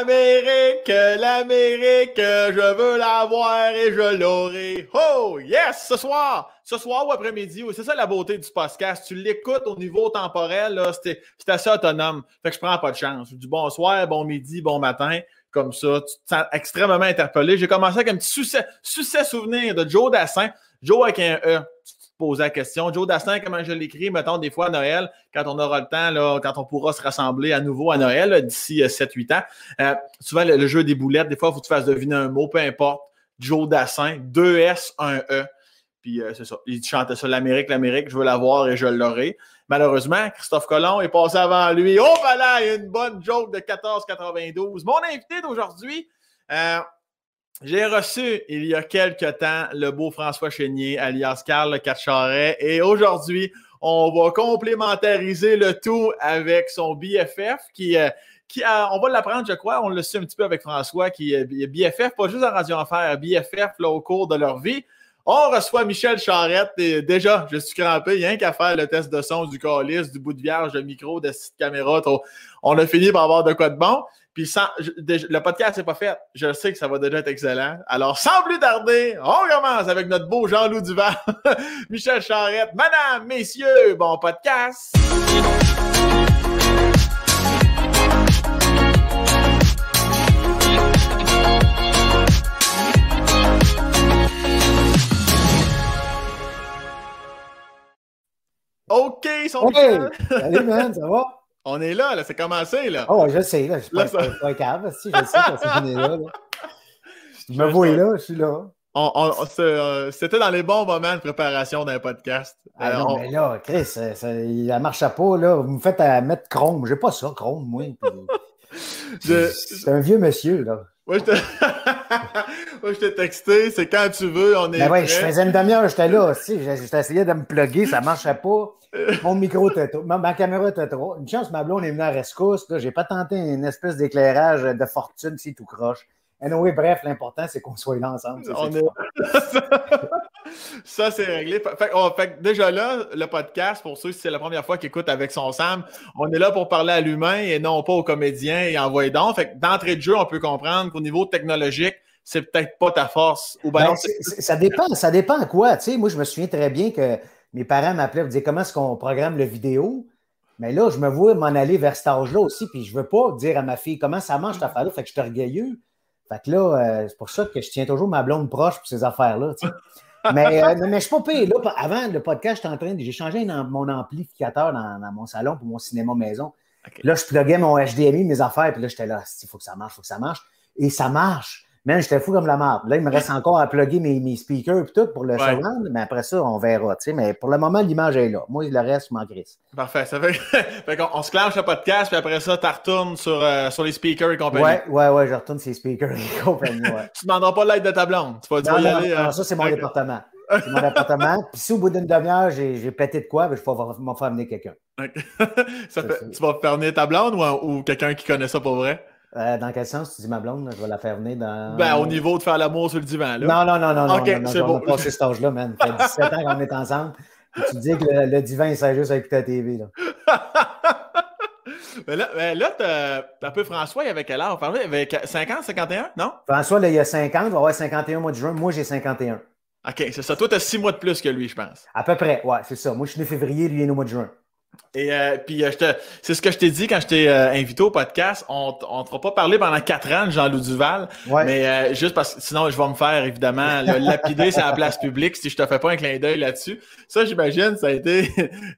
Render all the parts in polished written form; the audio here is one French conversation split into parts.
L'Amérique, l'Amérique, je veux l'avoir et je l'aurai. Oh, yes! Ce soir ou après-midi, c'est ça la beauté du podcast. Tu l'écoutes au niveau temporel, là, c'est assez autonome. Fait que je prends pas de chance. Je dis bonsoir, bon midi, bon matin. Comme ça, tu te sens extrêmement interpellé. J'ai commencé avec un petit succès souvenir de Joe Dassin. Joe avec un E. Poser la question. Joe Dassin, comment je l'écris, mettons, des fois à Noël, quand on aura le temps, là, quand on pourra se rassembler à nouveau à Noël, là, d'ici 7-8 ans. Souvent, le jeu des boulettes, des fois, il faut que tu fasses deviner un mot, peu importe. Joe Dassin, 2S, 1E. Puis, c'est ça. Il chantait ça, l'Amérique, l'Amérique, je veux l'avoir et je l'aurai. Malheureusement, Christophe Colomb est passé avant lui. Oh, voilà, une bonne joke de 1492. Mon invité d'aujourd'hui... J'ai reçu, il y a quelques temps, le beau François Chénier, alias Karl Lecavalier, et aujourd'hui, on va complémentariser le tout avec son BFF qui on va l'apprendre, je crois, on le suit un petit peu avec François, qui est BFF, pas juste en Radio Enfer, BFF là, au cours de leur vie. On reçoit Michel Charette, et déjà, je suis crampé, rien qu'à faire le test de son du calice, du bout de vierge, de micro, de petite caméra, trop. On a fini par avoir de quoi de bon. Puis le podcast n'est pas fait. Je sais que ça va déjà être excellent. Alors, sans plus tarder, on commence avec notre beau Jean-Louis Duval, Michel Charette. Madame, messieurs, bon podcast! OK, Michel! Salut, man, ça va? On est là, c'est commencé, là. Oh, je sais, là, je suis pas capable, si, je sais quand c'est fini là. Je me vois là, je suis là. C'était dans les bons moments de préparation d'un podcast. Alors, non, mais là, Chris, ça marche à pas, là. Vous me faites à mettre Chrome. J'ai pas ça, Chrome, moi. C'est un vieux monsieur, là. Moi, je t'ai texté, c'est quand tu veux, on est là. Ben ouais, prêt. Je faisais une demi-heure, j'étais là, aussi. J'essayais de me plugger, ça marchait pas. Mon micro était trop, ma caméra était trop. Une chance, ma blonde est venue à rescousse, là. J'ai pas tenté une espèce d'éclairage de fortune, si tout croche. Anyway, bref, l'important, c'est qu'on soit là ensemble. Ça, c'est réglé. Fait que déjà là, le podcast, pour ceux, si c'est la première fois qu'ils écoutent avec son Sam, on est là pour parler à l'humain et non pas aux comédiens et envoyer donc. Fait que d'entrée de jeu, on peut comprendre qu'au niveau technologique, c'est peut-être pas ta force. Ou ben, ça dépend quoi. Tu sais, moi, je me souviens très bien que mes parents m'appelaient pour dire comment est-ce qu'on programme le vidéo. Mais là, je me vois m'en aller vers cet âge-là aussi, puis je veux pas dire à ma fille comment ça marche cette affaire-là. Fait que je suis orgueilleux. Fait que là, c'est pour ça que je tiens toujours ma blonde proche pour ces affaires-là. Tu sais. Mais je suis pas payé. Là, avant le podcast, j'ai changé mon amplificateur dans mon salon pour mon cinéma maison. Okay. Là, je pluguais mon HDMI, mes affaires, puis là, j'étais là, il faut que ça marche. Et ça marche. Man, j'étais fou comme la merde. Là, il me reste encore à plugger mes speakers et tout pour le second, mais après ça, on verra. T'sais. Mais pour le moment, l'image est là. Moi, le reste, je m'en crisse. Parfait. Ça fait qu'on se clenche le podcast, puis après ça, tu retournes sur les speakers et compagnie. Ouais, je retourne sur les speakers et compagnie. Ouais. Tu ne demanderas pas l'aide de ta blonde. Tu vas dire aller. Non, ça, c'est mon département. C'est mon appartement. Puis si au bout d'une demi-heure, j'ai pété de quoi, ben, je vais m'en faire venir quelqu'un. Okay. Tu vas faire venir ta blonde ou quelqu'un qui connaît ça pour vrai? Dans quel sens tu dis ma blonde? Là, je vais la faire venir dans... Ben, au niveau de faire l'amour sur le divan, là. Non. OK, non, c'est bon. On a passé cet âge-là, man. Ça fait 17 ans qu'on est ensemble. Et tu dis que le divan, il sert juste à écouter la TV, là. Mais là t'as un peu François, il avait quel âge? Il avait 50, 51, non? François, là, il a 50, il va avoir 51 au mois de juin. Moi, j'ai 51. OK, c'est ça. Toi, t'as 6 mois de plus que lui, je pense. À peu près, ouais, c'est ça. Moi, je suis né février, lui, il est né au mois de juin. Et puis, c'est ce que je t'ai dit quand je t'ai invité au podcast. On ne fera pas parler pendant 4 ans de Jean-Louis Duval, mais juste parce que sinon, je vais me faire, évidemment, lapider sur la place publique si je te fais pas un clin d'œil là-dessus. Ça, j'imagine, ça a été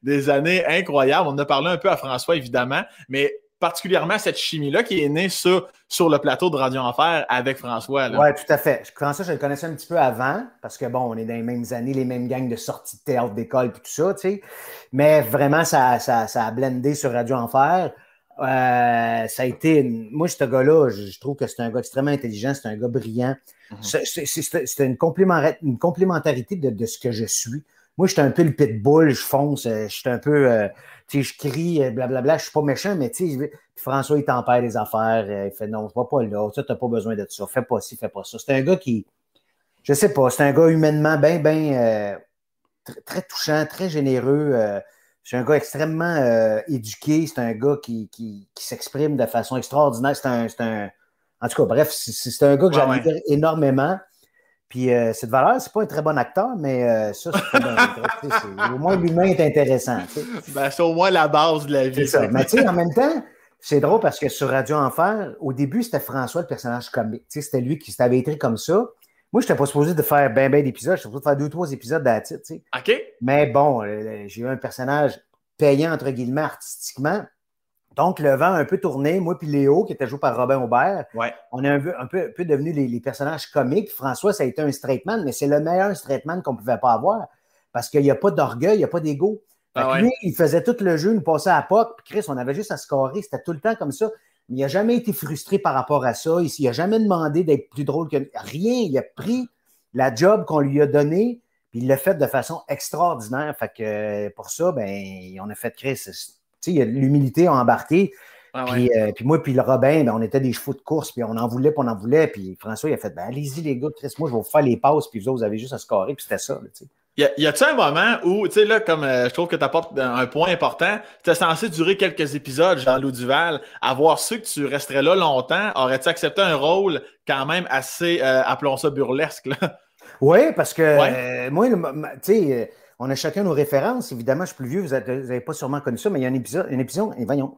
des années incroyables. On en a parlé un peu à François, évidemment, mais particulièrement cette chimie-là qui est née sur le plateau de Radio Enfer avec François. Oui, tout à fait. François, je le connaissais un petit peu avant, parce que, bon, on est dans les mêmes années, les mêmes gangs de sorties de théâtre d'école et tout ça, tu sais. Mais vraiment, ça a blendé sur Radio Enfer. Ça a été... Moi, ce gars-là, je trouve que c'est un gars extrêmement intelligent, c'est un gars brillant. Mm-hmm. C'était une complémentarité de ce que je suis. Moi, j'étais un peu le pitbull, je fonce, j'étais un peu... tu sais, je crie, blablabla, je suis pas méchant, mais tu sais, François, il tempère les affaires, il fait non, je vais pas là, tu n'as pas besoin de ça, fais pas ci, fais pas ça. C'est un gars qui, je sais pas, c'est un gars humainement bien, très touchant, très généreux, c'est un gars extrêmement éduqué, c'est un gars qui s'exprime de façon extraordinaire, c'est un En tout cas, bref, c'est un gars que j'admire énormément. Puis cette valeur, c'est pas un très bon acteur, mais ça, c'est très bon. Au moins, l'humain est intéressant. Ben, c'est au moins la base de la vie. C'est ça. Mais tu sais, en même temps, c'est drôle parce que sur Radio Enfer, au début, c'était François, le personnage comique. Tu sais, c'était lui qui s'avait écrit comme ça. Moi, je n'étais pas supposé de faire ben d'épisodes. J'étais supposé de faire 2-3 épisodes à la titre. Tu sais. OK. Mais bon, j'ai eu un personnage payant, entre guillemets, artistiquement. Donc, le vent a un peu tourné. Moi puis Léo, qui était joué par Robin Aubert, on est un peu devenus les personnages comiques. François, ça a été un straight man, mais c'est le meilleur straight man qu'on ne pouvait pas avoir parce qu'il n'y a pas d'orgueil, il n'y a pas d'ego. Lui, il faisait tout le jeu, nous passait à POC. Puis Chris, on avait juste à scorer. C'était tout le temps comme ça. Il n'a jamais été frustré par rapport à ça. Il n'a jamais demandé d'être plus drôle que rien. Il a pris la job qu'on lui a donnée puis il l'a fait de façon extraordinaire. Fait que pour ça, ben, on a fait Chris... Tu sais, l'humilité a embarqué. Puis moi, puis le Robin, ben, on était des chevaux de course, puis on en voulait. Puis François, il a fait « Ben, allez-y, les gars, Chris, moi, je vais vous faire les passes, puis vous autres, vous avez juste à scorer. » Puis c'était ça, tu sais. Y a-tu un moment où, tu sais, là, comme je trouve que tu apportes un point important, t'es censé durer quelques épisodes, Jean-Louis Duval, avoir su que tu resterais là longtemps, aurais-tu accepté un rôle quand même assez, appelons ça burlesque, là? Oui, parce que moi, tu sais... On a chacun nos références. Évidemment, je suis plus vieux, vous n'avez pas sûrement connu ça, mais il y a un épisode. Voyons.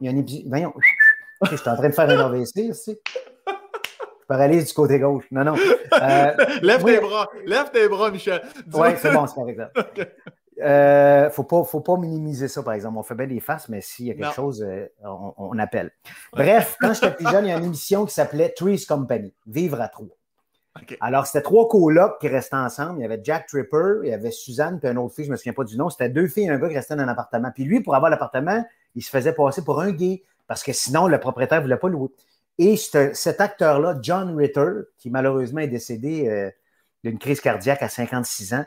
Je suis en train de faire un AVC, tu sais. Je paralyse du côté gauche. Non. Lève tes bras, Michel. Oui, c'est bon, c'est correct. Okay. Faut pas minimiser ça, par exemple. On fait bien des faces, mais s'il y a quelque chose, on appelle. Bref, quand j'étais plus jeune, il y a une émission qui s'appelait Three's Company, Vivre à trois. Okay. Alors, c'était 3 colocs qui restaient ensemble. Il y avait Jack Tripper, il y avait Suzanne, puis une autre fille, je ne me souviens pas du nom. C'était 2 filles et un gars qui restaient dans un appartement. Puis lui, pour avoir l'appartement, il se faisait passer pour un gay parce que sinon, le propriétaire ne voulait pas louer. Et cet acteur-là, John Ritter, qui malheureusement est décédé d'une crise cardiaque à 56 ans,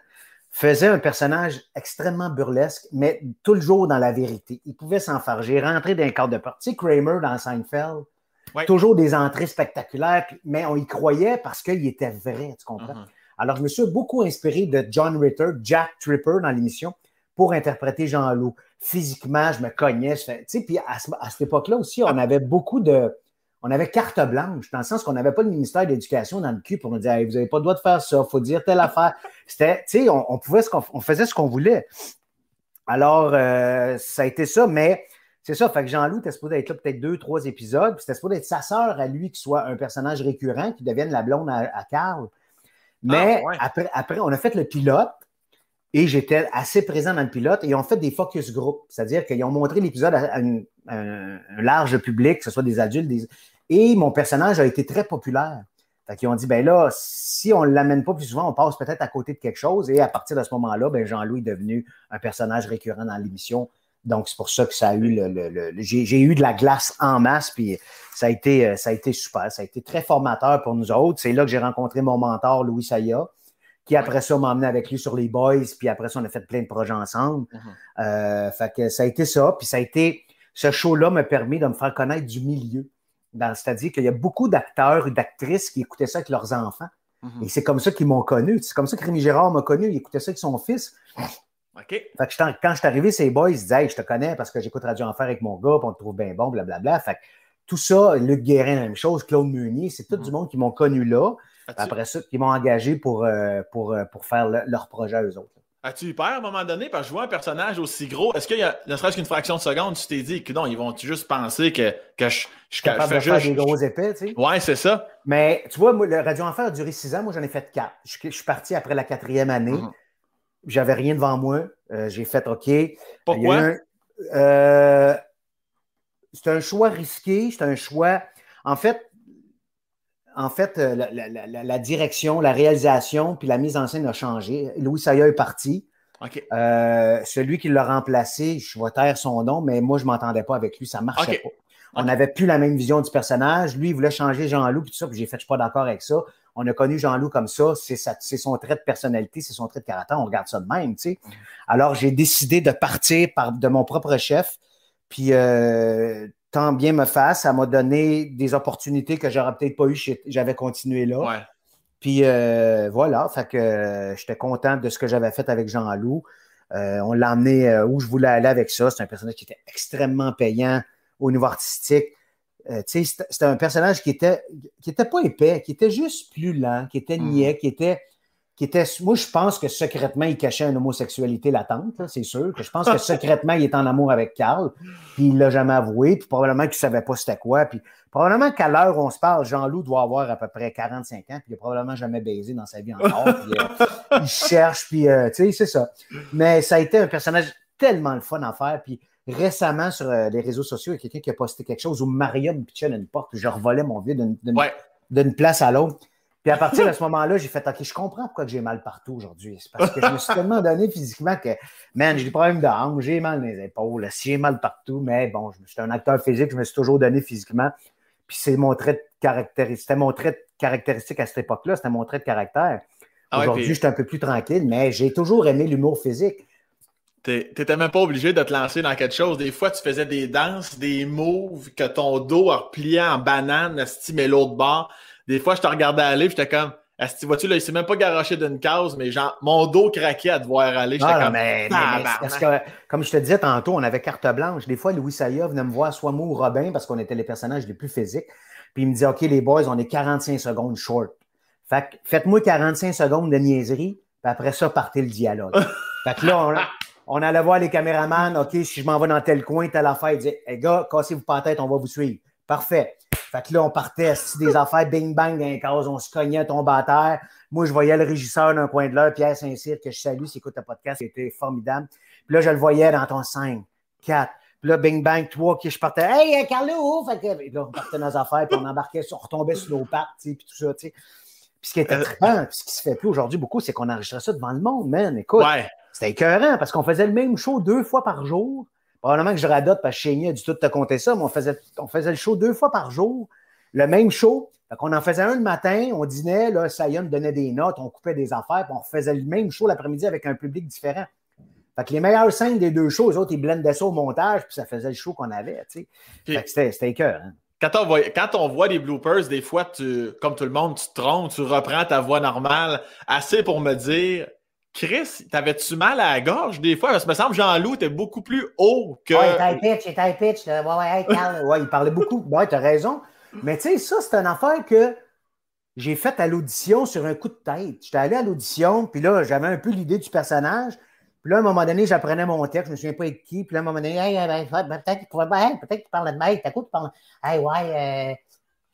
faisait un personnage extrêmement burlesque, mais toujours dans la vérité. Il pouvait s'enfarger, rentrer dans un cadre de porte. Tu sais, Kramer dans Seinfeld, toujours des entrées spectaculaires, mais on y croyait parce qu'il était vrai, tu comprends? Uh-huh. Alors, je me suis beaucoup inspiré de John Ritter, Jack Tripper dans l'émission, pour interpréter Jean-Loup. Physiquement, je me cognais. Tu sais, puis à cette époque-là aussi, on avait beaucoup de... On avait carte blanche, dans le sens qu'on n'avait pas le ministère de l'Éducation dans le cul pour nous dire hey, « Vous n'avez pas le droit de faire ça, il faut dire telle affaire. » C'était, tu sais, on faisait ce qu'on voulait. Alors, ça a été ça, mais... C'est ça, fait que Jean-Louis était supposé être là peut-être 2-3 épisodes, puis c'était supposé être sa sœur à lui qui soit un personnage récurrent, qui devienne la blonde à Karl. Mais après, on a fait le pilote, et j'étais assez présent dans le pilote, et ils ont fait des focus group, c'est-à-dire qu'ils ont montré l'épisode à un large public, que ce soit des adultes, et mon personnage a été très populaire. Fait qu'ils ont dit, ben là, si on ne l'amène pas plus souvent, on passe peut-être à côté de quelque chose, et à partir de ce moment-là, ben Jean-Louis est devenu un personnage récurrent dans l'émission. Donc, c'est pour ça que ça a eu j'ai eu de la glace en masse, puis ça a été super. Ça a été très formateur pour nous autres. C'est là que j'ai rencontré mon mentor, Louis Saïa, qui après ça m'a emmené avec lui sur Les Boys, puis après ça, on a fait plein de projets ensemble. Mm-hmm. Fait que ça a été ça, puis ce show-là m'a permis de me faire connaître du milieu. C'est-à-dire qu'il y a beaucoup d'acteurs et d'actrices qui écoutaient ça avec leurs enfants. Mm-hmm. Et c'est comme ça qu'ils m'ont connu. C'est comme ça que Rémi Gérard m'a connu. Il écoutait ça avec son fils. Okay. Fait que quand je suis arrivé, ces boys, ils disaient hey, « Je te connais parce que j'écoute Radio Enfer avec mon gars, puis on te trouve bien bon, blablabla. » Fait que tout ça, Luc Guérin, la même chose, Claude Muni, c'est tout du monde qui m'ont connu là. Après ça, qui m'ont engagé pour faire leur projet à eux autres. As-tu eu peur à un moment donné? Parce que je vois un personnage aussi gros. Est-ce qu'il y a, ne serait-ce qu'une fraction de seconde, tu t'es dit que non, ils vont juste penser que je fais juste... faire des gros épais, tu sais. Ouais, c'est ça. Mais tu vois, moi, le Radio Enfer a duré 6 ans. Moi, j'en ai fait 4. Je suis parti après la 4e année. Mm-hmm. J'avais rien devant moi. J'ai fait OK. Pourquoi? C'était un choix risqué. C'était un choix... En fait la direction, la réalisation puis la mise en scène a changé. Louis Saïa est parti. Okay. Celui qui l'a remplacé, je vais taire son nom, mais moi, je ne m'entendais pas avec lui. Ça ne marchait pas. On n'avait plus la même vision du personnage. Lui, il voulait changer Jean-Loup puis tout ça. Puis j'ai fait, je ne suis pas d'accord avec ça. On a connu Jean-Loup comme ça, c'est son trait de personnalité, c'est son trait de caractère, on regarde ça de même, tu sais. Alors, j'ai décidé de partir de mon propre chef, puis tant bien me fasse, ça m'a donné des opportunités que j'aurais peut-être pas eues si j'avais continué là. Ouais. Puis voilà, fait que j'étais content de ce que j'avais fait avec Jean-Loup. On l'a emmené où je voulais aller avec ça. C'est un personnage qui était extrêmement payant au niveau artistique. C'était un personnage qui était pas épais, qui était juste plus lent, qui était niais, qui était... Moi, je pense que secrètement, il cachait une homosexualité latente, là, c'est sûr. Je pense que secrètement, il est en amour avec Karl, puis il l'a jamais avoué, puis probablement qu'il savait pas c'était quoi, puis probablement qu'à l'heure où on se parle, Jean-Loup doit avoir à peu près 45 ans, puis il a probablement jamais baisé dans sa vie encore, puis il cherche, puis tu sais, c'est ça. Mais ça a été un personnage tellement le fun à faire, puis récemment, sur les réseaux sociaux, il y a quelqu'un qui a posté quelque chose où Maria me pitchait une porte, puis je revolais mon vieux d'une place à l'autre. Puis à partir de ce moment-là, j'ai fait « OK, je comprends pourquoi j'ai mal partout aujourd'hui. » C'est parce que je me suis tellement donné physiquement que « Man, j'ai des problèmes de hanches, j'ai mal dans les épaules, j'ai mal partout. » Mais bon, je suis un acteur physique, je me suis toujours donné physiquement. Puis c'est mon trait de caractéristique. C'était mon trait de caractéristique à cette époque-là, c'était mon trait de caractère. Ah, aujourd'hui, puis... je suis un peu plus tranquille, mais j'ai toujours aimé l'humour physique. T'étais même pas obligé de te lancer dans quelque chose. Des fois, tu faisais des danses, des moves, que ton dos repliait en banane, asti, mais l'autre bord. Des fois, je te regardais aller et j'étais comme, asti, vois-tu, là, il s'est même pas garoché d'une case, mais genre, mon dos craquait à devoir aller. J'étais comme, parce que, comme je te disais tantôt, on avait carte blanche. Des fois, Louis Saïa venait me voir, soit moi ou Robin, parce qu'on était les personnages les plus physiques. Puis il me disait, OK, les boys, on est 45 secondes short. Fait que, faites-moi 45 secondes de niaiserie, puis après ça, partez le dialogue. Fait que là, on allait voir les caméramans, OK, si je m'en vais dans tel coin, telle affaire, ils disaient, hey, gars, cassez-vous pas la tête, on va vous suivre. Parfait. Fait que là, on partait, des affaires, bing-bang, dans les cases, on se cognait, tombait à terre. Moi, je voyais le régisseur d'un coin de l'heure, Pierre Saint-Cyr, que je salue, s'il écoute le podcast, c'était formidable. Puis là, je le voyais dans ton 5, 4, puis là, bing-bang, 3, je partais, hey, Carlo! Fait que là, on partait dans les affaires, puis on embarquait, on retombait sur nos pattes, puis tout ça, tu sais. Puis ce qui était trippant, puis ce qui se fait plus aujourd'hui beaucoup, c'est qu'on enregistrait ça devant le monde, man, écoute. Ouais. C'était écœurant parce qu'on faisait le même show 2 fois par jour. Probablement que je radote parce que Chénier a du tout te compter ça, mais on faisait le show 2 fois par jour, le même show. Fait qu'on en faisait un le matin, on dînait, là, Saïa me donnait des notes, on coupait des affaires, puis on refaisait le même show l'après-midi avec un public différent. Fait que les meilleures scènes des 2 shows, les autres, ils blendaient ça au montage, puis ça faisait le show qu'on avait, tu sais. Fait que c'était écœurant. Quand on voit les bloopers, des fois, comme tout le monde, tu te trompes, tu reprends ta voix normale, assez pour me dire... Chris, t'avais-tu mal à la gorge des fois? Parce que me semble Jean-Loup était beaucoup plus haut que... Ouais, il était pitch. Ouais, il parlait beaucoup. Ouais, t'as raison. Mais tu sais, ça, c'est une affaire que j'ai faite à l'audition sur un coup de tête. J'étais allé à l'audition, puis là, j'avais un peu l'idée du personnage. Puis là, à un moment donné, j'apprenais mon texte, je me souviens pas avec qui. Puis là, à un moment donné, peut-être qu'il parlait de mec. T'as quoi, tu parles... Hey, ouais,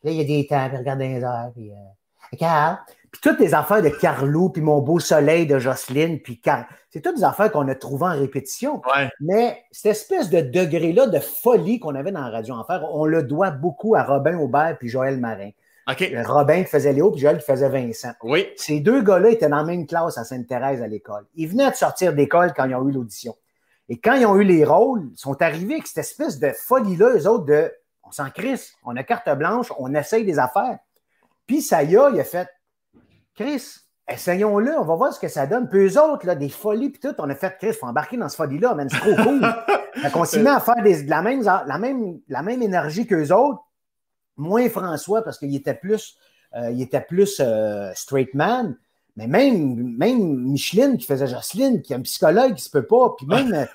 là, il y a des temps, puis regarde les heures, puis... Carl. Puis toutes les affaires de Carlo, puis mon beau soleil de Jocelyne, puis Carl. C'est toutes des affaires qu'on a trouvées en répétition. Ouais. Mais cette espèce de degré-là de folie qu'on avait dans Radio Enfer, on le doit beaucoup à Robin Aubert puis Joël Marin. Okay. Robin qui faisait Léo puis Joël qui faisait Vincent. Oui. Ces 2 gars-là étaient dans la même classe à Sainte-Thérèse à l'école. Ils venaient de sortir d'école quand ils ont eu l'audition. Et quand ils ont eu les rôles, ils sont arrivés avec cette espèce de folie-là, eux autres, de on s'en crisse, on a carte blanche, on essaye des affaires. Puis Saïa, il a fait Chris, essayons-le, on va voir ce que ça donne. Puis eux autres, là, des folies, puis tout, on a fait Chris, il faut embarquer dans ce folie-là, man, c'est trop cool. Fait qu'on s'y met à faire la même énergie qu'eux autres, moins François, parce qu'il était plus straight man. Mais même Micheline qui faisait Jocelyne, qui est un psychologue qui se peut pas, puis même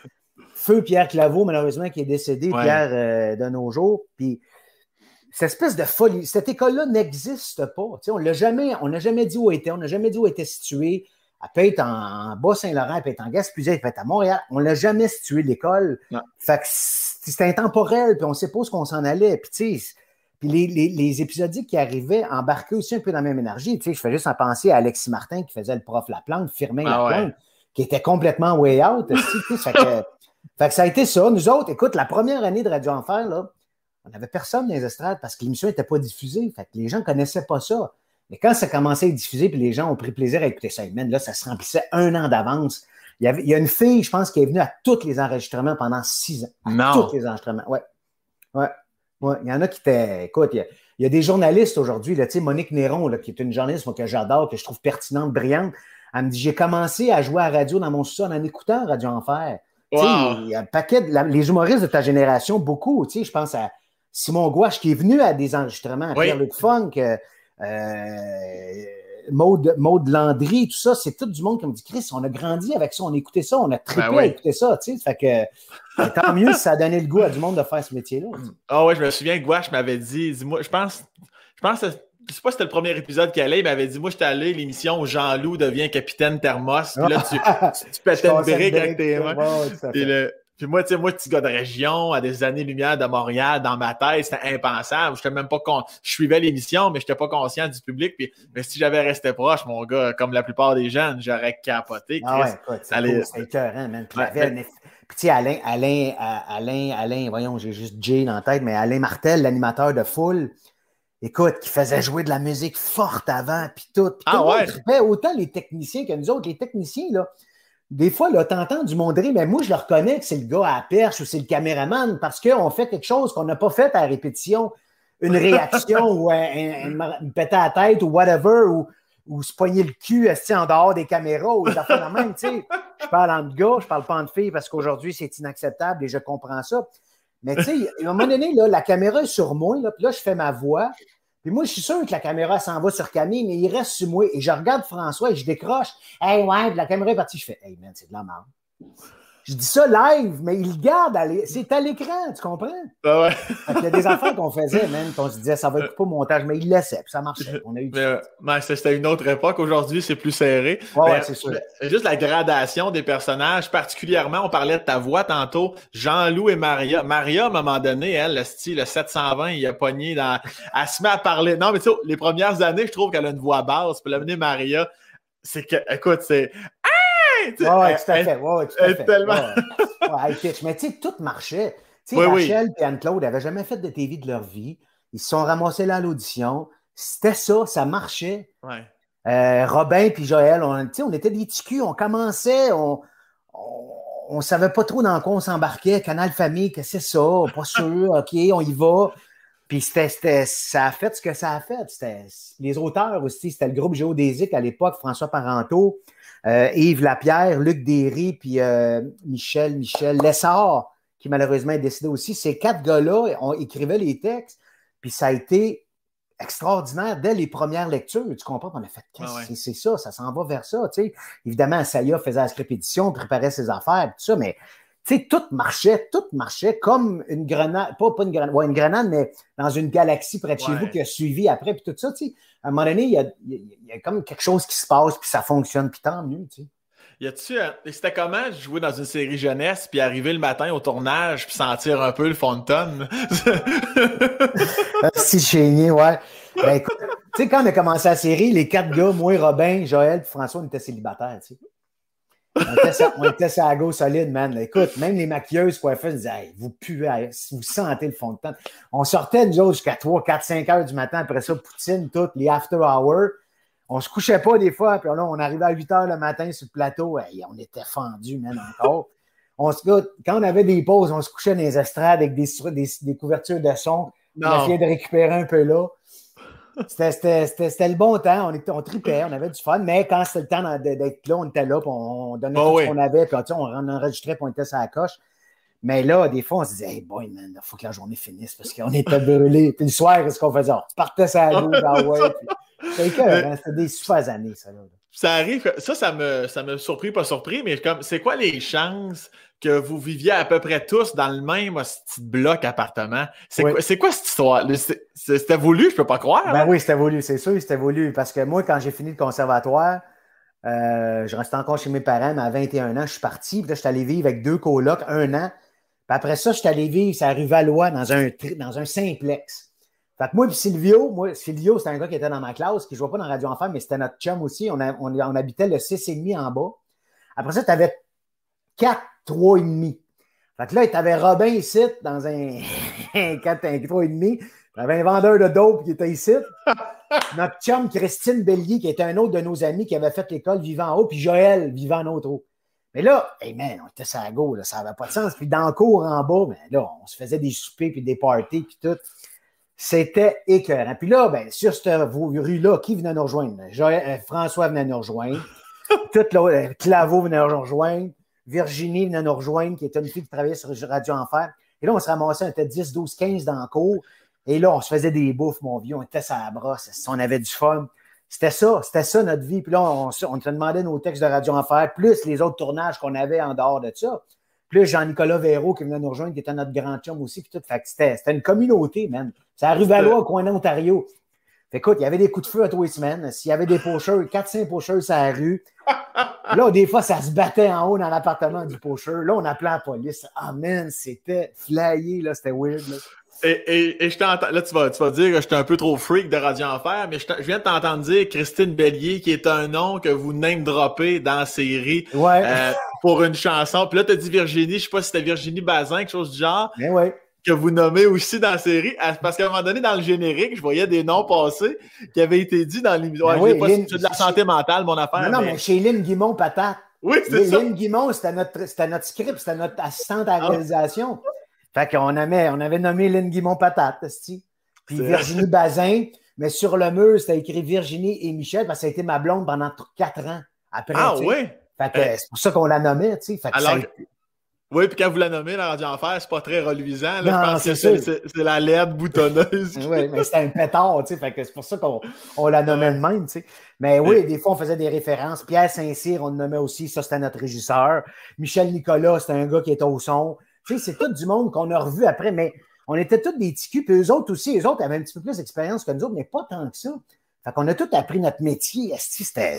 Feu Pierre Claveau, malheureusement, qui est décédé, ouais. Pierre de nos jours, puis. Cette espèce de folie, cette école-là n'existe pas. T'sais, on n'a jamais dit où elle était, on n'a jamais dit où elle était située. Elle peut être en Bas-Saint-Laurent, elle peut être en Gaspésie, elle peut être à Montréal. On n'a jamais situé l'école. Non. Fait que c'est intemporel, puis on ne sait pas où qu'on s'en allait. Puis les épisodiques qui arrivaient embarquaient aussi un peu dans la même énergie. T'sais, je fais juste en penser à Alexis Martin qui faisait le prof Laplante, Firmin Laplante, ouais. Qui était complètement way out. Fait que ça a été ça. Nous autres, écoute, la première année de Radio Enfer, là, on n'avait personne dans les estrades parce que l'émission n'était pas diffusée. Fait que les gens ne connaissaient pas ça. Mais quand ça commençait à être diffusé, puis les gens ont pris plaisir à écouter ça, man, là, ça se remplissait 1 an d'avance. Il y a une fille, je pense, qui est venue à tous les enregistrements pendant 6 ans. Tous les enregistrements, ouais. Il y en a qui étaient... Écoute, il y a des journalistes aujourd'hui, là, tu sais, Monique Néron, là, qui est une journaliste moi, que j'adore, que je trouve pertinente, brillante. Elle me dit, j'ai commencé à jouer à la radio dans mon studio en écoutant Radio Enfer. Wow. Tu sais, il y a un paquet de... Les humoristes de ta génération, beaucoup, tu sais, je pense à... Simon Gouache qui est venu à des enregistrements, à Pierre-Luc Funk, Maud Landry, tout ça, c'est tout du monde qui me dit « Chris, on a grandi avec ça, on a écouté ça, on a trippé à écouter ça. » Tu sais, fait que tant mieux si ça a donné le goût à du monde de faire ce métier-là. Ah ouais, je me souviens, Gouache m'avait dit, dis-moi, je pense que je sais pas si c'était le premier épisode qu'il allait, il m'avait dit, moi, j'étais allé l'émission où Jean-Loup devient capitaine Thermos, puis là, tu pétais une brique avec tes mains. Puis moi, tu sais, petit gars de région, à des années-lumière de Montréal, dans ma tête, c'était impensable. J'étais même pas je suivais l'émission, mais j'étais pas conscient du public. Puis, mais si j'avais resté proche, mon gars, comme la plupart des jeunes, j'aurais capoté. Ah ouais, écoute, c'est écœurant, man. Puis tu sais, Alain, voyons, j'ai juste Jay dans la tête, mais Alain Martel, l'animateur de Foule, écoute, qui faisait jouer de la musique forte avant, puis tout. Pis ouais. Autant les techniciens que nous autres. Les techniciens, là, des fois, là, t'entends du monderie, mais moi, je le reconnais que c'est le gars à la perche ou c'est le caméraman parce qu'on fait quelque chose qu'on n'a pas fait à la répétition. Une réaction ou une pétée à la tête ou whatever, ou se poigner le cul en dehors des caméras ou des affaires de même, tu sais. Je parle en gars, je parle pas en filles parce qu'aujourd'hui, c'est inacceptable et je comprends ça. Mais tu sais, à un moment donné, là, la caméra est sur moi, puis là, je fais ma voix. Puis moi, je suis sûr que la caméra s'en va sur Camille, mais il reste sur moi. Et je regarde François et je décroche. « Hey, ouais, puis la caméra est partie. » Je fais « Hey, man, c'est de la merde. » Je dis ça live, mais il garde. C'est à l'écran, tu comprends? Ah ouais. Il y a des affaires qu'on faisait, même, qu'on se disait « Ça va être coupé au montage », mais il laissait, puis ça marchait. On a eu c'était une autre époque. Aujourd'hui, c'est plus serré. Ouais, c'est sûr. Juste la gradation des personnages, particulièrement, on parlait de ta voix tantôt, Jean-Loup et Maria. Maria, à un moment donné, elle, le style, le 720, il a pogné dans... Elle se met à parler. Non, mais tu sais, les premières années, je trouve qu'elle a une voix basse. Puis l'amener Maria, c'est que... Écoute, c'est... Ouais, tout à fait. Mais tu sais, tout marchait. Tu sais, Rachel et Anne-Claude n'avaient jamais fait de TV de leur vie. Ils se sont ramassés là à l'audition. C'était ça, ça marchait. Ouais. Robin puis Joël, on était des petits culs. On commençait, on ne savait pas trop dans quoi on s'embarquait. Canal Famille, qu'est-ce que c'est ça? Pas sûr, OK, on y va. Puis ça a fait ce que ça a fait. C'était les auteurs aussi. C'était le groupe géodésique à l'époque, François Parenteau, Yves Lapierre, Luc Guérin, puis Michel Lessard, qui malheureusement est décédé aussi. Ces quatre gars-là, on écrivait les textes. Puis ça a été extraordinaire dès les premières lectures. Tu comprends? On a fait, c'est ça, ça s'en va vers ça. T'sais. Évidemment, Saïa faisait la script édition, préparait ses affaires, tout ça, mais... Tu sais, tout marchait comme une grenade, une grenade, mais dans une galaxie près de chez vous qui a suivi après, puis tout ça, tu sais. À un moment donné, il y a comme quelque chose qui se passe, puis ça fonctionne, puis tant mieux, tu sais. C'était comment jouer dans une série jeunesse, puis arriver le matin au tournage, puis sentir un peu le fond de tonne? Si Chénier, ouais. Ben écoute, tu sais, quand on a commencé la série, les quatre gars, moi, Robin, Joël, puis François, on était célibataires, tu sais. On était sur la go solide, man. Écoute, même les maquilleuses coiffeuses disaient hey, vous puez, vous sentez le fond de temps. On sortait, nous autres, jusqu'à 3, 4, 5 heures du matin. Après ça, poutine, toutes les after hours. On se couchait pas des fois. Puis là, on arrivait à 8 heures le matin sur le plateau. Hey, on était fendus, man, encore. Quand on avait des pauses, on se couchait dans les estrades avec des couvertures de son. On essayait de récupérer un peu là. C'était le bon temps, on tripait, on avait du fun, mais quand c'était le temps d'être là, on était là, puis on donnait tout ce qu'on avait, puis on enregistrait, puis on était sur la coche. Mais là, des fois, on se disait « Hey boy, man, il faut que la journée finisse, parce qu'on était brûlés. » Puis le soir, qu'est-ce qu'on faisait? On partait sur la route, c'était des super années, ça. Là. Ça arrive, ça me surpris, pas surpris, mais comme c'est quoi les chances que vous viviez à peu près tous dans le même petit bloc appartement? C'est quoi cette histoire? C'était voulu, je peux pas croire. Ben oui, c'était voulu, c'est sûr, c'était voulu. Parce que moi, quand j'ai fini le conservatoire, je restais encore chez mes parents, mais à 21 ans, je suis parti. Puis là, je suis allé vivre avec deux colocs, un an. Puis après ça, je suis allé vivre, ça arrivait à Lois, dans un simplex. Fait que moi et Silvio, c'était un gars qui était dans ma classe, qui ne jouait pas dans Radio Enfer, mais c'était notre chum aussi. On habitait le 6,5 en bas. Après ça, tu avais 4, 3,5. Fait que là, tu avais Robin ici, dans un 4, 3,5. Tu avais un vendeur de dope qui était ici. Notre chum, Christine Bellier, qui était un autre de nos amis qui avait fait l'école vivant en haut, puis Joël vivant en haut. Mais là, hey man, on était sur la go, là, ça n'avait pas de sens. Puis dans le cours en bas, ben là, on se faisait des soupers, puis des parties, puis tout. C'était écœurant. Puis là, ben, sur cette rue-là, qui venait nous rejoindre? François venait nous rejoindre. Claveau venait nous rejoindre. Virginie venait nous rejoindre, qui était une fille qui travaillait sur Radio Enfer. Et là, on se ramassait, on était 10, 12, 15 dans le cours. Et là, on se faisait des bouffes, mon vieux. On était sur la brosse. On avait du fun. C'était ça notre vie. Puis là, on se demandait nos textes de Radio Enfer, plus les autres tournages qu'on avait en dehors de ça. Plus Jean-Nicolas Verreault qui venait nous rejoindre, qui était notre grand chum aussi. Puis tout. Fait que c'était une communauté, man. Ça arrivait à l'eau au coin d'Ontario. Écoute, il y avait des coups de feu à tous les semaines. S'il y avait des pocheurs, 4-5 pocheurs sur la rue. Là, des fois, ça se battait en haut dans l'appartement du pocheur. Là, on appelait la police. Ah, man, c'était flyé, là, c'était weird, là. Et je t'entends, là, tu vas dire que j'étais un peu trop freak de Radio Enfer, mais je viens de t'entendre dire Christine Bellier, qui est un nom que vous name-droppez dans la série pour une chanson. Puis là, t'as dit Virginie, je sais pas si c'était Virginie Bazin, quelque chose du genre. Mais ouais. Que vous nommez aussi dans la série, parce qu'à un moment donné, dans le générique, je voyais des noms passer qui avaient été dits dans l'émission. Ouais, oui, c'est de la santé mentale, mon affaire. Non, mais chez Lynn Guimont, patate. Oui, c'est ça. Lynn Guimont, c'était notre script, c'était notre assistante à la réalisation. Fait qu'on avait nommé Lynn Guimont, patate, puis Virginie Bazin, mais sur le mur, c'était écrit Virginie et Michel, parce que ça a été ma blonde pendant 4 ans après. Ah oui? Fait que c'est pour ça qu'on la nommait, tu sais. Fait que oui, puis quand vous la nommez, la Radio Enfer, c'est pas très reluisant. Là, non, je pense que c'est la LED boutonneuse. Oui, mais c'était un pétard, tu sais. Fait que c'est pour ça qu'on la nommait de même, tu sais. Mais oui, des fois, on faisait des références. Pierre Saint-Cyr, on le nommait aussi. Ça, c'était notre régisseur. Michel Nicolas, c'était un gars qui était au son. Tu sais, c'est tout du monde qu'on a revu après, mais on était tous des petits culs. Puis eux autres aussi, eux autres avaient un petit peu plus d'expérience que nous autres, mais pas tant que ça. Fait qu'on a tout appris notre métier. C'était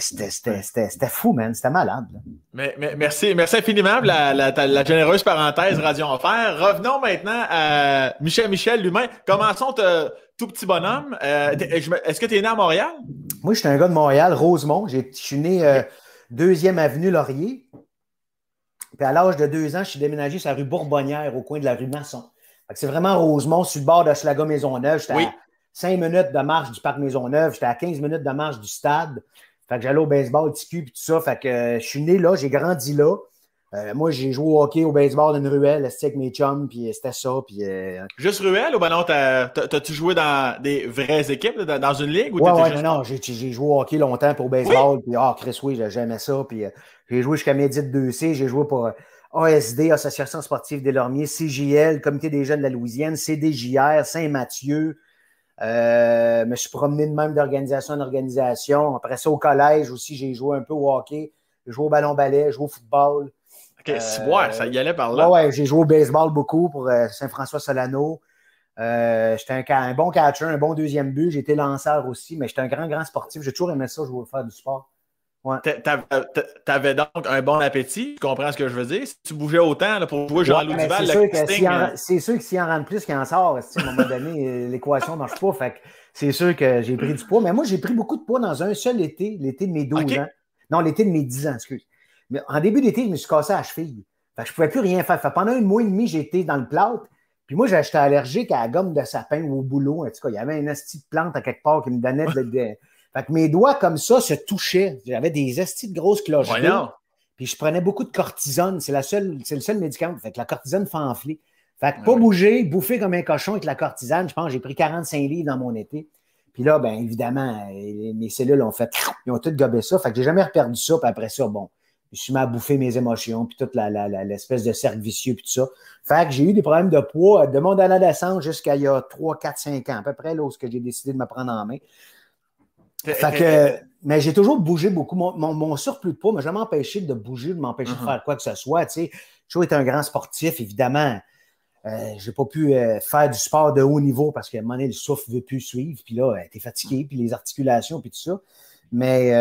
fou, man. C'était malade. Mais merci infiniment pour la généreuse parenthèse Radio Enfer. Revenons maintenant à Michel l'humain. Commençons tout petit bonhomme. Est-ce que tu es né à Montréal? Moi, je suis un gars de Montréal, Rosemont. Je suis né 2e avenue Laurier. Puis à l'âge de 2 ans, je suis déménagé sur la rue Bourbonnière, au coin de la rue Masson. Fait que c'est vraiment Rosemont, sur le bord de Schlaga-Maisonneuve. 5 minutes de marche du parc Maisonneuve. J'étais à 15 minutes de marche du stade. Fait que j'allais au baseball, TQ, puis tout ça. Fait que je suis né là, j'ai grandi là. Moi, j'ai joué au hockey, au baseball, dans une ruelle, avec mes chums, puis c'était ça. Puis, juste ruelle ou ben non, t'as-tu joué dans des vraies équipes, dans une ligue? Ou non, j'ai joué au hockey longtemps, puis au baseball, puis Chris, j'aimais ça. Puis j'ai joué jusqu'à Médite 2C, j'ai joué pour ASD, Association sportive des Lormiers, CJL, Comité des jeunes de la Louisiane, CDJR, Saint-Mathieu. Mais je suis promené de même d'organisation en organisation. Après ça, au collège aussi, j'ai joué un peu au hockey. J'ai joué au ballon-ballet, j'ai joué au football. OK, ça y allait par là. Oui, j'ai joué au baseball beaucoup pour Saint-François-Solano. J'étais un bon catcher, un bon 2e but. J'étais lanceur aussi, mais j'étais un grand sportif. J'ai toujours aimé ça, je voulais faire du sport. Ouais. T'avais donc un bon appétit, tu comprends ce que je veux dire? Si tu bougeais autant là, pour jouer Jean-Louis Duval, c'est sûr que s'il en rentre plus qu'il en sort, à un moment donné, l'équation ne marche pas. Fait que c'est sûr que j'ai pris du poids. Mais moi, j'ai pris beaucoup de poids dans un seul été, l'été de mes 12 ans. Non, l'été de mes 10 ans, excuse. Mais en début d'été, je me suis cassé à la cheville. Fait que je ne pouvais plus rien faire. Fait que pendant un mois et demi, j'étais dans le plâtre. Puis moi, j'étais allergique à la gomme de sapin ou au boulot. En tout cas, il y avait un asti de plante à quelque part qui me donnait de Fait que mes doigts, comme ça, se touchaient. J'avais des estis de grosses cloches. Puis je prenais beaucoup de cortisone. C'est le seul médicament. Fait que la cortisone fait enfler. Fait que pas bouger, bouffer comme un cochon avec la cortisane. Je pense que j'ai pris 45 livres dans mon été. Puis là, bien évidemment, mes cellules ont fait... Ils ont toutes gobé ça. Fait que j'ai jamais reperdu ça. Puis après ça, bon, je suis mis à bouffer mes émotions puis toute l'espèce de cercle vicieux puis tout ça. Fait que j'ai eu des problèmes de poids de mon adolescence jusqu'à il y a 3, 4, 5 ans à peu près, là, où j'ai décidé de me prendre en main. Fait que, mais j'ai toujours bougé beaucoup. Mon surplus de poids m'a jamais empêché de bouger, de m'empêcher de faire quoi que ce soit. Tu sais, j'ai toujours été un grand sportif, évidemment. J'ai pas pu faire du sport de haut niveau parce qu'à un moment donné, le souffle ne veut plus suivre. Puis là, t'es fatigué, puis les articulations, puis tout ça. Mais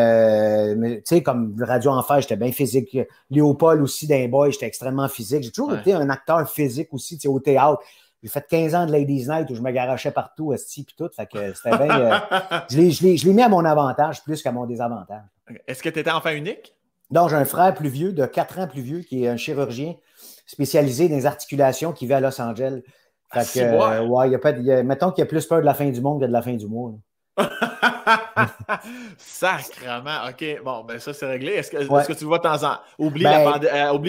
tu sais, comme Radio Enfer, j'étais bien physique. Léopold aussi, d'un boy, j'étais extrêmement physique. J'ai toujours été un acteur physique aussi, tu sais, au théâtre. J'ai fait 15 ans de Ladies Night où je me garachais partout, esti, puis tout. Fait que c'était bien. Je l'ai mis à mon avantage plus qu'à mon désavantage. Est-ce que tu étais enfant unique? Non, j'ai un frère plus vieux, de 4 ans plus vieux, qui est un chirurgien spécialisé dans les articulations qui vit à Los Angeles. Fait que, mettons qu'il y a plus peur de la fin du monde que de la fin du mois. Sacrement, OK. Bon, ben ça, c'est réglé. Est-ce que tu le vois de temps en temps? Oublie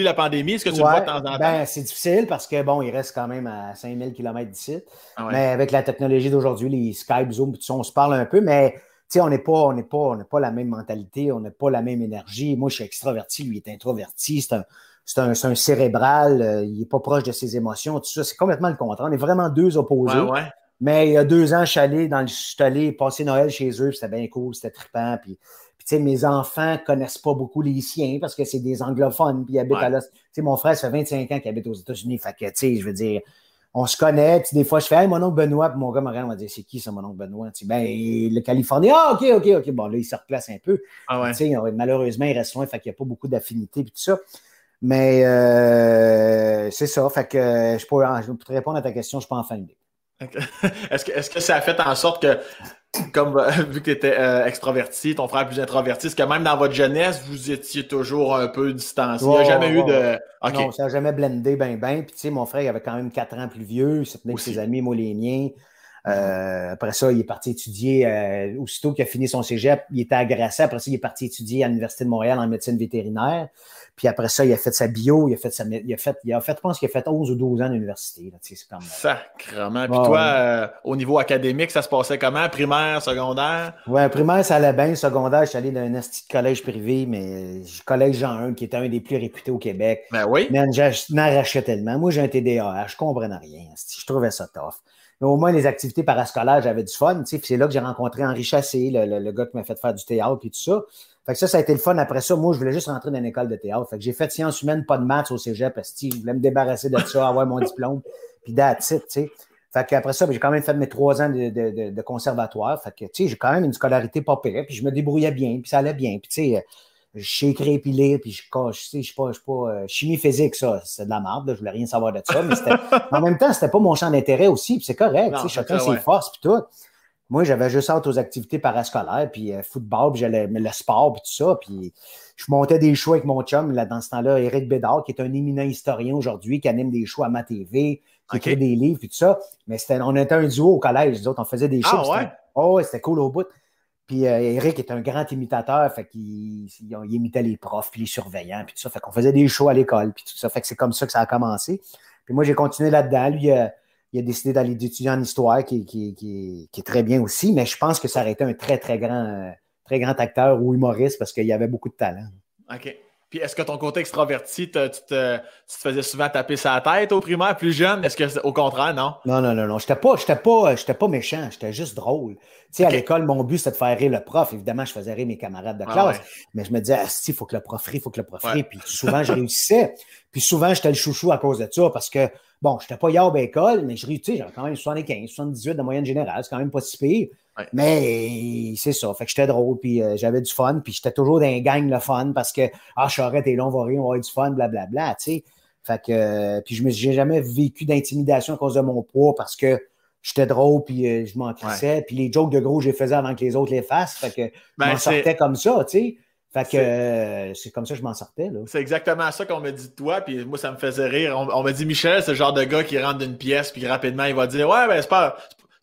la pandémie, est-ce que tu le vois de temps en temps? Ben, c'est difficile parce que, bon, il reste quand même à 5000 km d'ici. Ah ouais. Mais avec la technologie d'aujourd'hui, les Skype, Zoom, tout ça, on se parle un peu, mais tu sais, on n'est pas la même mentalité, on n'a pas la même énergie. Moi, je suis extraverti, lui, il est introverti, c'est un cérébral, il n'est pas proche de ses émotions, tout ça. C'est complètement le contraire. On est vraiment deux opposés. Ouais, ouais. Mais il y a 2 ans, je suis allé passer Noël chez eux, c'était bien cool, c'était trippant. Puis tu sais, mes enfants connaissent pas beaucoup les siens parce que c'est des anglophones, puis ils habitent à l'Est. Tu sais, mon frère, ça fait 25 ans qu'il habite aux États-Unis, fait que, tu sais, je veux dire, on se connaît. Des fois, je fais « Hey, mon oncle Benoît », puis mon gars me regarde, on va dire « C'est qui ça, mon oncle Benoît? » Ben, le Californien, « Ah, ok. » Bon, là, il se replace un peu. Ah ouais. Tu sais, malheureusement, il reste loin, fait qu'il n'y a pas beaucoup d'affinités, puis tout ça. Mais c'est ça, fait que je peux te répondre à ta question, je peux en fin de dé. Okay. Est-ce que ça a fait en sorte que, comme vu que tu étais extraverti, ton frère plus introverti, est-ce que même dans votre jeunesse, vous étiez toujours un peu distancié? Il n'y a jamais eu de... Okay. Non, ça n'a jamais blendé ben. Puis tu sais, mon frère, il avait quand même 4 ans plus vieux, il se tenait avec ses amis, moi les miens. Après ça, il est parti étudier, aussitôt qu'il a fini son cégep, il était agressé. Après ça, il est parti étudier à l'Université de Montréal en médecine vétérinaire. Puis après ça, il a fait sa bio, je pense qu'il a fait 11 ou 12 ans d'université. Sacrement. Puis toi, au niveau académique, ça se passait comment? Primaire, secondaire? Oui, primaire, ça allait bien. Secondaire, je suis allé dans un institut de collège privé, mais collège Jean 1, qui était un des plus réputés au Québec. Ben oui. Je n'arrachais tellement. Moi, j'ai un TDAH, je ne comprenais rien. Je trouvais ça tough. Mais au moins, les activités parascolaires, j'avais du fun. Puis c'est là que j'ai rencontré Henri Chassé, le gars qui m'a fait faire du théâtre et tout ça. Fait que ça a été le fun. Après ça, moi, je voulais juste rentrer dans une école de théâtre. Fait que j'ai fait sciences humaines, pas de maths au cégep, parce que je voulais me débarrasser de ça, avoir mon diplôme, puis that's it, tu sais. Fait qu'après ça, j'ai quand même fait mes 3 ans de conservatoire. Fait que, tu sais, j'ai quand même une scolarité pas pire, puis je me débrouillais bien, puis ça allait bien. Puis, tu sais, je sais écrire puis lire, puis je suis pas chimie physique, ça, c'est de la merde, là, je voulais rien savoir de ça, mais en même temps, c'était pas mon champ d'intérêt aussi, puis c'est correct, tu sais, chacun ses forces, puis tout. Moi, j'avais juste hâte aux activités parascolaires, puis football, puis j'allais le sport, puis tout ça. Puis je montais des shows avec mon chum, là, dans ce temps-là, Éric Bédard, qui est un éminent historien aujourd'hui, qui anime des shows à ma TV, qui écrit des livres, puis tout ça. Mais on était un duo au collège, nous autres, on faisait des shows. Ah, ouais? C'était cool au bout. Puis Éric est un grand imitateur, fait qu'il imitait les profs, puis les surveillants, puis tout ça. Fait qu'on faisait des shows à l'école, puis tout ça. Fait que c'est comme ça que ça a commencé. Puis moi, j'ai continué là-dedans. Lui, il a décidé d'aller étudier en histoire, qui est très bien aussi, mais je pense que ça aurait été un très grand acteur ou humoriste parce qu'il y avait beaucoup de talent. OK. Puis est-ce que ton côté extraverti, tu te faisais souvent taper sa tête au primaire, plus jeune? Est-ce que au contraire, non? Non. J'étais pas méchant, j'étais juste drôle. Tu sais, à l'école, mon but, c'était de faire rire le prof. Évidemment, je faisais rire mes camarades de classe, mais je me disais, il faut que le prof rie, Puis souvent, je réussissais. Puis souvent, j'étais le chouchou à cause de ça parce que, bon, je n'étais pas hier à l'école, mais j'avais quand même 75, 78 de moyenne générale. C'est quand même pas si pire. Ouais. Mais c'est ça. Fait que j'étais drôle, puis j'avais du fun. Puis j'étais toujours dans un gang le fun parce que, Charette est là, on va rire, on va avoir du fun, blablabla, tu sais. Fait que, puis j'ai jamais vécu d'intimidation à cause de mon poids parce que j'étais drôle, puis je m'en crissais. Puis les jokes de gros, je les faisais avant que les autres les fassent. Fait que je m'en sortais comme ça, tu sais. Fait que c'est comme ça que je m'en sortais, là. C'est exactement ça qu'on me dit de toi, puis moi, ça me faisait rire. On me dit, Michel, c'est le genre de gars qui rentre d'une pièce, puis rapidement, il va dire, ouais, ben c'est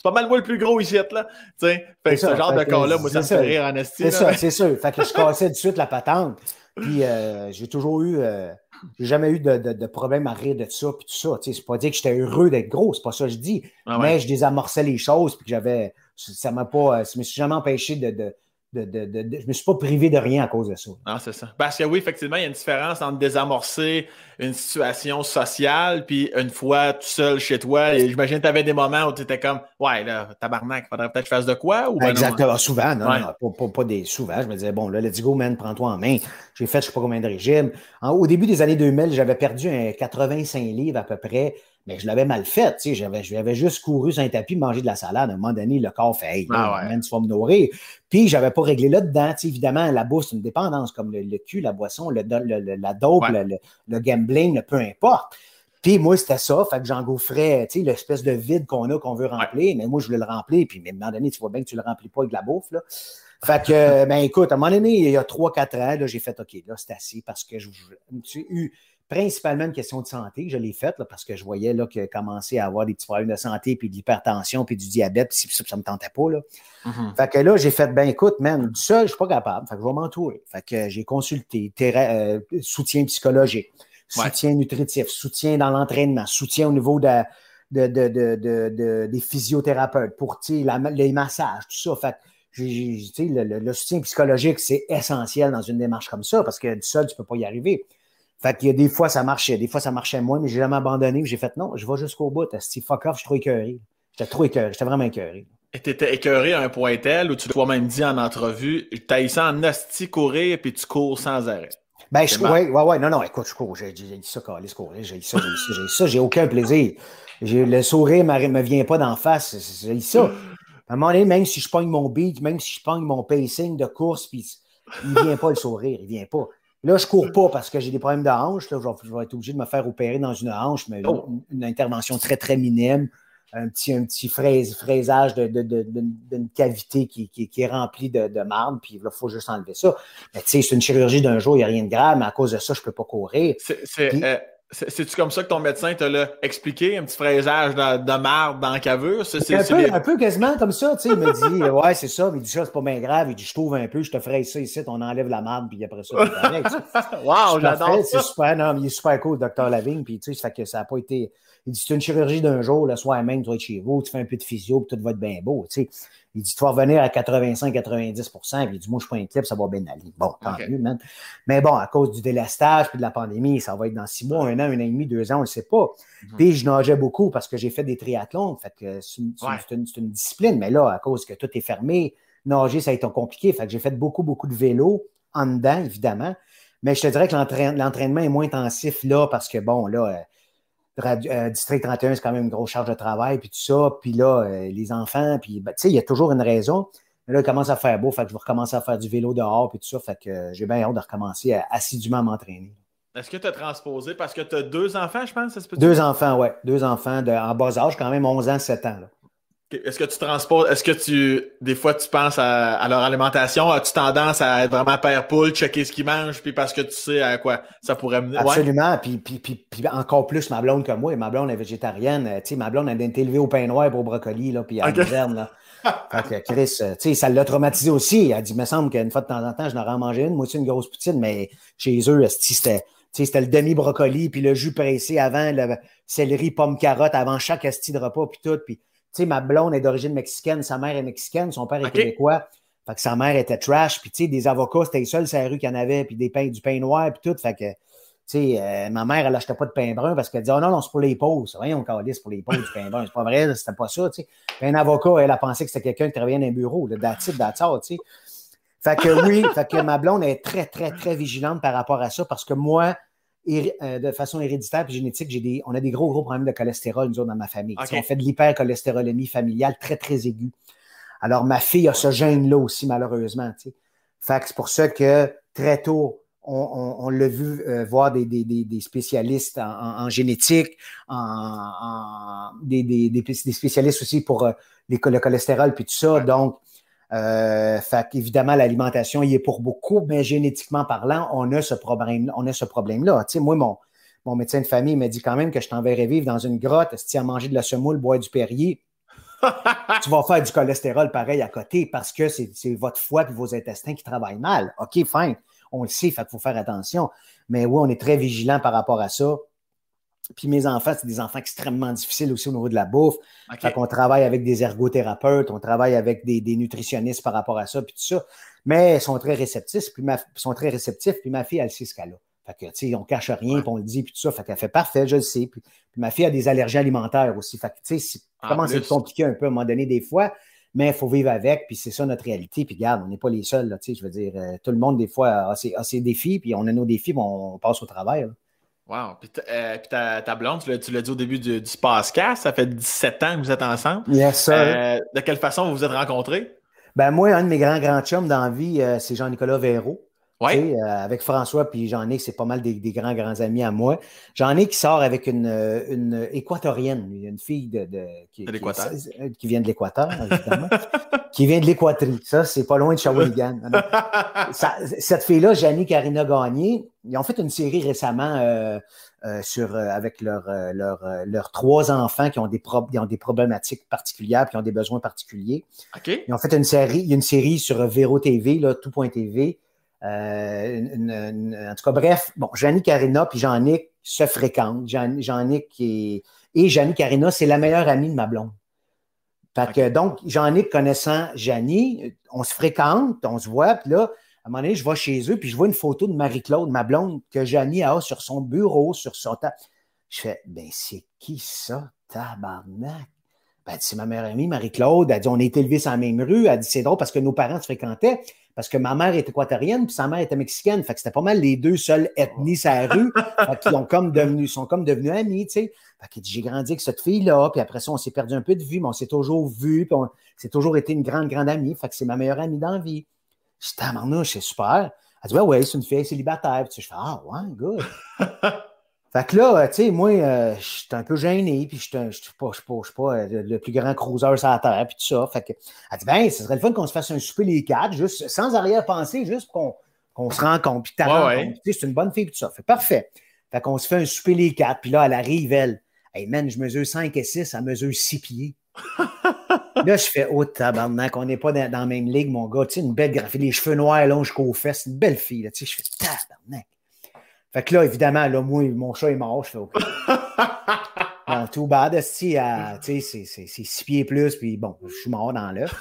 pas mal moi le plus gros ici, là. Tu sais, fait que ce genre de cas-là, moi, ça me fait rire en esti. C'est sûr. Fait que je cassais tout de suite la patente. Puis j'ai jamais eu de problème à rire de ça, puis tout ça. Tu sais, c'est pas dire que j'étais heureux d'être gros, c'est pas ça que je dis. Ah ouais. Mais je désamorçais les choses, puis que je me suis jamais empêché je me suis pas privé de rien à cause de ça. Ah, c'est ça. Parce que oui, effectivement, il y a une différence entre désamorcer une situation sociale puis une fois tout seul chez toi. Et j'imagine que tu avais des moments où tu étais comme « Ouais, là, tabarnak, faudrait peut-être que je fasse de quoi? » ou ben exactement. Non? Souvent, pas des souvent. Je me disais « Bon, là, let's go, man, prends-toi en main. » J'ai fait je sais pas combien de régimes. Au début des années 2000, j'avais perdu 85 livres à peu près. Mais je l'avais mal fait, tu sais, j'avais juste couru sur un tapis, mangé de la salade. À un moment donné, le corps fait, hey, man, tu vas me nourrir. Puis, j'avais pas réglé là-dedans, tu sais, évidemment, la bourse, c'est une dépendance, comme le cul, la boisson, la dope, le gambling, peu importe. Puis, moi, c'était ça, fait que j'engouffrais, tu sais, l'espèce de vide qu'on veut remplir, mais moi, je voulais le remplir, puis, mais à un moment donné, tu vois bien que tu le remplis pas avec de la bouffe, là. Fait que, écoute, à un moment donné, il y a 3-4 ans, là, j'ai fait, OK, là, c'est assez, parce que j'ai eu principalement une question de santé, je l'ai faite parce que je voyais là que commençait à avoir des petits problèmes de santé, puis de l'hypertension, puis du diabète, puis ça me tentait pas là. Mm-hmm. Fait que là j'ai fait écoute, man, du seul je suis pas capable, fait que je vais m'entourer. Fait que j'ai consulté soutien psychologique, soutien nutritif, soutien dans l'entraînement, soutien au niveau des physiothérapeutes pour les massages, tout ça. Fait que le soutien psychologique c'est essentiel dans une démarche comme ça parce que du seul tu peux pas y arriver. Fait qu'il y a des fois, ça marchait moins, mais j'ai jamais abandonné. J'ai fait, non, je vais jusqu'au bout. Fuck off, je suis trop écœuré. J'étais trop écœuré. J'étais vraiment écœuré. Et t'étais écœuré à un point tel où tu l'as toi-même dit en entrevue, t'as ça en asti courir puis tu cours sans arrêt. Ben, non, écoute, je cours. J'ai dit ça, calisse, courir. J'ai dit ça. J'ai aucun plaisir. Le sourire ne me vient pas d'en face. J'ai dit ça. À un moment donné, même si je pogne mon beat, même si je pogne mon pacing de course, puis il ne vient pas le sourire, il ne vient pas. Là, je ne cours pas parce que j'ai des problèmes de hanche. Là, je vais être obligé de me faire opérer dans une hanche, mais une intervention très, très minime. Un petit fraisage d'une cavité qui est remplie de marbre, puis il faut juste enlever ça. Mais tu sais, c'est une chirurgie d'un jour, il n'y a rien de grave, mais à cause de ça, je ne peux pas courir. C'est-tu comme ça que ton médecin te l'a expliqué, un petit fraisage de marbre dans la cavure? Un peu quasiment comme ça, tu sais, il me dit, ouais, c'est ça, mais il dit ça, c'est pas bien grave, il dit, je trouve un peu, je te fraise ça ici, on enlève la marbre, puis après ça, wow, j'adore ça! C'est super, non, il est super cool, docteur Lavigne, puis tu sais, ça fait que ça n'a pas été... Il dit, c'est une chirurgie d'un jour, le soir même, tu vas être chez vous, tu fais un peu de physio, puis tout va être bien beau, tu sais. Il dit, tu vas revenir à 85-90%, puis il dit, moi, je suis pas inquiet, ça va bien aller. Bon, tant mieux, man. Mais bon, à cause du délastage, puis de la pandémie, ça va être dans 6 mois, 1 an, 1 an et demi, 2 ans, on le sait pas. Puis je nageais beaucoup parce que j'ai fait des triathlons, fait que c'est une discipline, mais là, à cause que tout est fermé, nager, ça a été compliqué, fait que j'ai fait beaucoup, beaucoup de vélo, en dedans, évidemment. Mais je te dirais que l'entraînement est moins intensif là, parce que bon, là... District 31, c'est quand même une grosse charge de travail, puis tout ça, puis là, les enfants, puis ben, tu sais, il y a toujours une raison. Mais là, il commence à faire beau, fait que je vais recommencer à faire du vélo dehors, puis tout ça, fait que j'ai bien hâte de recommencer à assidûment m'entraîner. Est-ce que tu as transposé, parce que tu as 2 enfants, je pense? Ça se peut-tu? 2 enfants, oui. 2 enfants en bas âge, quand même 11 ans, 7 ans, là. Est-ce que tu transposes, des fois, tu penses à leur alimentation? As-tu tendance à être vraiment père-poule, checker ce qu'ils mangent, puis parce que tu sais à quoi ça pourrait mener? Absolument, puis encore plus ma blonde que moi. Ma blonde est végétarienne. Tu sais, ma blonde, elle a été élevée au pain noir et au brocoli, là, puis à la luzerne, là. Fait que Chris, tu sais, ça l'a traumatisé aussi. Elle dit, il me semble qu'une fois de temps en temps, je n'aurais en mangé une. Moi aussi, une grosse poutine, mais chez eux, c'était le demi-brocoli, puis le jus pressé avant, le céleri, pomme, carotte, avant chaque asti de repas, puis tout, puis... Tu sais, ma blonde est d'origine mexicaine, sa mère est mexicaine, son père est québécois. Fait que sa mère était trash. Puis, tu sais, des avocats, c'était les seuls, c'est la rue qu'il y en avait, puis du pain noir, puis tout. Fait que, tu sais, ma mère, elle n'achetait pas de pain brun parce qu'elle disait, oh non, c'est pour les pauvres. Voyons, calisse, c'est pour les pauvres du pain brun. C'est pas vrai, c'était pas ça, tu sais. Un avocat, elle a pensé que c'était quelqu'un qui travaillait dans un bureau, là, d'attitude, tu sais. Fait que oui, fait que ma blonde est très, très, très vigilante par rapport à ça parce que moi, de façon héréditaire et génétique, on a des gros problèmes de cholestérol, nous autres, dans ma famille. Okay. On fait de l'hypercholestérolémie familiale très, très aiguë. Alors, ma fille a ce gène-là aussi, malheureusement. T'sais. Fait que c'est pour ça que très tôt, on l'a vu voir des spécialistes en génétique, des spécialistes aussi pour le cholestérol puis tout ça. Ouais. Donc, fait qu'évidemment, l'alimentation y est pour beaucoup, mais génétiquement parlant, on a ce problème-là. Tu sais, moi, mon médecin de famille m'a dit quand même que je t'enverrais vivre dans une grotte, si tu as mangé de la semoule, boire du Perrier, tu vas faire du cholestérol pareil à côté parce que c'est votre foie et vos intestins qui travaillent mal. OK, fine, on le sait, fait qu'il faut faire attention. Mais oui, on est très vigilant par rapport à ça. Puis mes enfants, c'est des enfants extrêmement difficiles aussi au niveau de la bouffe. Okay. Fait qu'on travaille avec des ergothérapeutes, on travaille avec des nutritionnistes par rapport à ça, puis tout ça. Mais ils sont très réceptifs, puis ma fille, elle sait ce qu'elle a. Fait que, tu sais, on cache rien, puis on le dit, puis tout ça. Fait qu'elle fait parfait, je le sais. Puis ma fille a des allergies alimentaires aussi. Fait que, tu sais, c'est compliqué un peu à un moment donné des fois, mais il faut vivre avec, puis c'est ça notre réalité. Puis regarde, on n'est pas les seuls, là, tu sais, je veux dire, tout le monde, des fois, a ses défis, puis on a nos défis, puis on passe au travail, là. Wow. Puis ta blonde, tu l'as dit au début du podcast, ça fait 17 ans que vous êtes ensemble. Yes, sir. De quelle façon vous vous êtes rencontrés? Ben moi, un de mes grands chums dans la vie, c'est Jean-Nicolas Verreault. Oui. Tu sais, avec François puis Jean-Nic, c'est pas mal des grands amis à moi. Jean-Nic qui sort avec une équatorienne, une fille qui vient de l'Équateur, évidemment, qui vient de l'Équatrie. Ça, c'est pas loin de Shawinigan. Cette fille-là, Janie Karina Gagné, ils ont fait une série récemment avec leurs 3 enfants qui ont des problématiques particulières, qui ont des besoins particuliers. Okay. Ils ont fait une série sur Véro TV, là, tout.tv. En tout cas, bref, bon, Janie Karina puis Jean-Nic se fréquentent. Jean-Nic et Janie Karina, c'est la meilleure amie de ma blonde. Fait que, donc, Jean-Nic connaissant Janie, on se fréquente, on se voit, puis là, à un moment donné, je vais chez eux, puis je vois une photo de Marie-Claude, ma blonde, que Janie a sur son bureau, sur son table. Je fais, ben, c'est qui ça, tabarnak? Ben, elle dit, c'est ma meilleure amie, Marie-Claude. Elle dit, on est élevés sur la même rue. Elle dit, c'est drôle parce que nos parents se fréquentaient, parce que ma mère était équatorienne puis sa mère était mexicaine. Fait que c'était pas mal les deux seules ethnies sur la rue. Fait qu'ils ont comme devenu, sont comme devenus amis, tu sais. Fait que j'ai grandi avec cette fille-là. Puis après ça, on s'est perdu un peu de vue, mais on s'est toujours vus. Puis on s'est toujours été une grande, grande amie. Fait que c'est ma meilleure amie dans la vie. Je dis, ah, mon c'est super. Elle dit, ouais, ouais, c'est une fille célibataire. Puis, je fais, ah, ouais, good. Fait que là, tu sais, moi, je suis un peu gêné, puis je ne suis pas le plus grand cruiser sur la terre, puis tout ça. Fait que, elle dit, ben, ce serait le fun qu'on se fasse un souper les quatre, juste sans arrière-pensée, juste qu'on se rencontre, puis rencontre. Tu sais, c'est une bonne fille, puis tout ça. Fait parfait. Fait qu'on se fait un souper les quatre, puis là, elle arrive, elle. Hey, man, je mesure 5 et 6, elle mesure 6 pieds. Là, je fais, oh, tabarnak, on n'est pas dans la même ligue, mon gars. Tu sais, une belle graphie, les cheveux noirs, longs jusqu'aux fesses, une belle fille, là, tu sais, je fais, tabarnak. Fait que là, évidemment, là, moi, mon chat est mort, je fais OK. Too bad, tu sais, c'est 6 pieds plus, puis bon, je suis mort dans l'œuf.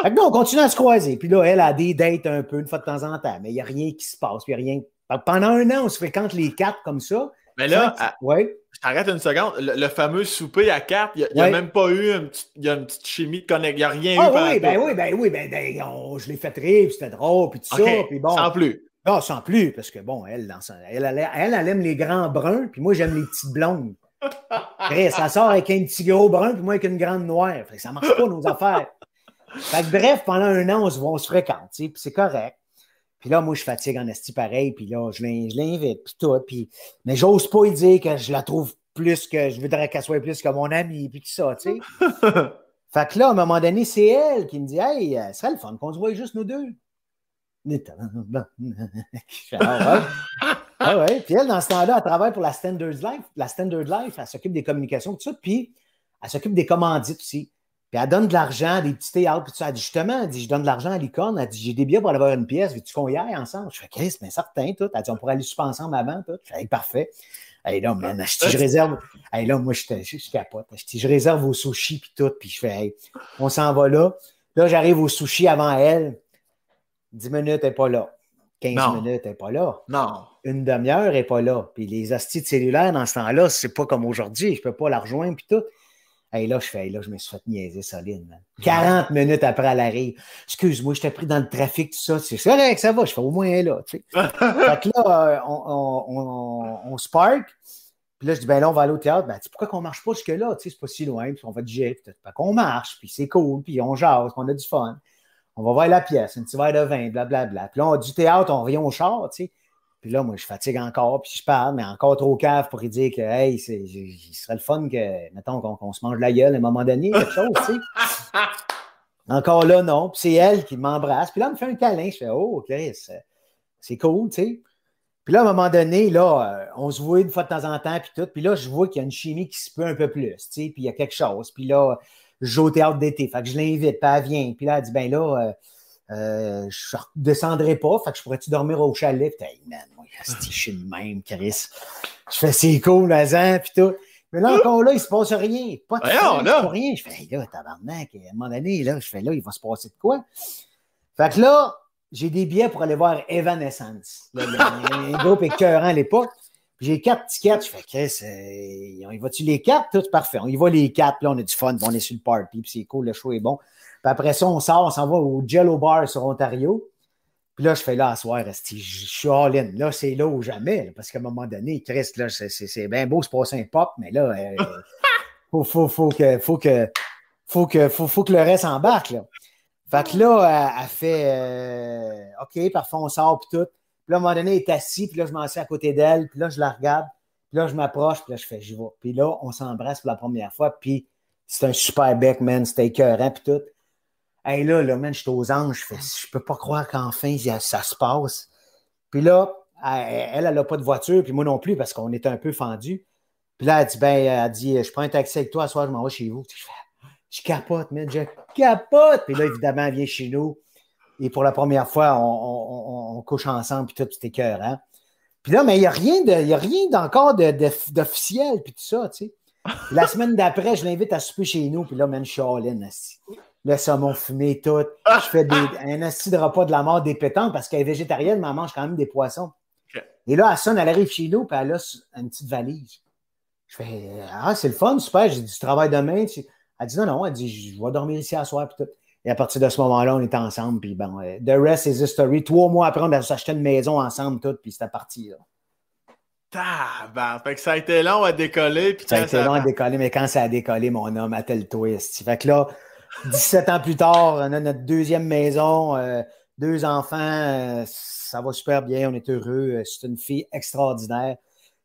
Fait que là, on continue à se croiser. Puis là, elle a des dates un peu, une fois de temps en temps, mais il n'y a rien qui se passe, puis il n'y a rien. Pendant un an, on se fréquente les quatre comme ça. Mais là, ouais. Je t'arrête une seconde. Le fameux souper à quatre, il n'y a même pas eu une petite chimie de connexion. Il n'y a rien eu. Ah oui, ben oui, je l'ai fait rire, puis c'était drôle, puis tout ça, puis bon. Sans plus. Ah, sans plus, parce que bon, elle aime les grands bruns, puis moi, j'aime les petites blondes. Bref, ça sort avec un petit gros brun, puis moi, avec une grande noire. Fait que ça marche pas, nos affaires. Fait que bref, pendant un an, on se fréquente, puis c'est correct. Puis là, moi, je fatigue en esti pareil, puis là, je l'invite, puis tout. Puis, mais j'ose pas lui dire que je la trouve plus que, je voudrais qu'elle soit plus que mon amie, puis tout ça, tu sais. Fait que là, à un moment donné, c'est elle qui me dit « Hey, ce serait le fun qu'on se voit juste nous deux. » Ah ouais. Puis elle, dans ce temps-là, elle travaille pour la Standard Life. La Standard Life, elle s'occupe des communications, tout ça, puis elle s'occupe des commandites aussi. Puis elle donne de l'argent à des petits théâtres, puis tout ça. Elle dit, justement, elle dit, je donne de l'argent à l'Icône. Elle dit, j'ai des billets pour aller voir une pièce, veux-tu qu'on y aille ensemble? Je fais, Chris, mais certain, tout. Elle dit, on pourrait aller super ensemble avant, tout. Je fais, parfait. Hey, là, man, je réserve. Hey, là, moi, je capote. Je réserve au sushi, puis tout. Puis je fais, hey, on s'en va là. Là, j'arrive au sushi avant elle. 10 minutes n'est pas là. 15 minutes n'est pas là. Non. Une demi-heure n'est pas là. Puis les hosties de cellulaire, dans ce temps-là, c'est pas comme aujourd'hui. Je ne peux pas la rejoindre, puis tout. Hey, là, je me suis fait niaiser solide, man. 40 minutes après, elle arrive. Excuse-moi, je t'ai pris dans le trafic, tout ça. C'est vrai que ça va. Je fais au moins elle là, tu sais. Fait que là, on se parque. Puis là, je dis, ben là, on va aller au théâtre. Ben, pourquoi qu'on marche pas jusque-là? Tu sais, c'est pas si loin. Puis on va digérer, puis tout. Fait qu'on marche, puis c'est cool, puis on jase, puis on a du fun. On va voir la pièce, un petit verre de vin, blablabla. Puis là, du théâtre, on revient au char, tu sais. Puis là, moi, je fatigue encore, puis je parle, mais encore trop cave pour y dire que, hey, il serait le fun que, mettons, qu'on se mange la gueule à un moment donné, quelque chose, tu sais. Encore là, non. Puis c'est elle qui m'embrasse. Puis là, elle me fait un câlin. Je fais, oh, Chris, c'est cool, tu sais. Puis là, à un moment donné, là, on se voit une fois de temps en temps, puis tout. Puis là, je vois qu'il y a une chimie qui se peut un peu plus, tu sais. Puis il y a quelque chose. Puis là, je joue au théâtre d'été. Fait que je l'invite, puis elle vient. Puis là, elle dit, ben là, je ne redescendrai pas. Fait que je pourrais-tu dormir au chalet? Puis hey, man, moi, je suis le même, Chris. Je fais, c'est cool, Lazan, puis tout. Mais là, encore là, il ne se passe rien. Pas de rien, pas rien. Je fais, hey, là, tabarnak, à un moment donné, là, je fais, là, il va se passer de quoi? Fait que là, j'ai des billets pour aller voir Evanescence. Un groupe écœurant à l'époque. J'ai 4 tickets. Je fais, Chris, on y va-tu les 4? Tout parfait. On y va les 4. Puis là, on a du fun. Puis on est sur le party. Puis c'est cool. Le show est bon. Puis après ça, on sort. On s'en va au Jello Bar sur Ontario. Puis là, je fais là, à soir, je suis all-in. Là, c'est là ou jamais. Là, parce qu'à un moment donné, Chris, là, c'est bien beau se passer un pop. Mais là, faut que le reste embarque. Là. Fait que là, elle fait OK, parfait, on sort. Puis tout. Puis là, à un moment donné, elle est assise, puis là, je m'en suis à côté d'elle, puis là, je la regarde, puis là, je m'approche, puis là, je fais, j'y vais. Puis là, on s'embrasse pour la première fois, puis c'est un super bec, man, c'était écœurant, puis tout. Hey, là, man, je suis aux anges, je fais, je peux pas croire qu'enfin, ça se passe. Puis là, elle n'a pas de voiture, puis moi non plus, parce qu'on était un peu fendus. Puis là, elle dit, je prends un taxi avec toi, ce soir, je m'en vais chez vous. Puis je fais, je capote, man, je capote. Puis là, évidemment, elle vient chez nous. Et pour la première fois, on couche ensemble, puis tout, c'était cœur, hein. Puis là, mais il n'y a rien d'encore d'officiel, puis tout ça, tu sais. Puis la semaine d'après, je l'invite à souper chez nous, puis là, man, je suis all-in, assis. Le saumon fumé, tout. Je fais un assis de repas de la mort des pétantes, parce qu'elle est végétarienne, mais elle mange quand même des poissons. Et là, elle sonne, elle arrive chez nous, puis elle a une petite valise. Je fais, ah, c'est le fun, super, j'ai du travail demain, tu sais. Elle dit non, non, elle dit je vais dormir ici à soir. Puis tout. Et à partir de ce moment-là, on était ensemble. Puis bon, the rest is history. 3 mois après, on a s'acheté une maison ensemble, tout. Puis c'était parti, là. Fait que ça a été long à décoller. Puis ça a été long à décoller, mais quand ça a décollé, mon homme, a tel twist. Fait que là, 17 ans plus tard, on a notre deuxième maison, 2 enfants, ça va super bien, on est heureux. C'est une fille extraordinaire.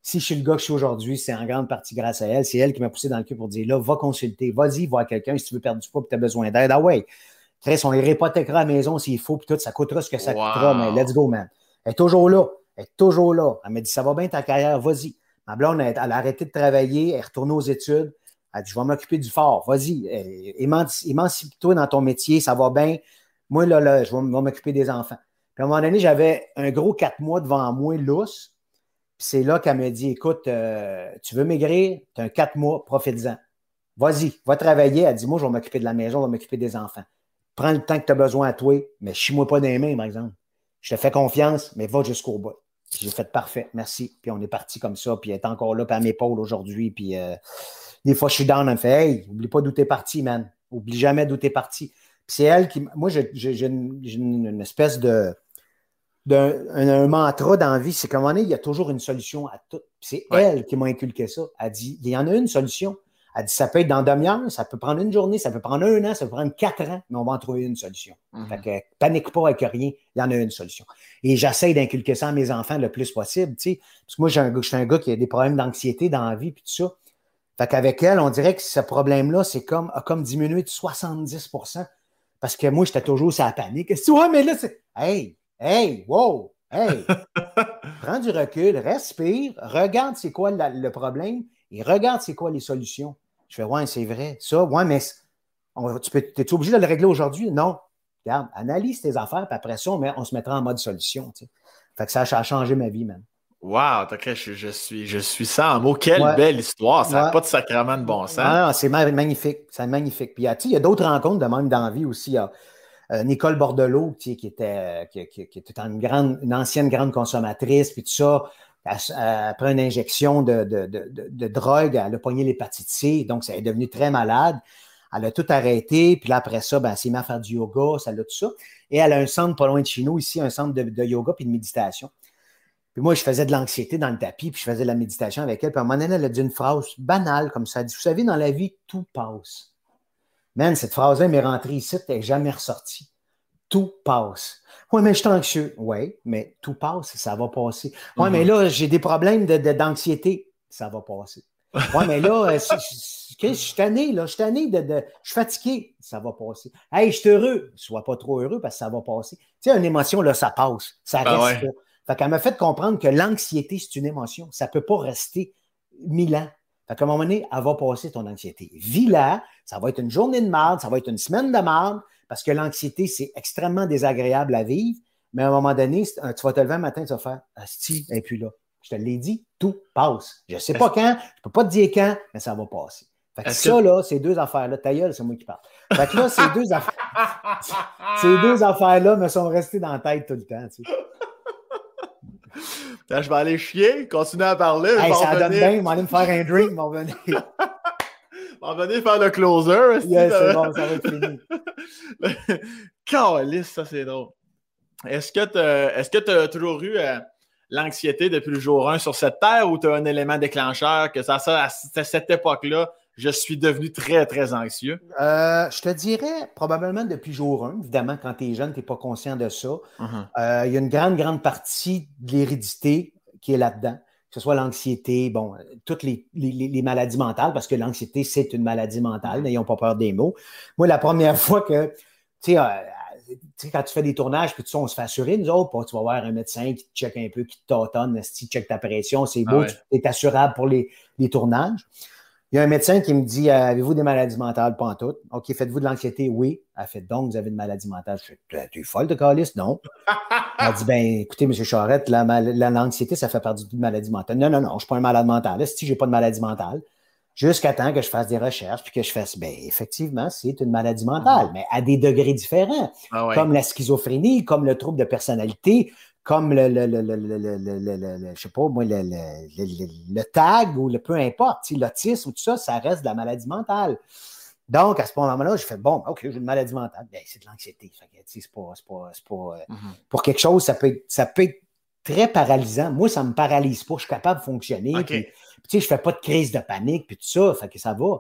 Si je suis le gars que je suis aujourd'hui, c'est en grande partie grâce à elle. C'est elle qui m'a poussé dans le cul pour dire, là, va consulter, vas-y, voir quelqu'un si tu veux perdre du poids et tu as besoin d'aide. Ah ouais, Chris, on les réhypothéquera à la maison s'il faut, puis tout, ça coûtera ce que ça coûtera, mais let's go, man. Elle est toujours là. Elle est toujours là. Elle m'a dit, ça va bien ta carrière, vas-y. Ma blonde, elle a arrêté de travailler, elle est retournée aux études. Elle dit, je vais m'occuper du fort, vas-y. Émancipe-toi dans ton métier, ça va bien. Moi, là, je vais m'occuper des enfants. Puis à un moment donné, j'avais un gros 4 mois devant moi, lousse. Puis c'est là qu'elle me dit, écoute, tu veux maigrir? Tu as un 4 mois, profite-en. Vas-y, va travailler. Elle dit, moi, je vais m'occuper de la maison, je vais m'occuper des enfants. Prends le temps que tu as besoin à toi, mais chie-moi pas dans les mains, par exemple. Je te fais confiance, mais va jusqu'au bout. J'ai fait parfait, merci. Puis on est parti comme ça, puis elle est encore là, puis à mes épaules aujourd'hui. Puis des fois, je suis down, elle me fait « Hey, oublie pas d'où t'es parti, man. Oublie jamais d'où t'es parti. » Puis c'est elle qui... Moi, j'ai une espèce de... un mantra dans la vie, c'est qu'à un moment donné, il y a toujours une solution à tout. Puis c'est elle qui m'a inculqué ça. Elle dit « Il y en a une solution. » Elle dit « Ça peut être dans demi-heure, ça peut prendre une journée, ça peut prendre 1 an, ça peut prendre 4 ans, mais on va en trouver une solution. Mm-hmm. » Fait que panique pas avec rien, il y en a une solution. Et j'essaie d'inculquer ça à mes enfants le plus possible, tu sais. Parce que moi, je suis un gars qui a des problèmes d'anxiété dans la vie, puis tout ça. Fait qu'avec elle, on dirait que ce problème-là, c'est comme diminué de 70%. Parce que moi, j'étais toujours sur la panique. « Ouais, mais là, c'est... Hey, wow, hey! Prends du recul, respire, regarde c'est quoi le problème et regarde c'est quoi les solutions. » Je fais « Ouais, c'est vrai. Ça, ouais, mais t'es-tu obligé de le régler aujourd'hui? » Non. Regarde, analyse tes affaires, puis après ça, on se mettra en mode solution. Tu sais. Fait que ça a changé ma vie, même. Wow, je suis sans mots. Quelle belle histoire. Ça n'a pas de sacrement de bon sens. Non, c'est magnifique. C'est magnifique. Puis, il y a d'autres rencontres de même dans la vie aussi. Il y a Nicole Bordelot, qui était une ancienne grande consommatrice, puis tout ça. Après une injection de drogue, elle a pogné l'hépatite C, donc elle est devenue très malade. Elle a tout arrêté, puis là, après ça, elle s'est mise à faire du yoga, ça l'a tout ça. Et elle a un centre pas loin de chez nous, ici, un centre de yoga puis de méditation. Puis moi, je faisais de l'anxiété dans le tapis, puis je faisais de la méditation avec elle. Puis à un moment donné, elle a dit une phrase banale comme ça. Elle dit, vous savez, dans la vie, tout passe. Man, cette phrase-là m'est rentrée ici, elle n'est jamais ressortie. Tout passe. Oui, mais je suis anxieux. Oui, mais tout passe, ça va passer. Oui, mais là, j'ai des problèmes d'anxiété. Ça va passer. Oui, mais là, je suis tanné, là. Je suis tanné je suis fatigué. Ça va passer. Hey, je suis heureux. Sois pas trop heureux parce que ça va passer. Tu sais, une émotion, là, ça passe. Ça reste là. Fait qu'elle m'a fait comprendre que l'anxiété, c'est une émotion. Ça ne peut pas rester 1000 ans. Fait qu'à un moment donné, elle va passer ton anxiété. Vis-la, ça va être une journée de marde, ça va être une semaine de marde, parce que l'anxiété, c'est extrêmement désagréable à vivre. Mais à un moment donné, tu vas te lever un matin, tu vas faire « Asti, elle n'est plus là. » Je te l'ai dit, tout passe. Je ne sais pas quand, je ne peux pas te dire quand, mais ça va passer. Fait que ça, là, ces deux affaires-là, ta gueule, c'est moi qui parle. Fait que là, ces deux affaires-là me sont restées dans la tête tout le temps, tu sais. Là, je vais aller chier, continuer à parler. Hey, ça donne bien, on va aller me faire un drink, on va venir. On va venir faire le closer. Yes, c'est bon, ça va être fini. Câlisse, ça c'est drôle. Est-ce que tu as toujours eu l'anxiété depuis le jour 1 sur cette terre ou tu as un élément déclencheur que ça, à cette époque-là, je suis devenu très, très anxieux? Je te dirais, probablement depuis jour 1. Évidemment, quand tu es jeune, tu n'es pas conscient de ça. Il y a une grande partie de l'hérédité qui est là-dedans, que ce soit l'anxiété, bon, toutes les maladies mentales, parce que l'anxiété, c'est une maladie mentale, n'ayons pas peur des mots. Moi, la première fois que, tu sais, quand tu fais des tournages, puis on se fait assurer, nous autres, tu vas voir un médecin qui te check un peu, qui te tâtonne, qui check ta pression, c'est beau, tu es assurable pour les tournages. Il y a un médecin qui me dit « Avez-vous des maladies mentales? » Pas en tout. « OK, faites-vous de l'anxiété? » Oui. Elle fait « Donc, vous avez une maladie mentale. » Je fais « Tu es folle de câlisse? » Non. Elle dit « Ben, écoutez, M. Charette, l'anxiété, ça fait partie d'une maladie mentale. » Non, non, non, je ne suis pas un malade mental. Si je n'ai pas de maladie mentale, jusqu'à temps que je fasse des recherches puis que je fasse « Ben, effectivement, c'est une maladie mentale, mais à des degrés différents, comme la schizophrénie, comme le trouble de personnalité, comme le je sais pas moi, le tag ou le peu importe, l'autisme ou tout ça, ça reste de la maladie mentale. Donc, à ce moment-là, j'ai fait, bon, OK, j'ai une maladie mentale. Bien, c'est de l'anxiété. C'est pas Pour quelque chose, ça peut être très paralysant. Moi, ça me paralyse pas. Je suis capable de fonctionner. Okay. Puis, tu sais, je fais pas de crise de panique, puis tout ça. Fait que ça va.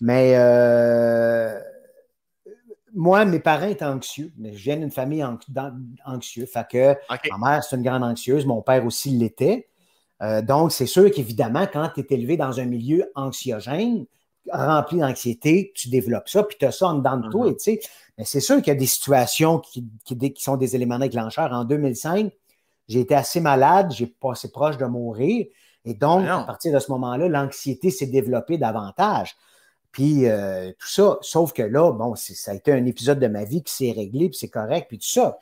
Mais moi, mes parents étaient anxieux. Mais je viens d'une famille anxieuse. Fait que ma mère, c'est une grande anxieuse. Mon père aussi l'était. Donc, c'est sûr qu'évidemment, quand tu es élevé dans un milieu anxiogène, rempli d'anxiété, tu développes ça, puis tu as ça en dedans de toi. Et, tu sais, mais c'est sûr qu'il y a des situations qui sont des éléments déclencheurs. En 2005, j'ai été assez malade, j'ai passé proche de mourir. Et donc, à partir de ce moment-là, l'anxiété s'est développée davantage. Puis tout ça, sauf que là, bon, ça a été un épisode de ma vie qui s'est réglé, puis c'est correct, puis tout ça.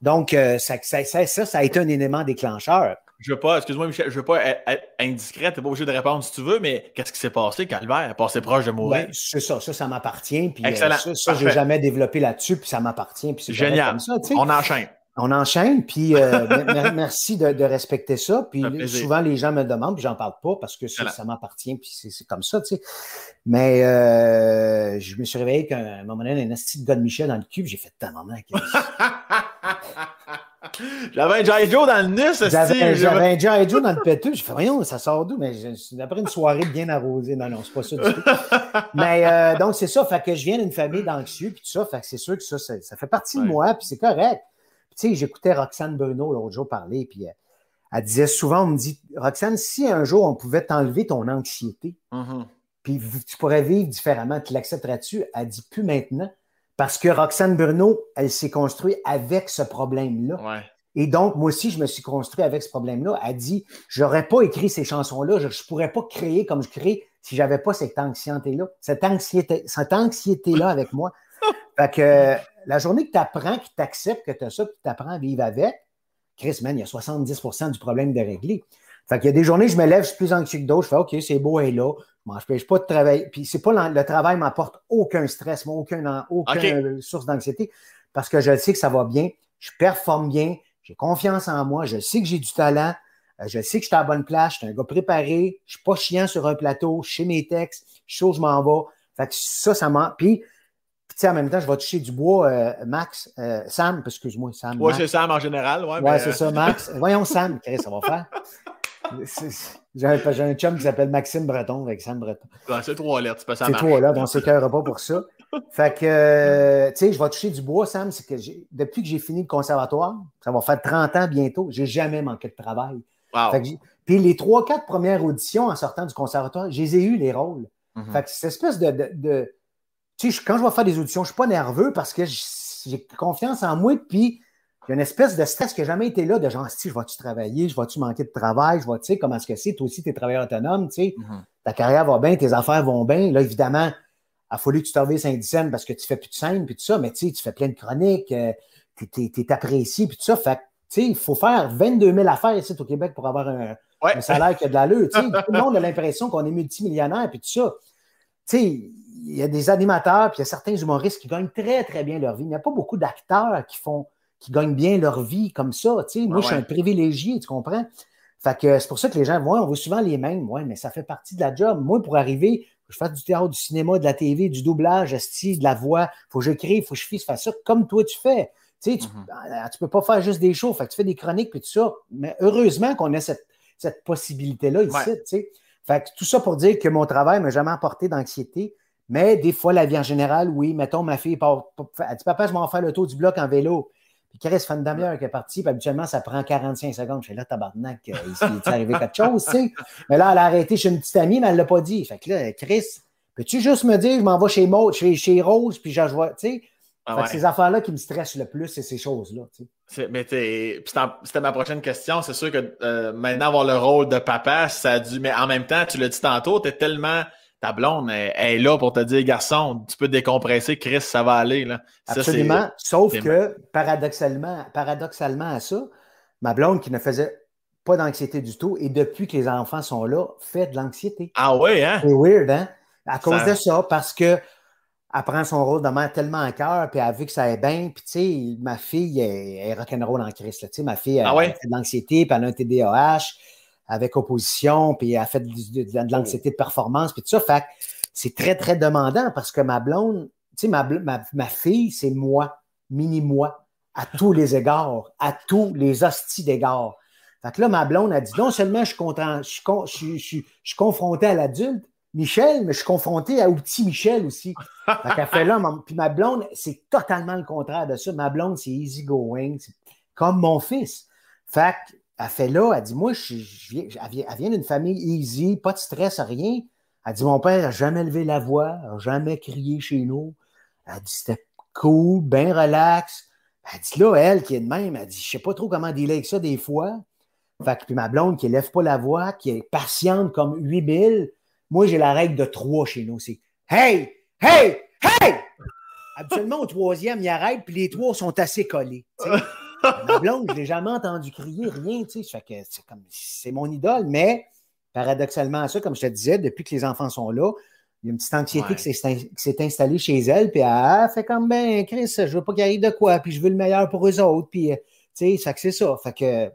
Donc, ça a été un élément déclencheur. Je veux pas, excuse-moi, Michel, je veux pas être indiscret, t'es pas obligé de répondre si tu veux, mais qu'est-ce qui s'est passé, Calvaire, passé proche de mourir? Ouais, c'est ça m'appartient, puis ça, j'ai jamais développé là-dessus, puis ça m'appartient, puis c'est génial. Comme ça, tu sais. On enchaîne, puis merci de respecter ça, puis souvent les gens me demandent, puis j'en parle pas, parce que ça m'appartient, puis c'est comme ça, tu sais. Mais je me suis réveillé qu'à un moment donné, un asti de gars de Michel dans le cul, puis j'ai fait tellement mal. J'avais un G.I. Joe dans le nez, ce style. J'avais un G.I. Joe dans le péteux. J'ai fait, voyons, ça sort d'où? Mais après une soirée bien arrosée. Non, c'est pas ça du tout. Mais donc, c'est ça. Fait que je viens d'une famille d'anxieux, puis tout ça. Fait que c'est sûr que ça fait partie de moi, puis c'est correct. Puis, tu sais, j'écoutais Roxane Bruno l'autre jour parler, puis elle disait souvent, on me dit, Roxane, si un jour on pouvait t'enlever ton anxiété, puis tu pourrais vivre différemment, tu l'accepteras-tu? Elle dit, plus maintenant. Parce que Roxane Bruno, elle s'est construite avec ce problème-là. Ouais. Et donc, moi aussi, je me suis construit avec ce problème-là. Elle dit, j'aurais pas écrit ces chansons-là, je pourrais pas créer comme je crée si j'avais pas cette anxiété-là avec moi. Fait que la journée que tu apprends, que tu acceptes que tu as ça, que tu apprends à vivre avec, Chris, man, il y a 70% du problème de régler. Fait qu'il y a des journées, je me lève, je suis plus anxieux que d'autres, je fais OK, c'est beau, elle est là. Bon, je ne pêche pas de travail. Puis c'est pas le travail m'apporte aucun stress, moi, aucune source d'anxiété, parce que je sais que ça va bien, je performe bien, j'ai confiance en moi, je sais que j'ai du talent, je sais que je suis à la bonne place, je suis un gars préparé, je suis pas chiant sur un plateau, je sais mes textes, je sais où je m'en vais. Fait que ça m'en. Puis, tu sais, en même temps, je vais toucher du bois, Sam. Oui, c'est Sam en général. Oui, ouais, c'est ça, Max. Voyons, Sam, qu'est-ce que ça va faire? J'ai un chum qui s'appelle Maxime Breton avec Sam Breton. Ben, c'est trois lettres, tu peux ça marcher. C'est trois lettres, on ne s'écœurera pas pour ça. Fait que, tu sais, je vais toucher du bois, Sam. C'est que depuis que j'ai fini le conservatoire, ça va faire 30 ans bientôt, j'ai jamais manqué de travail. Wow. Fait que puis les 3-4 premières auditions en sortant du conservatoire, je les ai eues, les rôles. Mm-hmm. Fait que cette espèce de tu sais, quand je vais faire des auditions, je ne suis pas nerveux parce que j'ai confiance en moi, puis il y a une espèce de stress qui n'a jamais été là, de genre, si, je vais-tu travailler, je vais-tu manquer de travail, je vais, tu sais, comment est-ce que c'est, toi aussi, tu es travailleur autonome, tu sais, ta carrière va bien, tes affaires vont bien. Là, évidemment, il a fallu que tu te revises un dix parce que tu fais plus de scène, puis tout ça, mais tu sais, tu fais plein de chroniques, t'es apprécié, puis tout ça. Fait que, tu sais, il faut faire 22 000 affaires ici au Québec pour avoir un salaire qui a de l'allure. Tu sais, tout le monde a l'impression qu'on est multimillionnaire, puis tout ça. Tu sais, il y a des animateurs, puis il y a certains humoristes qui gagnent très, très bien leur vie. Il n'y a pas beaucoup d'acteurs qui gagnent bien leur vie comme ça. Tu sais. Moi, je suis un privilégié, tu comprends? Fait que c'est pour ça que les gens, on voit souvent les mêmes. Ouais, mais ça fait partie de la job. Moi, pour arriver, faut que je fasse du théâtre, du cinéma, de la TV, du doublage, de la voix. Faut que j'écrive, faut que je fasse ça comme toi tu fais. Tu sais, tu peux pas faire juste des shows. Fait que tu fais des chroniques puis tout ça. Mais heureusement qu'on a cette possibilité-là ici. Tu sais. Fait que tout ça pour dire que mon travail m'a jamais apporté d'anxiété. Mais des fois, la vie en général, oui, mettons, ma fille part, elle dit « Papa, je m'en vais faire le tour du bloc en vélo. » Puis Chris fait une demi-heure qui est partie, puis habituellement, ça prend 45 secondes. Je suis là, tabarnak, il est arrivé quelque chose, tu sais. Mais là, elle a arrêté chez une petite amie, mais elle ne l'a pas dit. Fait que là, Chris, peux-tu juste me dire, je m'en vais chez Maud, chez Rose, puis je vois, tu sais. Fait que ces affaires-là qui me stressent le plus, c'est ces choses-là, tu sais. C'était ma prochaine question. C'est sûr que maintenant, avoir le rôle de papa, ça a dû. Mais en même temps, tu l'as dit tantôt, t'es tellement. Ta blonde, elle est là pour te dire, garçon, tu peux te décompresser, Chris, ça va aller. Là. Absolument, ça, sauf que paradoxalement à ça, ma blonde qui ne faisait pas d'anxiété du tout, et depuis que les enfants sont là, fait de l'anxiété. Ah oui, hein? C'est weird, hein? À cause de ça, parce qu'elle prend son rôle de mère tellement à cœur, puis elle a vu que ça est bien, puis tu sais, ma fille est rock'n'roll en Chris. Tu sais, ma fille elle fait de l'anxiété, puis elle a un TDAH, avec opposition, puis elle a fait de l'anxiété de performance, puis tout ça. Fait que c'est très, très demandant parce que ma blonde, tu sais, ma fille, c'est moi, mini-moi, à tous les égards, à tous les hosties d'égards. Fait que là, ma blonde a dit, non seulement je suis content, je suis confronté à l'adulte, Michel, mais je suis confronté au petit Michel aussi. Fait qu'elle fait là, puis ma blonde, c'est totalement le contraire de ça. Ma blonde, c'est easy going, c'est comme mon fils. Fait qu'elle fait là, elle dit, moi, elle vient d'une famille easy, pas de stress, rien. Elle dit, mon père n'a jamais levé la voix, n'a jamais crié chez nous. Elle dit, c'était cool, bien relax. Elle dit, là, elle qui est de même, elle dit, je ne sais pas trop comment dealer avec ça des fois. Fait que, puis ma blonde qui lève pas la voix, qui est patiente comme 8000, moi, j'ai la règle de 3 chez nous. C'est « Hey! Hey! Hey! » Habituellement, au troisième, il arrête, puis les 3 sont assez collés. Ma blonde, je ne l'ai jamais entendu crier, rien. Fait que c'est mon idole, mais paradoxalement à ça, comme je te disais, depuis que les enfants sont là, il y a une petite anxiété qui s'est installée chez elle, puis elle fait comme « Ben, Chris, je veux pas qu'il arrive de quoi, puis je veux le meilleur pour eux autres. » Puis, tu sais, ça que c'est ça. Fait que...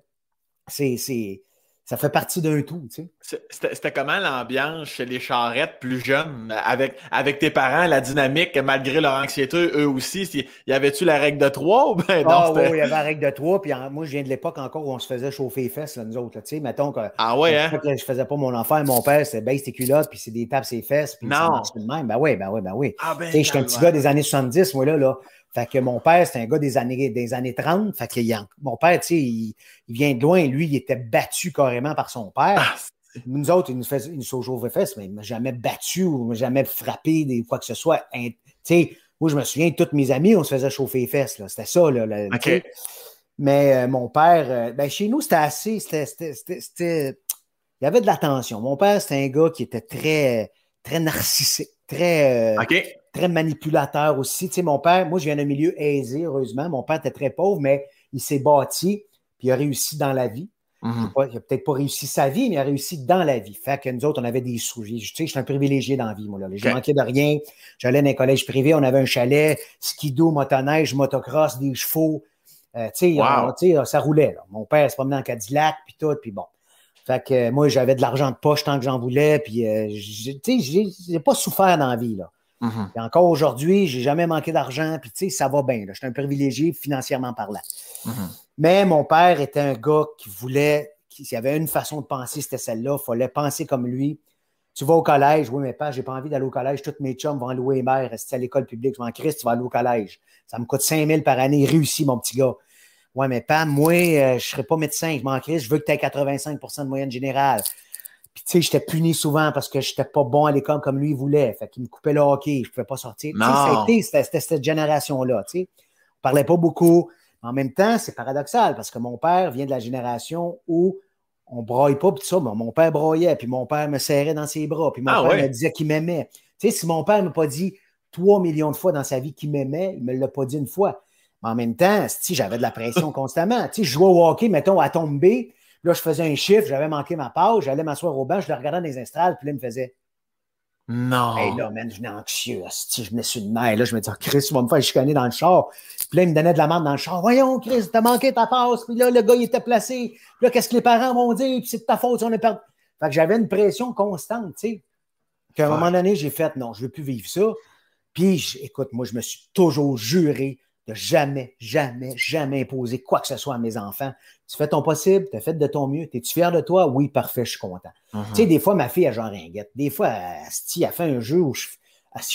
ça fait partie d'un tout, tu sais. C'était comment l'ambiance chez les Charrettes plus jeunes, avec tes parents, la dynamique, malgré leur anxiété, eux aussi? Y avait-tu la règle de 3? Oui, il y avait la règle de 3, puis moi, je viens de l'époque encore où on se faisait chauffer les fesses, là, nous autres, tu sais, mettons que... Ah ouais, hein? Je faisais pas mon enfer, mon père, c'était baisse tes culottes, puis c'est des tapes ses fesses, puis ça marche tout de même. Ben oui. Ah ben, tu sais, j'étais un petit gars des années 70, moi, là. Fait que mon père, c'était un gars des années 30. Fait que mon père, tu sais, il vient de loin. Lui, il était battu carrément par son père. Ah, nous autres, il nous sauve fesses, mais il ne m'a jamais battu ou il m'a jamais frappé des quoi que ce soit. Tu sais, moi, je me souviens, toutes mes amies, on se faisait chauffer les fesses. Là. C'était ça, là. Okay. Mais mon père, chez nous, c'était assez... Il y avait de la tension. Mon père, c'était un gars qui était très, très narcissique, très... très manipulateur aussi. Tu sais, mon père, moi, je viens d'un milieu aisé, heureusement. Mon père était très pauvre, mais il s'est bâti, puis il a réussi dans la vie. Mm-hmm. Il n'a peut-être pas réussi sa vie, mais il a réussi dans la vie. Fait que nous autres, on avait des sous. Tu sais, je suis un privilégié dans la vie, moi. Là. Je manquais de rien. J'allais dans un collège privé, on avait un chalet, skido, motoneige, motocross, des chevaux. Ça roulait. Là. Mon père se promenait en Cadillac, puis tout, puis bon. Fait que moi, j'avais de l'argent de poche tant que j'en voulais, puis tu sais, j'ai pas souffert dans la vie, là. Mm-hmm. Et encore aujourd'hui, j'ai jamais manqué d'argent, puis tu sais, ça va bien. Je suis un privilégié financièrement parlant. Mm-hmm. Mais mon père était un gars qui voulait, s'il y avait une façon de penser, c'était celle-là. Il fallait penser comme lui. Tu vas au collège, oui, mais pas, j'ai pas envie d'aller au collège. Toutes mes chums vont louer les mères. Si tu es à l'école publique, je m'en crisse, tu vas aller au collège. Ça me coûte 5 000 par année. Réussi, mon petit gars. Ouais, mais pas, moi, je serai pas médecin, je m'en crisse. Je veux que tu aies 85 % de moyenne générale. Puis, tu sais, j'étais puni souvent parce que j'étais pas bon à l'école comme lui, il voulait. Fait qu'il me coupait le hockey, je pouvais pas sortir. C'était cette génération-là, tu sais. On parlait pas beaucoup. Mais en même temps, c'est paradoxal parce que mon père vient de la génération où on braille pas, puis tout ça. Mon père broyait, puis mon père me serrait dans ses bras, puis mon père me disait qu'il m'aimait. Tu sais, si mon père m'a pas dit 3 millions de fois dans sa vie qu'il m'aimait, il me l'a pas dit une fois. Mais en même temps, si j'avais de la pression constamment. Tu sais, je jouais au hockey, mettons, à tomber. Là, je faisais un chiffre, j'avais manqué ma pause, j'allais m'asseoir au banc, je le regardais dans les estrades, puis là, il me faisait « Non! » Hey, là, man, je venais anxieux, hostie, je me suis de nerf, là, je me disais « Chris, tu vas me faire chicaner dans le char. » Puis là, il me donnait de la merde dans le char. « Voyons, Chris, t'as manqué ta passe. » Puis là, le gars, il était placé. Puis là, qu'est-ce que les parents vont dire? Puis c'est de ta faute, on a perdu. Fait que j'avais une pression constante, tu sais. Puis à un moment donné, j'ai fait « Non, je veux plus vivre ça. » Puis, écoute, moi, je me suis toujours juré de jamais, jamais, jamais imposer quoi que ce soit à mes enfants. Tu fais ton possible, tu as fait de ton mieux. Es-tu fier de toi? Oui, parfait, je suis content. Mm-hmm. Tu sais, des fois, ma fille, elle genre ringuette. Des fois, elle fait un jeu où je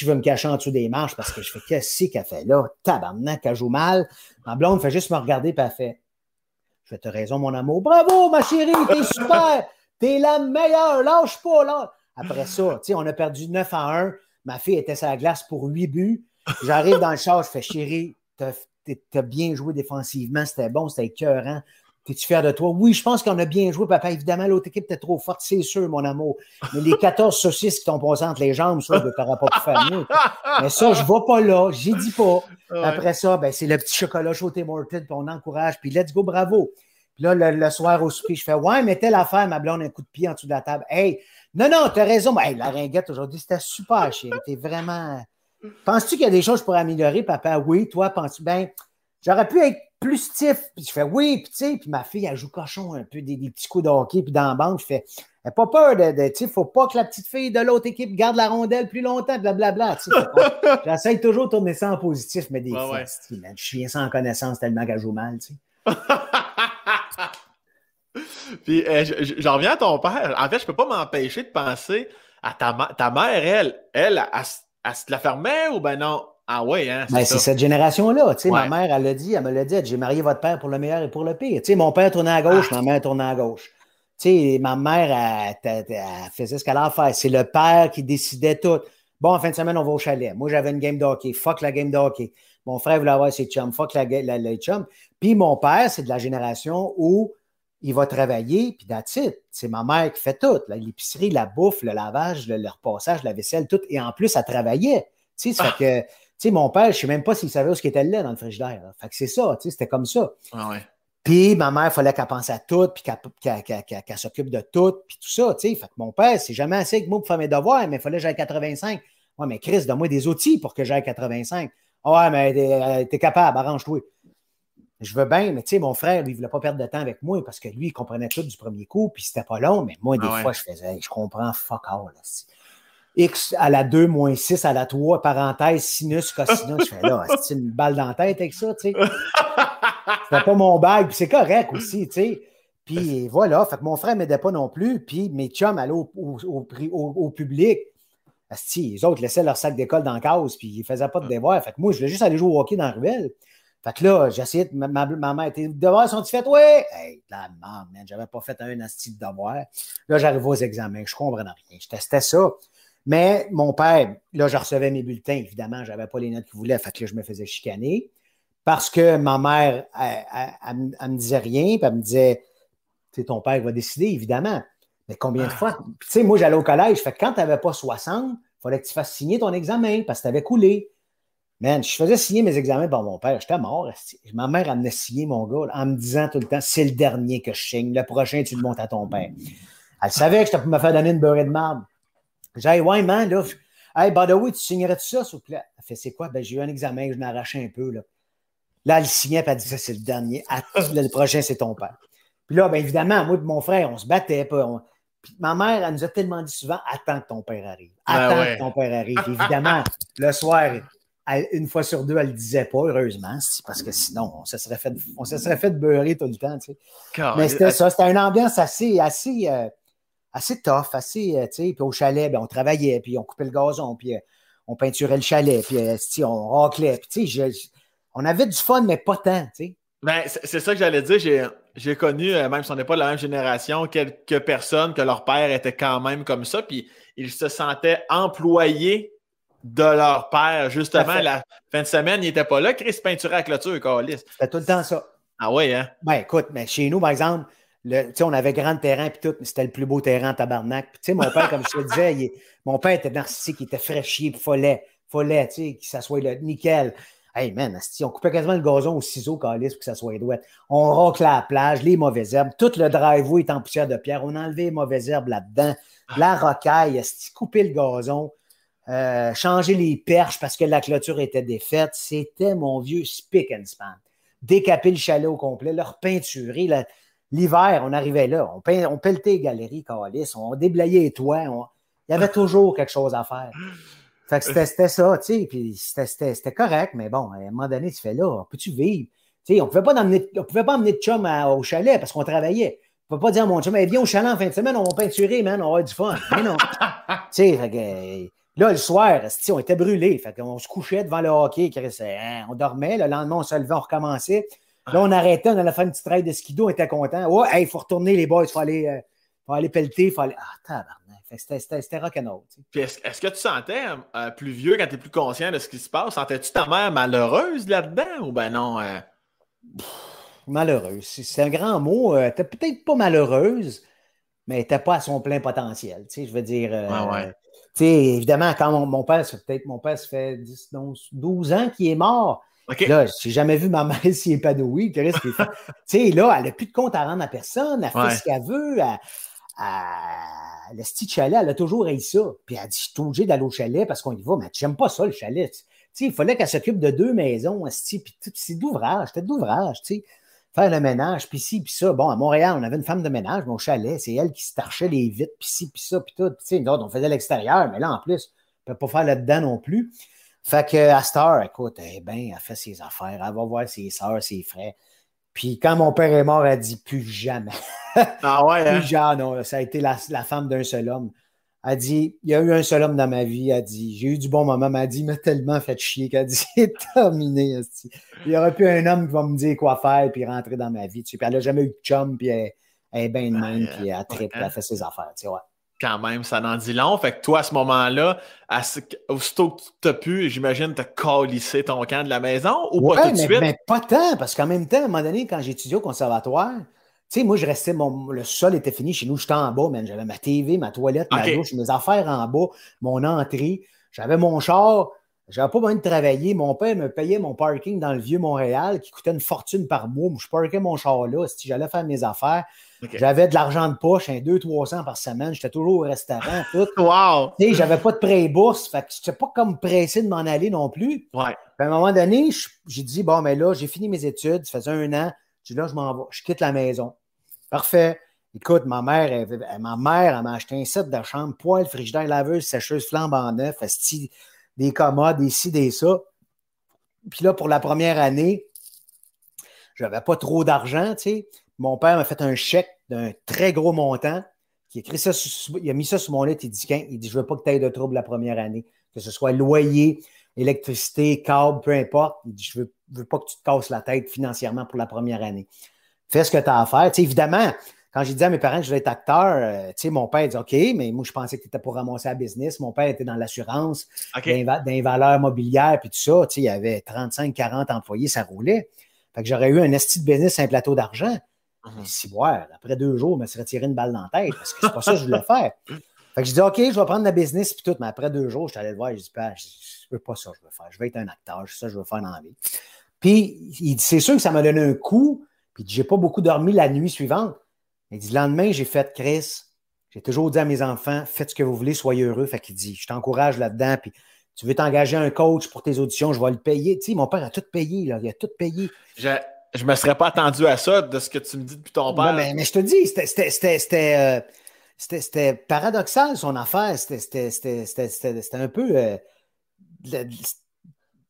veux me cacher en dessous des marches parce que je fais qu'est-ce qu'elle fait là? Tabarnak, qu'elle joue mal. Ma blonde fait juste me regarder, puis elle fait « Je vais te raison, mon amour. Bravo, ma chérie, t'es super! T'es la meilleure! Lâche pas, là! » Après ça, tu sais, on a perdu 9-1. Ma fille était sur la glace pour 8 buts. J'arrive dans le char, je fais « Chérie, t'as bien joué défensivement, c'était bon, c'était écœurant. T'es-tu fier de toi? Oui, je pense qu'on a bien joué, papa. Évidemment, l'autre équipe était trop forte, c'est sûr, mon amour. Mais les 14 saucisses qui t'ont passé entre les jambes, ça, t'auras pas pu faire mieux. Mais ça, je ne vais pas là, j'y dis pas. Après ça, ben, c'est le petit chocolat chaud Tim Hortons, puis on encourage, puis let's go, bravo. Puis là, le soir au souper, je fais « Ouais, mais telle affaire, ma blonde, un coup de pied en dessous de la table. Hey, non, t'as raison. Hey, la ringuette aujourd'hui, c'était super, chérie. T'es vraiment... Penses-tu qu'il y a des choses que je pourrais améliorer, papa? Oui, toi, penses-tu? Ben, j'aurais pu être plus stiff. Puis je fais oui, puis tu sais, puis ma fille, elle joue cochon un peu, des petits coups de hockey, puis dans la banque, je fais, elle n'a pas peur de tu sais, faut pas que la petite fille de l'autre équipe garde la rondelle plus longtemps, blablabla. J'essaie toujours de tourner ça en positif, mais des fois, je suis sans connaissance tellement qu'elle joue mal, tu sais. Puis j'en reviens à ton père. En fait, je peux pas m'empêcher de penser à ta mère, elle se la fermait ou ben non? Ah ouais, hein? C'est, ben, c'est cette génération-là. Tu sais, ouais. Ma mère, elle me l'a dit, j'ai marié votre père pour le meilleur et pour le pire. Tu sais, mon père tournait à gauche, ma mère tournait à gauche. Tu sais, ma mère, elle faisait ce qu'elle allait faire. C'est le père qui décidait tout. Bon, en fin de semaine, on va au chalet. Moi, j'avais une game de hockey. Fuck la game de hockey. Mon frère voulait avoir ses chums. Fuck les chums. Puis mon père, c'est de la génération où il va travailler, puis that's it. C'est ma mère qui fait tout. L'épicerie, la bouffe, le lavage, le repassage, la vaisselle, tout. Et en plus, elle travaillait. Tu sais, ça fait que... Tu sais, mon père, je ne sais même pas s'il savait où ce qu'il était là dans le frigidaire. Là. Fait que c'est ça, tu sais, c'était comme ça. Ah ouais. Puis ma mère, il fallait qu'elle pense à tout, puis qu'elle s'occupe de tout, puis tout ça, tu sais. Fait que mon père, c'est jamais assez avec moi pour faire mes devoirs, mais il fallait que j'aille 85. Ouais, mais Chris, donne-moi des outils pour que j'aille 85. Ouais, mais t'es capable, arrange-toi. Je veux bien, mais tu sais, mon frère, lui, il ne voulait pas perdre de temps avec moi parce que lui, il comprenait tout du premier coup, puis c'était pas long, mais moi, des fois, je faisais, je comprends fuck all, là. X à la 2 moins 6 à la 3, parenthèse, sinus, cosinus. Je fais là, c'est une balle dans la tête avec ça, tu sais. C'était pas mon bague, puis c'est correct aussi, tu sais. Puis voilà, fait que mon frère m'aidait pas non plus, puis mes chums allaient au public. Asti, les autres laissaient leur sac d'école dans la case, puis ils faisaient pas de devoirs. Fait que moi, je voulais juste aller jouer au hockey dans la ruelle. Fait que là, j'essayais, ma mère était, devoirs sont-ils faits? Oui! Hey, la merde, man, j'avais pas fait un asti de devoir. Là, j'arrivais aux examens, je comprenais rien, je testais ça. Mais mon père, là, je recevais mes bulletins, évidemment, je n'avais pas les notes qu'il voulait, fait que là, je me faisais chicaner parce que ma mère, elle me disait rien, puis elle me disait, tu sais, ton père va décider, évidemment. Mais combien de fois? Puis, tu sais, moi, j'allais au collège, fait que quand tu n'avais pas 60, il fallait que tu fasses signer ton examen parce que tu avais coulé. Man, je faisais signer mes examens par mon père, j'étais mort. Ma mère, elle me signait, mon gars, là, en me disant tout le temps, c'est le dernier que je signe, le prochain, tu le montes à ton père. Elle savait que j'étais pour me faire donner une beurrée de marbre. J'ai dit, ouais, man, là, hey, by the way, tu signerais-tu ça, s'il vous plaît? Elle fait, c'est quoi? Ben, j'ai eu un examen, je m'arrachais un peu, là. Là, elle signait, puis elle disait, c'est le dernier. Le prochain, c'est ton père. Puis là, bien évidemment, moi et mon frère, on se battait. Puis ma mère, elle nous a tellement dit souvent, attends que ton père arrive. Attends que ton père arrive. Évidemment, le soir, une fois sur deux, elle ne le disait pas, heureusement, parce que sinon, on se serait fait beurrer tout le temps, tu sais. Mais c'était ça, c'était une ambiance assez tough, assez, tu sais, puis au chalet, ben, on travaillait, puis on coupait le gazon, puis on peinturait le chalet, puis on raclait, puis tu sais, on avait du fun, mais pas tant, tu sais. Ben, c'est ça que j'allais dire, j'ai connu, même si on n'est pas de la même génération, quelques personnes que leur père était quand même comme ça, puis ils se sentaient employés de leur père, justement, la fin de semaine, ils n'étaient pas là, Chris peinturait la clôture, câlisse. C'était tout le temps ça. Ah oui, hein? Ben, écoute, mais chez nous, par exemple, on avait grand terrain puis tout, mais c'était le plus beau terrain en tabarnak. Puis mon père, comme je te disais, mon père était narcissique, il était fraîchier, puis follet, tu sais, qu'il s'assoie là, nickel. Hey man, on coupait quasiment le gazon au ciseau, calice, pour que ça soit douette. On raclait la plage, les mauvaises herbes, tout le driveway est en poussière de pierre, on enlevait les mauvaises herbes là-dedans, la rocaille, couper le gazon, changer les perches parce que la clôture était défaite. C'était mon vieux spick and span. Décaper le chalet au complet, le repeinturer, l'hiver, on arrivait là, on pelletait les galeries, câlisse, on déblayait les toits, il y avait toujours quelque chose à faire. Fait que c'était ça, tu sais, puis c'était correct, mais bon, à un moment donné, tu fais là, peux-tu vivre? Tu sais, on ne pouvait pas emmener de chum au chalet parce qu'on travaillait. On ne pouvait pas dire à mon chum, viens au chalet en fin de semaine, on va peinturer, man, on va avoir du fun. Mais non. Tu sais, là, le soir, on était brûlés, fait qu'on se couchait devant le hockey, on dormait, le lendemain, on se levait, on recommençait. Là, on arrêtait, on allait faire une petite traite de skido, on était contents. Ouais, il faut retourner, les boys, il faut aller pelleter, il faut aller. Ah, tabarnak. C'était rock'n'roll. Puis est-ce que tu sentais plus vieux quand tu es plus conscient de ce qui se passe? Sentais-tu ta mère malheureuse là-dedans ou ben non? Malheureuse. C'est un grand mot. Elle n'était peut-être pas malheureuse, mais elle n'était pas à son plein potentiel. Tu sais, je veux dire. Tu sais, évidemment, quand mon père, ça fait 12 ans qu'il est mort. Okay. Là, j'ai jamais vu ma mère s'y épanouir. Tu sais, là, elle n'a plus de compte à rendre à personne. Elle fait ce qu'elle veut. Le petit chalet, elle a toujours haï ça. Puis elle dit, je suis obligé d'aller au chalet parce qu'on y va. Mais j'aime pas ça, le chalet. sais, il fallait qu'elle s'occupe de deux maisons, puis c'est d'ouvrage, c'était d'ouvrage, tu sais. Faire le ménage, puis ci, puis ça. Bon, à Montréal, on avait une femme de ménage, mon chalet, c'est elle qui se tarchait les vitres, puis ci, puis ça, puis tout. Tu sais, nous autres, on faisait l'extérieur, mais là, en plus, on ne peut pas faire là-dedans non plus. Fait qu'à cette heure, écoute, eh bien, elle fait ses affaires, elle va voir ses soeurs, ses frères. Puis quand mon père est mort, elle dit plus jamais. Ah ouais? Hein? Plus jamais, non. Ça a été la femme d'un seul homme. Elle dit, il y a eu un seul homme dans ma vie. Elle dit, j'ai eu du bon moment. Mais elle dit, il m'a tellement fait chier qu'elle dit, c'est terminé. Il y aurait plus un homme qui va me dire quoi faire puis rentrer dans ma vie. Tu sais. Puis elle n'a jamais eu de chum. Puis elle est bien de même. Puis elle tripe. Elle fait ses affaires. Tu sais, ouais. Quand même, ça n'en dit long. Fait que toi, à ce moment-là, aussitôt que tu as pu, j'imagine, t'as calissé ton camp de la maison ou ouais, pas tout de suite? Mais pas tant, parce qu'en même temps, à un moment donné, quand j'étudiais au conservatoire, tu sais, moi, je restais, le sol était fini chez nous, j'étais en bas, man. J'avais ma TV, ma toilette, ma douche, mes affaires en bas, mon entrée, j'avais mon char, j'avais pas besoin de travailler, mon père me payait mon parking dans le vieux Montréal qui coûtait une fortune par mois, je parquais mon char là, si j'allais faire mes affaires. Okay. J'avais de l'argent de poche, 200-300 par semaine. J'étais toujours au restaurant, tout. Wow! Tu sais, j'avais pas de prêt-bourse. Fait que j'étais pas comme pressé de m'en aller non plus. Ouais. À un moment donné, j'ai dit, bon, mais là, j'ai fini mes études. Ça faisait un an. J'ai dit, là, je m'en vais. Je quitte la maison. Parfait. Écoute, ma mère, elle m'a acheté un set de chambre, poêle, frigidaire, laveuse, sécheuse, flambe en neuf, des commodes, des ci, des ça. Puis là, pour la première année, j'avais pas trop d'argent, tu sais. Mon père m'a fait un chèque d'un très gros montant. Il a mis ça sur mon lit. Il dit, je veux pas que tu aies de trouble la première année. Que ce soit loyer, électricité, câble, peu importe. Il dit, je veux pas que tu te casses la tête financièrement pour la première année. Fais ce que tu as à faire. Tu sais, évidemment, quand j'ai dit à mes parents que je voulais être acteur, tu sais, mon père dit, OK, mais moi, je pensais que tu étais pour ramasser la business. Mon père était dans l'assurance, okay, dans les valeurs mobilières, puis tout ça. Tu sais, il y avait 35-40 employés, ça roulait. Fait que j'aurais eu un esti de business sur un plateau d'argent. Ciboire, après 2 jours, je me serais tiré une balle dans la tête parce que c'est pas ça que je voulais faire. Fait que j'ai dit, OK, je vais prendre la business puis tout, mais après 2 jours, je suis allé le voir et je dis, je veux pas ça que je veux faire. Je veux être un acteur, c'est ça que je veux faire dans la vie. Puis, il dit, c'est sûr que ça m'a donné un coup, puis j'ai pas beaucoup dormi la nuit suivante. Il dit, le lendemain, j'ai fait Chris, j'ai toujours dit à mes enfants, faites ce que vous voulez, soyez heureux. Fait qu'il dit, je t'encourage là-dedans, puis tu veux t'engager un coach pour tes auditions, je vais le payer. Tu sais, mon père a tout payé, là, il a tout payé. Je ne me serais pas attendu à ça de ce que tu me dis depuis ton père. Mais je te dis, c'était paradoxal son affaire. C'était un peu...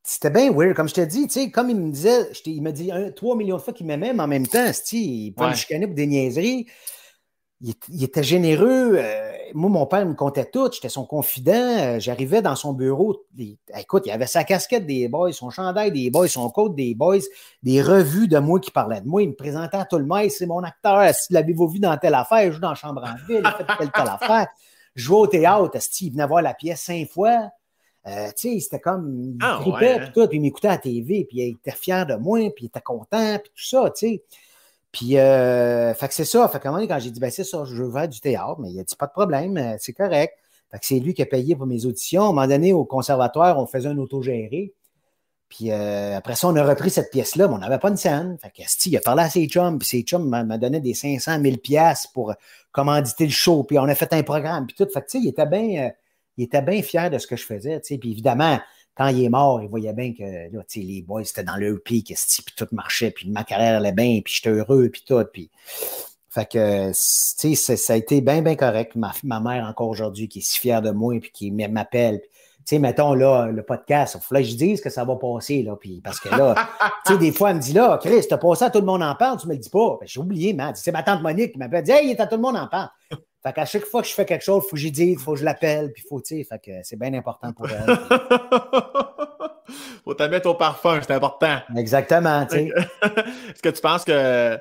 C'était bien weird. Comme je te dis, tu sais, comme il me disait, il me dit 3 millions de fois qu'il m'aimait, mais en même temps, il pouvait me chicaner pour des niaiseries. Il était généreux. Moi, mon père me comptait tout. J'étais son confident. J'arrivais dans son bureau. Écoute, il avait sa casquette des Boys, son chandail des Boys, son coat des Boys, des revues de moi qui parlaient de moi. Il me présentait à tout le monde. C'est mon acteur. Si l'avez-vous vu dans telle affaire? Je joue dans Chambre en Ville. Il a fait telle affaire. Je jouais au théâtre. Il venait voir la pièce 5 fois. Tu sais, c'était comme... Il trippait, puis tout. Puis il m'écoutait à la TV. Puis il était fier de moi. Puis il était content. Puis tout ça, tu sais. Puis, fait que c'est ça. Fait que quand j'ai dit, c'est ça, je veux faire du théâtre, mais il a dit, pas de problème, c'est correct. Fait que c'est lui qui a payé pour mes auditions. À un moment donné, au conservatoire, on faisait un autogéré. Puis, après ça, on a repris cette pièce-là, mais on n'avait pas une scène. Fait que, il a parlé à ses chums, puis ses chums m'ont donné des 500 000 $ pour commanditer le show. Puis, on a fait un programme, puis tout. Fait que, tu sais, il était bien fier de ce que je faisais, tu sais. Puis, évidemment, quand il est mort, il voyait bien que là, les Boys étaient dans leur pic, puis tout marchait, puis ma carrière allait bien, puis j'étais heureux, puis tout. Puis... Fait que ça a été bien, bien correct. Ma mère, encore aujourd'hui, qui est si fière de moi, puis qui m'appelle. Tu sais, mettons, là, le podcast, il fallait que je dise que ça va passer, là, puis parce que là, tu sais, des fois, elle me dit, là, Chris, t'as passé à Tout le monde en parle, tu me le dis pas. Ben, j'ai oublié, man. C'est ma tante Monique qui m'appelle, dit, hey, il est à Tout le monde en parle. Fait qu'à chaque fois que je fais quelque chose, il faut que j'y dise, il faut que je l'appelle, puis il faut, tu sais, fait que c'est bien important pour elle. Faut te mettre au parfum, c'est important. Exactement, tu sais. Est-ce que tu penses que,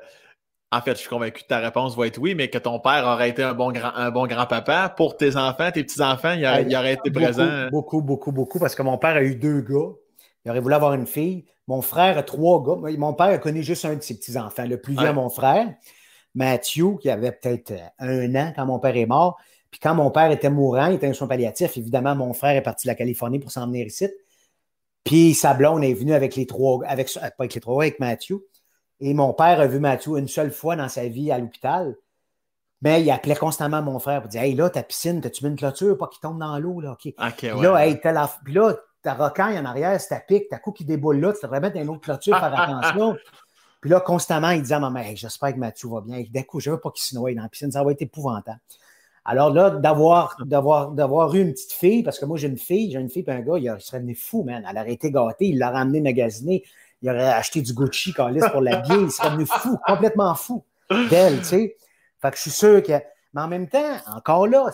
en fait, je suis convaincu que ta réponse va être oui, mais que ton père aurait été un bon grand-papa pour tes enfants, tes petits-enfants, il aurait été présent? Beaucoup, beaucoup, beaucoup, parce que mon père a eu 2 gars. Il aurait voulu avoir une fille. Mon frère a 3 gars. Mon père a connu juste un de ses petits-enfants, le plus vieux, mon frère. Mathieu, qui avait peut-être 1 an quand mon père est mort. Puis quand mon père était mourant, il était en soins palliatifs. Évidemment, mon frère est parti de la Californie pour s'en venir ici. Puis sa blonde est venue avec avec Mathieu. Et mon père a vu Mathieu 1 seule fois dans sa vie à l'hôpital. Mais il appelait constamment mon frère pour dire, hey, là, ta piscine, t'as-tu mis une clôture, pas qu'il tombe dans l'eau, là, OK. Puis là, ta rocaille en arrière, c'est ta pique, ta coupe qui déboule là, tu devrais mettre une autre clôture, faire attention. Puis là, constamment, il disait à maman, hey, j'espère que Mathieu va bien. Et d'un coup, je ne veux pas qu'il se noie dans la piscine, ça va être épouvantable. Alors là, d'avoir eu une petite fille, parce que moi, j'ai une fille puis un gars, il serait devenu fou, man. Elle aurait été gâtée, il l'a ramené magasiner, il aurait acheté du Gucci, Calis pour l'habiller, il serait devenu fou, complètement fou d'elle, tu sais. Fait que je suis sûr que... Mais en même temps, encore là,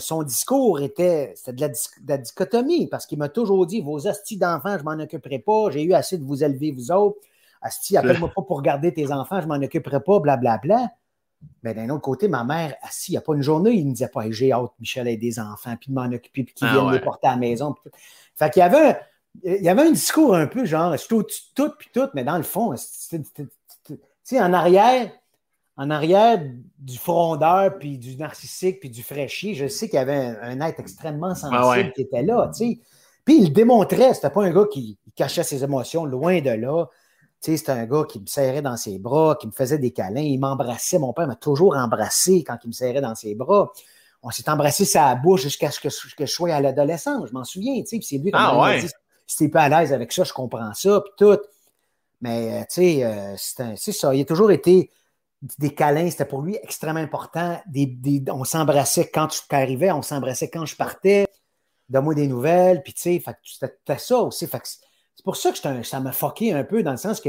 son discours était de la dichotomie, parce qu'il m'a toujours dit, vos astis d'enfants, je m'en occuperai pas, j'ai eu assez de vous élever, vous autres. Asti, appelle-moi pas pour garder tes enfants, je m'en occuperai pas, blablabla. Mais d'un autre côté, ma mère, assis, il n'y a pas une journée, il ne me disait pas, hey, j'ai hâte, Michel ait des enfants, puis de m'en occuper, puis qu'il vienne les porter à la maison. Fait qu'il y avait un discours un peu genre, je tout, tout, puis tout, mais dans le fond, tu sais, en arrière du frondeur, puis du narcissique, puis du fraîchier, je sais qu'il y avait un être extrêmement sensible qui était là, tu sais. Puis il le démontrait, c'était pas un gars qui cachait ses émotions, loin de là. Tu sais, c'était un gars qui me serrait dans ses bras, qui me faisait des câlins, il m'embrassait. Mon père m'a toujours embrassé quand il me serrait dans ses bras. On s'est embrassé sa bouche jusqu'à ce que je sois à l'adolescence, je m'en souviens. Tu sais, puis c'est lui qui m'a dit, si t'es pas à l'aise avec ça, je comprends ça, puis tout. Mais tu sais, c'est ça. Il a toujours été des câlins, c'était pour lui extrêmement important. On s'embrassait quand je arrivais, on s'embrassait quand je partais. Donne-moi des nouvelles, puis tu sais, c'était ça aussi. Fait que, c'est pour ça que ça m'a fucké un peu, dans le sens que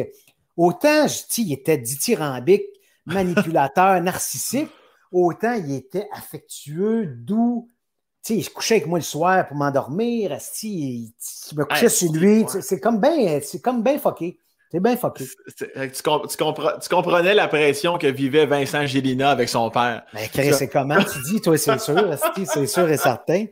autant il était dithyrambique, manipulateur, narcissique, autant il était affectueux, doux. T'sais, il se couchait avec moi le soir pour m'endormir. Il me couchait sur lui. Ouais. C'est comme bien fucké. C'est bien fucké. Tu comprenais la pression que vivait Vincent Gélina avec son père. Mais ben, c'est comment tu dis, toi, c'est sûr. C'est sûr et certain.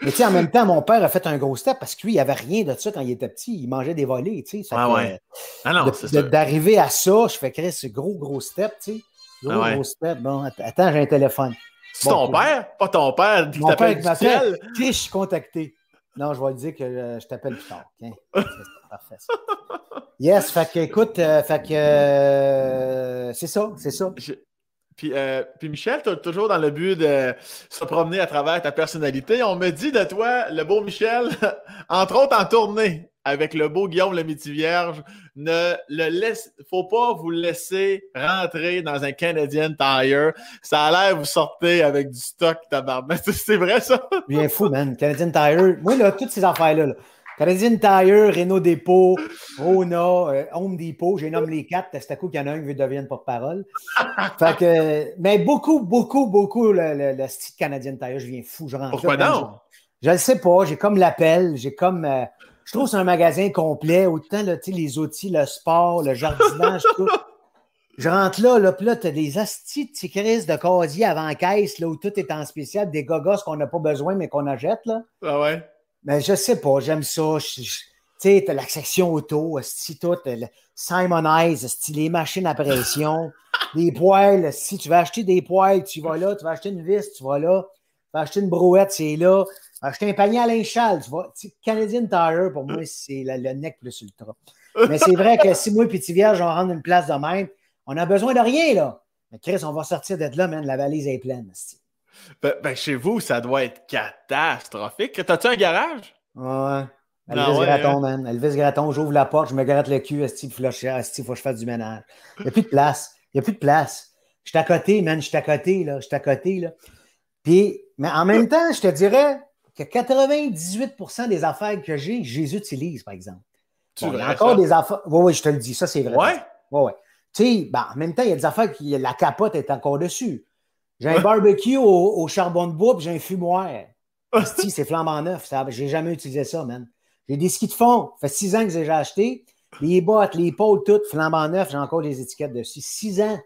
Mais tu sais, en même temps, mon père a fait un gros step parce que lui, il n'avait rien de ça quand il était petit. Il mangeait des volets, tu sais. D'arriver à ça, je fais créer ce gros step, tu sais. Gros step. Bon, attends, j'ai un téléphone. C'est bon, ton père? Pas ton père? Mon père qui m'appelle. Qui je suis contacté? Non, je vais lui dire que je t'appelle plus tard. Okay. C'est parfait, ça. Yes, fait que, écoute, c'est ça. Puis Michel, tu es toujours dans le but de se promener à travers ta personnalité. On me dit de toi, le beau Michel, entre autres en tournée avec le beau Guillaume Lemaitre-Vierge, faut pas vous laisser rentrer dans un Canadian Tire. Ça a l'air, vous sortez avec du stock, tabarnak. C'est vrai, ça? Bien fou, man. Canadian Tire. Moi, là, toutes ces affaires-là, là. Canadian Tire, Renault Dépôt, Rona, Home Depot, j'ai nommé les quatre, c'est à coup qu'il y en a un qui veut devenir porte-parole. Fait que, mais beaucoup le style Canadian Tire, je viens fou, je rentre. Pourquoi là, non? Je ne sais pas, j'ai comme l'appel, j'ai comme... je trouve que c'est un magasin complet, autant là, les outils, le sport, le jardinage, tout. Je rentre là, puis là, t'as des astis de crises de casier avant-caisse, là, où tout est en spécial, des gogos qu'on n'a pas besoin, mais qu'on achète, là. Ah ouais? Mais je sais pas, j'aime ça. Tu sais, t'as la section auto, si tout, Simonize, les machines à pression, les poêles, si tu vas acheter des poêles, tu vas là, tu vas acheter une vis, tu vas là, tu vas acheter une brouette, c'est là, tu vas acheter un panier à linge sale, tu vas. Canadian Tire, pour moi, c'est le nec plus ultra. Mais c'est vrai que si moi et Petit Vierge, on rentre une place de même, on a besoin de rien, là. Mais Chris, on va sortir d'être là, man, la valise est pleine, c'ti. Ben, chez vous, ça doit être catastrophique. T'as-tu un garage? Ouais. Elvis Gratton, man. Elvis Gratton, j'ouvre la porte, je me gratte le cul, faut que je fasse du ménage. Il n'y a plus de place. Je suis à côté, man. Je suis à côté, là. Puis, mais en même temps, je te dirais que 98% des affaires que j'ai, je les utilise, par exemple. Bon, il y a encore des affaires... Oui, je te le dis, ça, c'est vrai. Ouais. Tu sais, ben, en même temps, il y a des affaires qui... La capote est encore dessus. J'ai un barbecue au charbon de bois puis j'ai un fumoir. Asti, c'est flambant neuf. Ça, j'ai jamais utilisé ça, man. J'ai des skis de fond. Ça fait 6 ans que j'ai acheté. Les bottes, les pots, tout, flambant neuf. J'ai encore les étiquettes dessus. 6 ans.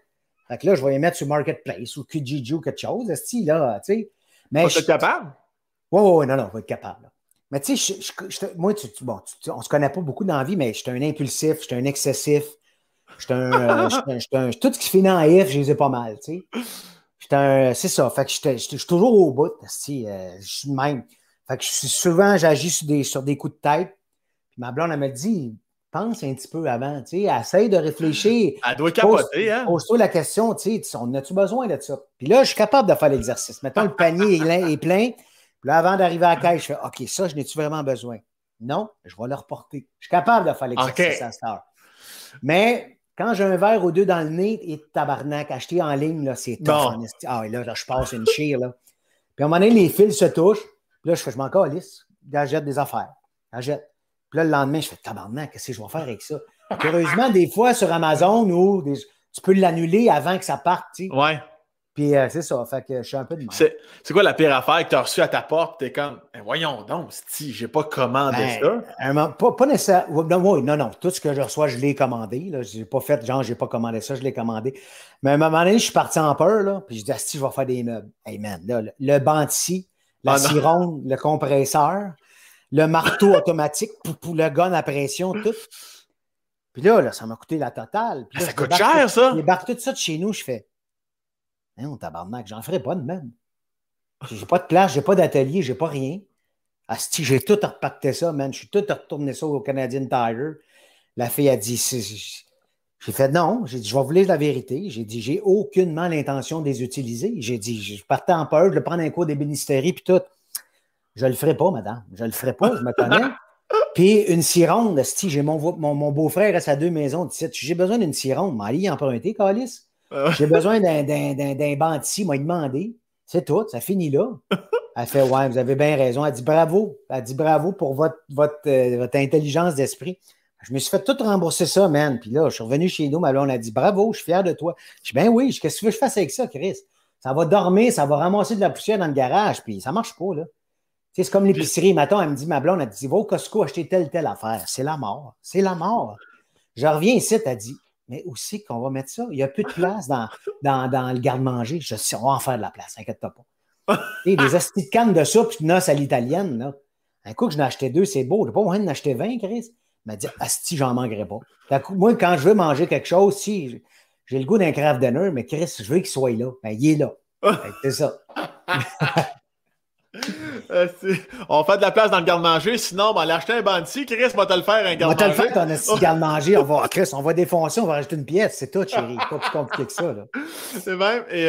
Fait que là, je vais les mettre sur Marketplace ou Kijiji ou quelque chose. Asti, là, tu sais. Mais tu es capable? Oui, non, on va être capable. Là. Mais tu sais, moi, on se connaît pas beaucoup dans la vie, mais je suis un impulsif, je suis un excessif. Je suis un... Tout ce qui finit en F, je les ai pas mal, tu sais. C'est ça. Fait que je suis toujours au bout. Je suis même. Fait que souvent, j'agis sur des coups de tête. Puis ma blonde, elle me dit, pense un petit peu avant. Essaye de réfléchir. Elle doit capoter, hein? Pose-toi la question, on a-tu besoin de ça? Puis là, je suis capable de faire l'exercice. Mettons, le panier est plein. Puis là, avant d'arriver à la caisse, je fais, OK, ça, je n'ai-tu vraiment besoin? Non, je vais le reporter. Je suis capable de faire l'exercice à cette heure. Mais quand j'ai un verre ou deux dans le nez, et tabarnak, acheter en ligne, là, c'est tough. Bon. Ah, et là, je passe une chire, là. Puis à un moment donné, les fils se touchent. Puis là, je fais, je m'en calisse. J'achète des affaires. J'achète. Puis là, le lendemain, je fais, tabarnak, qu'est-ce que je vais faire avec ça? Puis heureusement, des fois, sur Amazon, où des... tu peux l'annuler avant que ça parte, tu sais. Ouais. Puis c'est ça, fait que je suis un peu de mal. C'est quoi la pire affaire que tu as reçue à ta porte? Tu es comme, eh, voyons donc, si j'ai pas commandé ça. Pas nécessairement. Non, tout ce que je reçois, je l'ai commandé. Je n'ai pas fait, genre, j'ai pas commandé ça, je l'ai commandé. Mais à un moment donné, je suis parti en peur, là, puis je dis, si je vais faire des meubles. Hey man, là, le banc de scie, la sironde, le compresseur, le marteau automatique pour le gun à pression, tout. Puis là, ça m'a coûté la totale. Puis là, ça coûte cher, ça. Je débarque tout ça de chez nous, je fais. Non, tabarnak, j'en ferai pas de même. J'ai pas de place, j'ai pas d'atelier, j'ai pas rien. Asti, j'ai tout repacté ça, man. Je suis tout retourné ça au Canadian Tire. La fille a dit, j'ai fait non. J'ai dit, je vais vous lire la vérité. J'ai dit, j'ai aucunement l'intention de les utiliser. J'ai dit, je partais en peur, je le prends un cours d'ébénisterie, puis tout. Je le ferai pas, madame. Je le ferai pas, je me connais. Puis une sironde, asti, j'ai mon beau-frère à sa deux maisons. Il dit, j'ai besoin d'une sironde. Mais allez, emprunter, câlisse. J'ai besoin d'un banc de scie, m'a demandé. C'est tout, ça finit là. Elle fait, ouais, vous avez bien raison. Elle dit, bravo. Elle dit, bravo pour votre intelligence d'esprit. Je me suis fait tout rembourser ça, man. Puis là, je suis revenu chez nous, mais là, on a dit, bravo, je suis fier de toi. Je dis, ben oui, qu'est-ce que tu veux que je fasse avec ça, Chris? Ça va dormir, ça va ramasser de la poussière dans le garage, puis ça marche pas, là. Tu sais, c'est comme l'épicerie. Maintenant, elle me dit, ma blonde, elle dit, va au Costco acheter telle affaire. C'est la mort. C'est la mort. Je reviens ici, elle dit, mais aussi qu'on va mettre ça. Il n'y a plus de place dans le garde-manger. Je dis, on va en faire de la place, inquiète-toi pas. Et des astis de cannes de soupe, puis de noces à l'italienne, là. Un coup que j'en ai acheté deux, c'est beau. Je n'ai pas moyen d'en acheter 20, Chris. Il m'a dit, asti, j'en manquerai pas. Moi, quand je veux manger quelque chose, si j'ai le goût d'un craft dinner, mais Chris, je veux qu'il soit là. Ben, il est là. Fait que c'est ça. On fait de la place dans le garde-manger, sinon, ben, on va acheter un banc de scie. Chris va te le faire, un garde-manger. On va te le faire, ton assis garde-manger. Chris, on va défoncer, on va rajouter une pièce. C'est tout, chérie. Pas plus compliqué que ça, là. C'est même. Et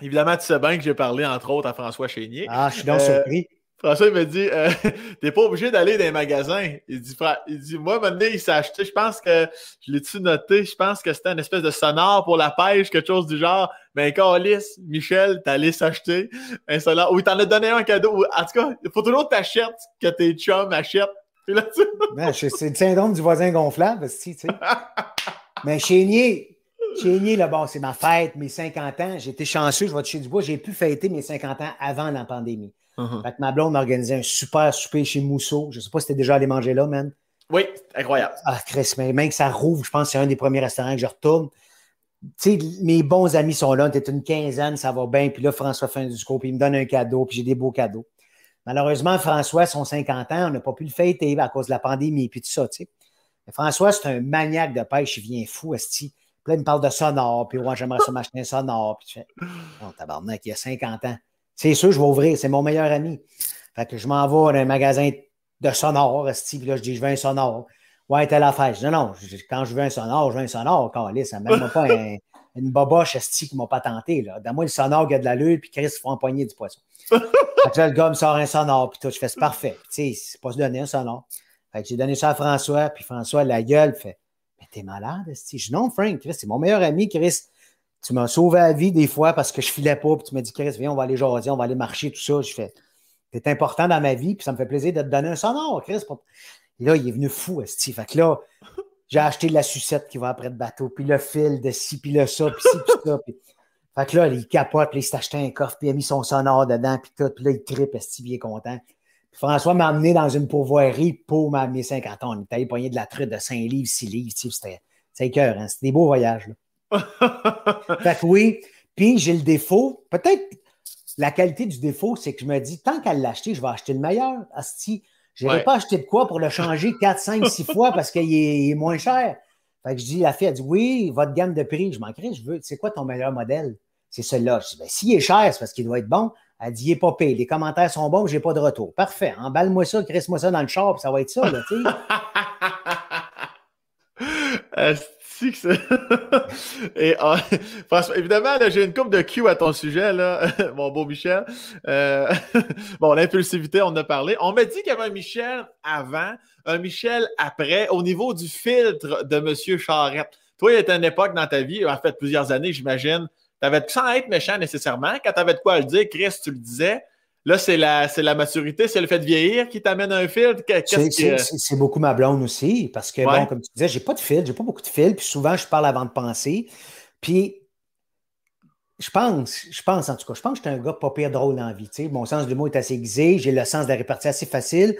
évidemment, tu sais bien que j'ai parlé, entre autres, à François Chénier. Ah, je suis donc surpris. François, il me dit, t'es pas obligé d'aller dans les magasins. Il dit, moi, maintenant, il s'est acheté, je pense que, je l'ai-tu noté, je pense que c'était une espèce de sonore pour la pêche, quelque chose du genre. Mais câlisse, Michel, t'allais s'acheter un sonore. Ou il t'en a donné un cadeau. En tout cas, il faut toujours t'achètes que tes chums achètent. Puis là, tu... ben, c'est le syndrome du voisin gonflable, si, tu sais. Mais Chénier, là, bon, c'est ma fête, mes 50 ans. J'étais chanceux, je vais de chez Dubois. J'ai pu fêter mes 50 ans avant la pandémie. Uh-huh. Fait que ma blonde m'a organisé un super souper chez Mousseau. Je ne sais pas si t'es déjà allé manger là, man. Oui, incroyable. Ah, Chris, mais même que ça rouvre, je pense que c'est un des premiers restaurants que je retourne. Tu sais, mes bons amis sont là. T'es une quinzaine, ça va bien. Puis là, François fait un discours, puis il me donne un cadeau, puis j'ai des beaux cadeaux. Malheureusement, François, son 50 ans, on n'a pas pu le fêter à cause de la pandémie, puis tout ça, tu sais. Mais François, c'est un maniaque de pêche, il vient fou, esti. Puis là, il me parle de sonore, puis ouais, j'aimerais ça m'acheter un sonore. Puis tu fais, oh, tabarnak, il y a 50 ans. C'est sûr, je vais ouvrir. C'est mon meilleur ami. Fait que je m'en vais dans un magasin de sonore, Steve. Là, je dis, je veux un sonore. Ouais, telle affaire. Je dis, non, quand je veux un sonore, je veux un sonore. Calé, ça ne m'a pas une boboche, Steve, qui m'a pas tenté. Donne-moi le sonore qui a de l'allure, puis Chris, il faut empoigner du poisson. Fait que là, le gars me sort un sonore, puis tout. Je fais, c'est parfait. Tu sais, c'est pas se donner un sonore. Fait que j'ai donné ça à François, puis François, la gueule, fait, mais t'es malade, Steve. Je dis, non, Frank, Chris, c'est mon meilleur ami, Chris. Tu m'as sauvé la vie des fois parce que je filais pas, puis tu m'as dit, Chris, viens, on va aller jaser, on va aller marcher, tout ça. Je fais, t'es important dans ma vie, puis ça me fait plaisir de te donner un sonore, Chris. Et là, il est venu fou, esti. Fait que là, j'ai acheté de la sucette qui va après le bateau, puis le fil de ci, puis le ça, puis ci, puis ça. Puis... Fait que là, il capote, puis il s'est acheté un coffre, puis il a mis son sonore dedans, puis tout. Puis là, il tripe, esti, puis il est content. Puis François m'a amené dans une pourvoirie pour m'amener 50 ans. On était allé pogner de la truite de 5 livres, 6 livres, tu sais, c'était 5 heures, hein. C'était des beaux voyages, là. Fait que oui, puis j'ai le défaut, peut-être la qualité du défaut, c'est que je me dis, tant qu'à l'acheter, je vais acheter le meilleur, asti, je n'irai pas acheter de quoi pour le changer 4, 5, 6 fois parce qu'il est moins cher. Fait que je dis, la fille, elle dit, oui, votre gamme de prix, je m'en crée, je veux, c'est quoi ton meilleur modèle? C'est celui-là. Je dis, ben, s'il est cher, c'est parce qu'il doit être bon. Elle dit, il est pas payé, les commentaires sont bons, j'ai pas de retour. Parfait, emballe-moi ça, crisse-moi ça dans le char, puis ça va être ça, là, tu sais. que c'est... Et François, évidemment, là, j'ai une couple de Q à ton sujet, là, mon beau Michel. Bon, l'impulsivité, on en a parlé. On m'a dit qu'il y avait un Michel avant, un Michel après, au niveau du filtre de M. Charette. Toi, il y a une époque dans ta vie, en fait, plusieurs années, j'imagine, t'avais, sans être méchant nécessairement, quand t'avais de quoi à le dire, Chris, tu le disais. Là, c'est la maturité, c'est le fait de vieillir qui t'amène à un filtre. C'est beaucoup ma blonde aussi, parce que, bon, comme tu disais, j'ai pas de filtre, j'ai pas beaucoup de filtre, puis souvent, je parle avant de penser. Puis, je pense en tout cas, je pense que j'étais un gars pas pire drôle dans la vie. T'sais. Mon sens du mot est assez aiguisé, j'ai le sens de la répartie assez facile.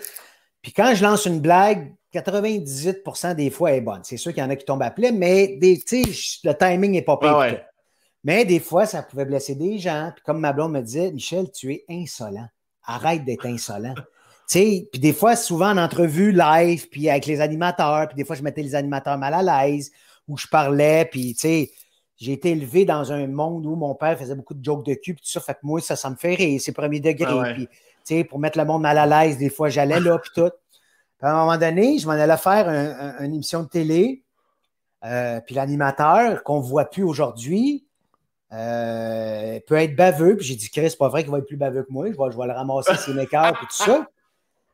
Puis quand je lance une blague, 98% des fois, elle est bonne. C'est sûr qu'il y en a qui tombent à plat, mais le timing n'est pas pire. Ouais. Mais des fois, ça pouvait blesser des gens. Puis comme ma blonde me disait, Michel, tu es insolent. Arrête d'être insolent. Puis des fois, souvent en entrevue live, puis avec les animateurs, puis des fois, je mettais les animateurs mal à l'aise, où je parlais, puis j'ai été élevé dans un monde où mon père faisait beaucoup de jokes de cul, puis tout ça, fait que moi, ça me fait rire, c'est premier degré. Puis pour mettre le monde mal à l'aise, des fois, j'allais là, puis tout. Puis à un moment donné, je m'en allais faire une émission de télé, puis l'animateur, qu'on ne voit plus aujourd'hui, peut être baveux, puis j'ai dit, Chris, c'est pas vrai qu'il va être plus baveux que moi, je vais le ramasser ses mécarts, puis tout ça.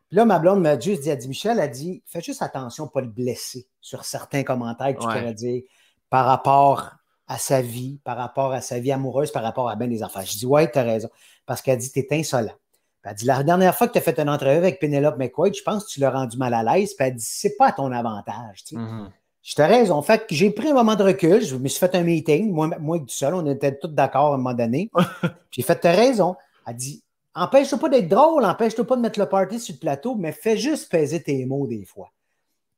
Puis là, ma blonde m'a juste dit, Michel, elle dit, fais juste attention, pas le blesser sur certains commentaires que tu pourrais dire par rapport à sa vie, par rapport à sa vie amoureuse, par rapport à bien des enfants. Je dis, ouais, t'as raison. Parce qu'elle dit, t'es insolent. Puis elle dit, la dernière fois que tu as fait une entrevue avec Penelope McQuaid, je pense que tu l'as rendu mal à l'aise. Puis elle dit, c'est pas à ton avantage, tu sais. Mm-hmm. Je t'ai raison. Fait que j'ai pris un moment de recul. Je me suis fait un meeting, moi et tout seul, on était tous d'accord à un moment donné. Puis j'ai fait, t'as raison. Elle dit, empêche-toi pas d'être drôle, empêche-toi pas de mettre le party sur le plateau, mais fais juste peser tes mots des fois.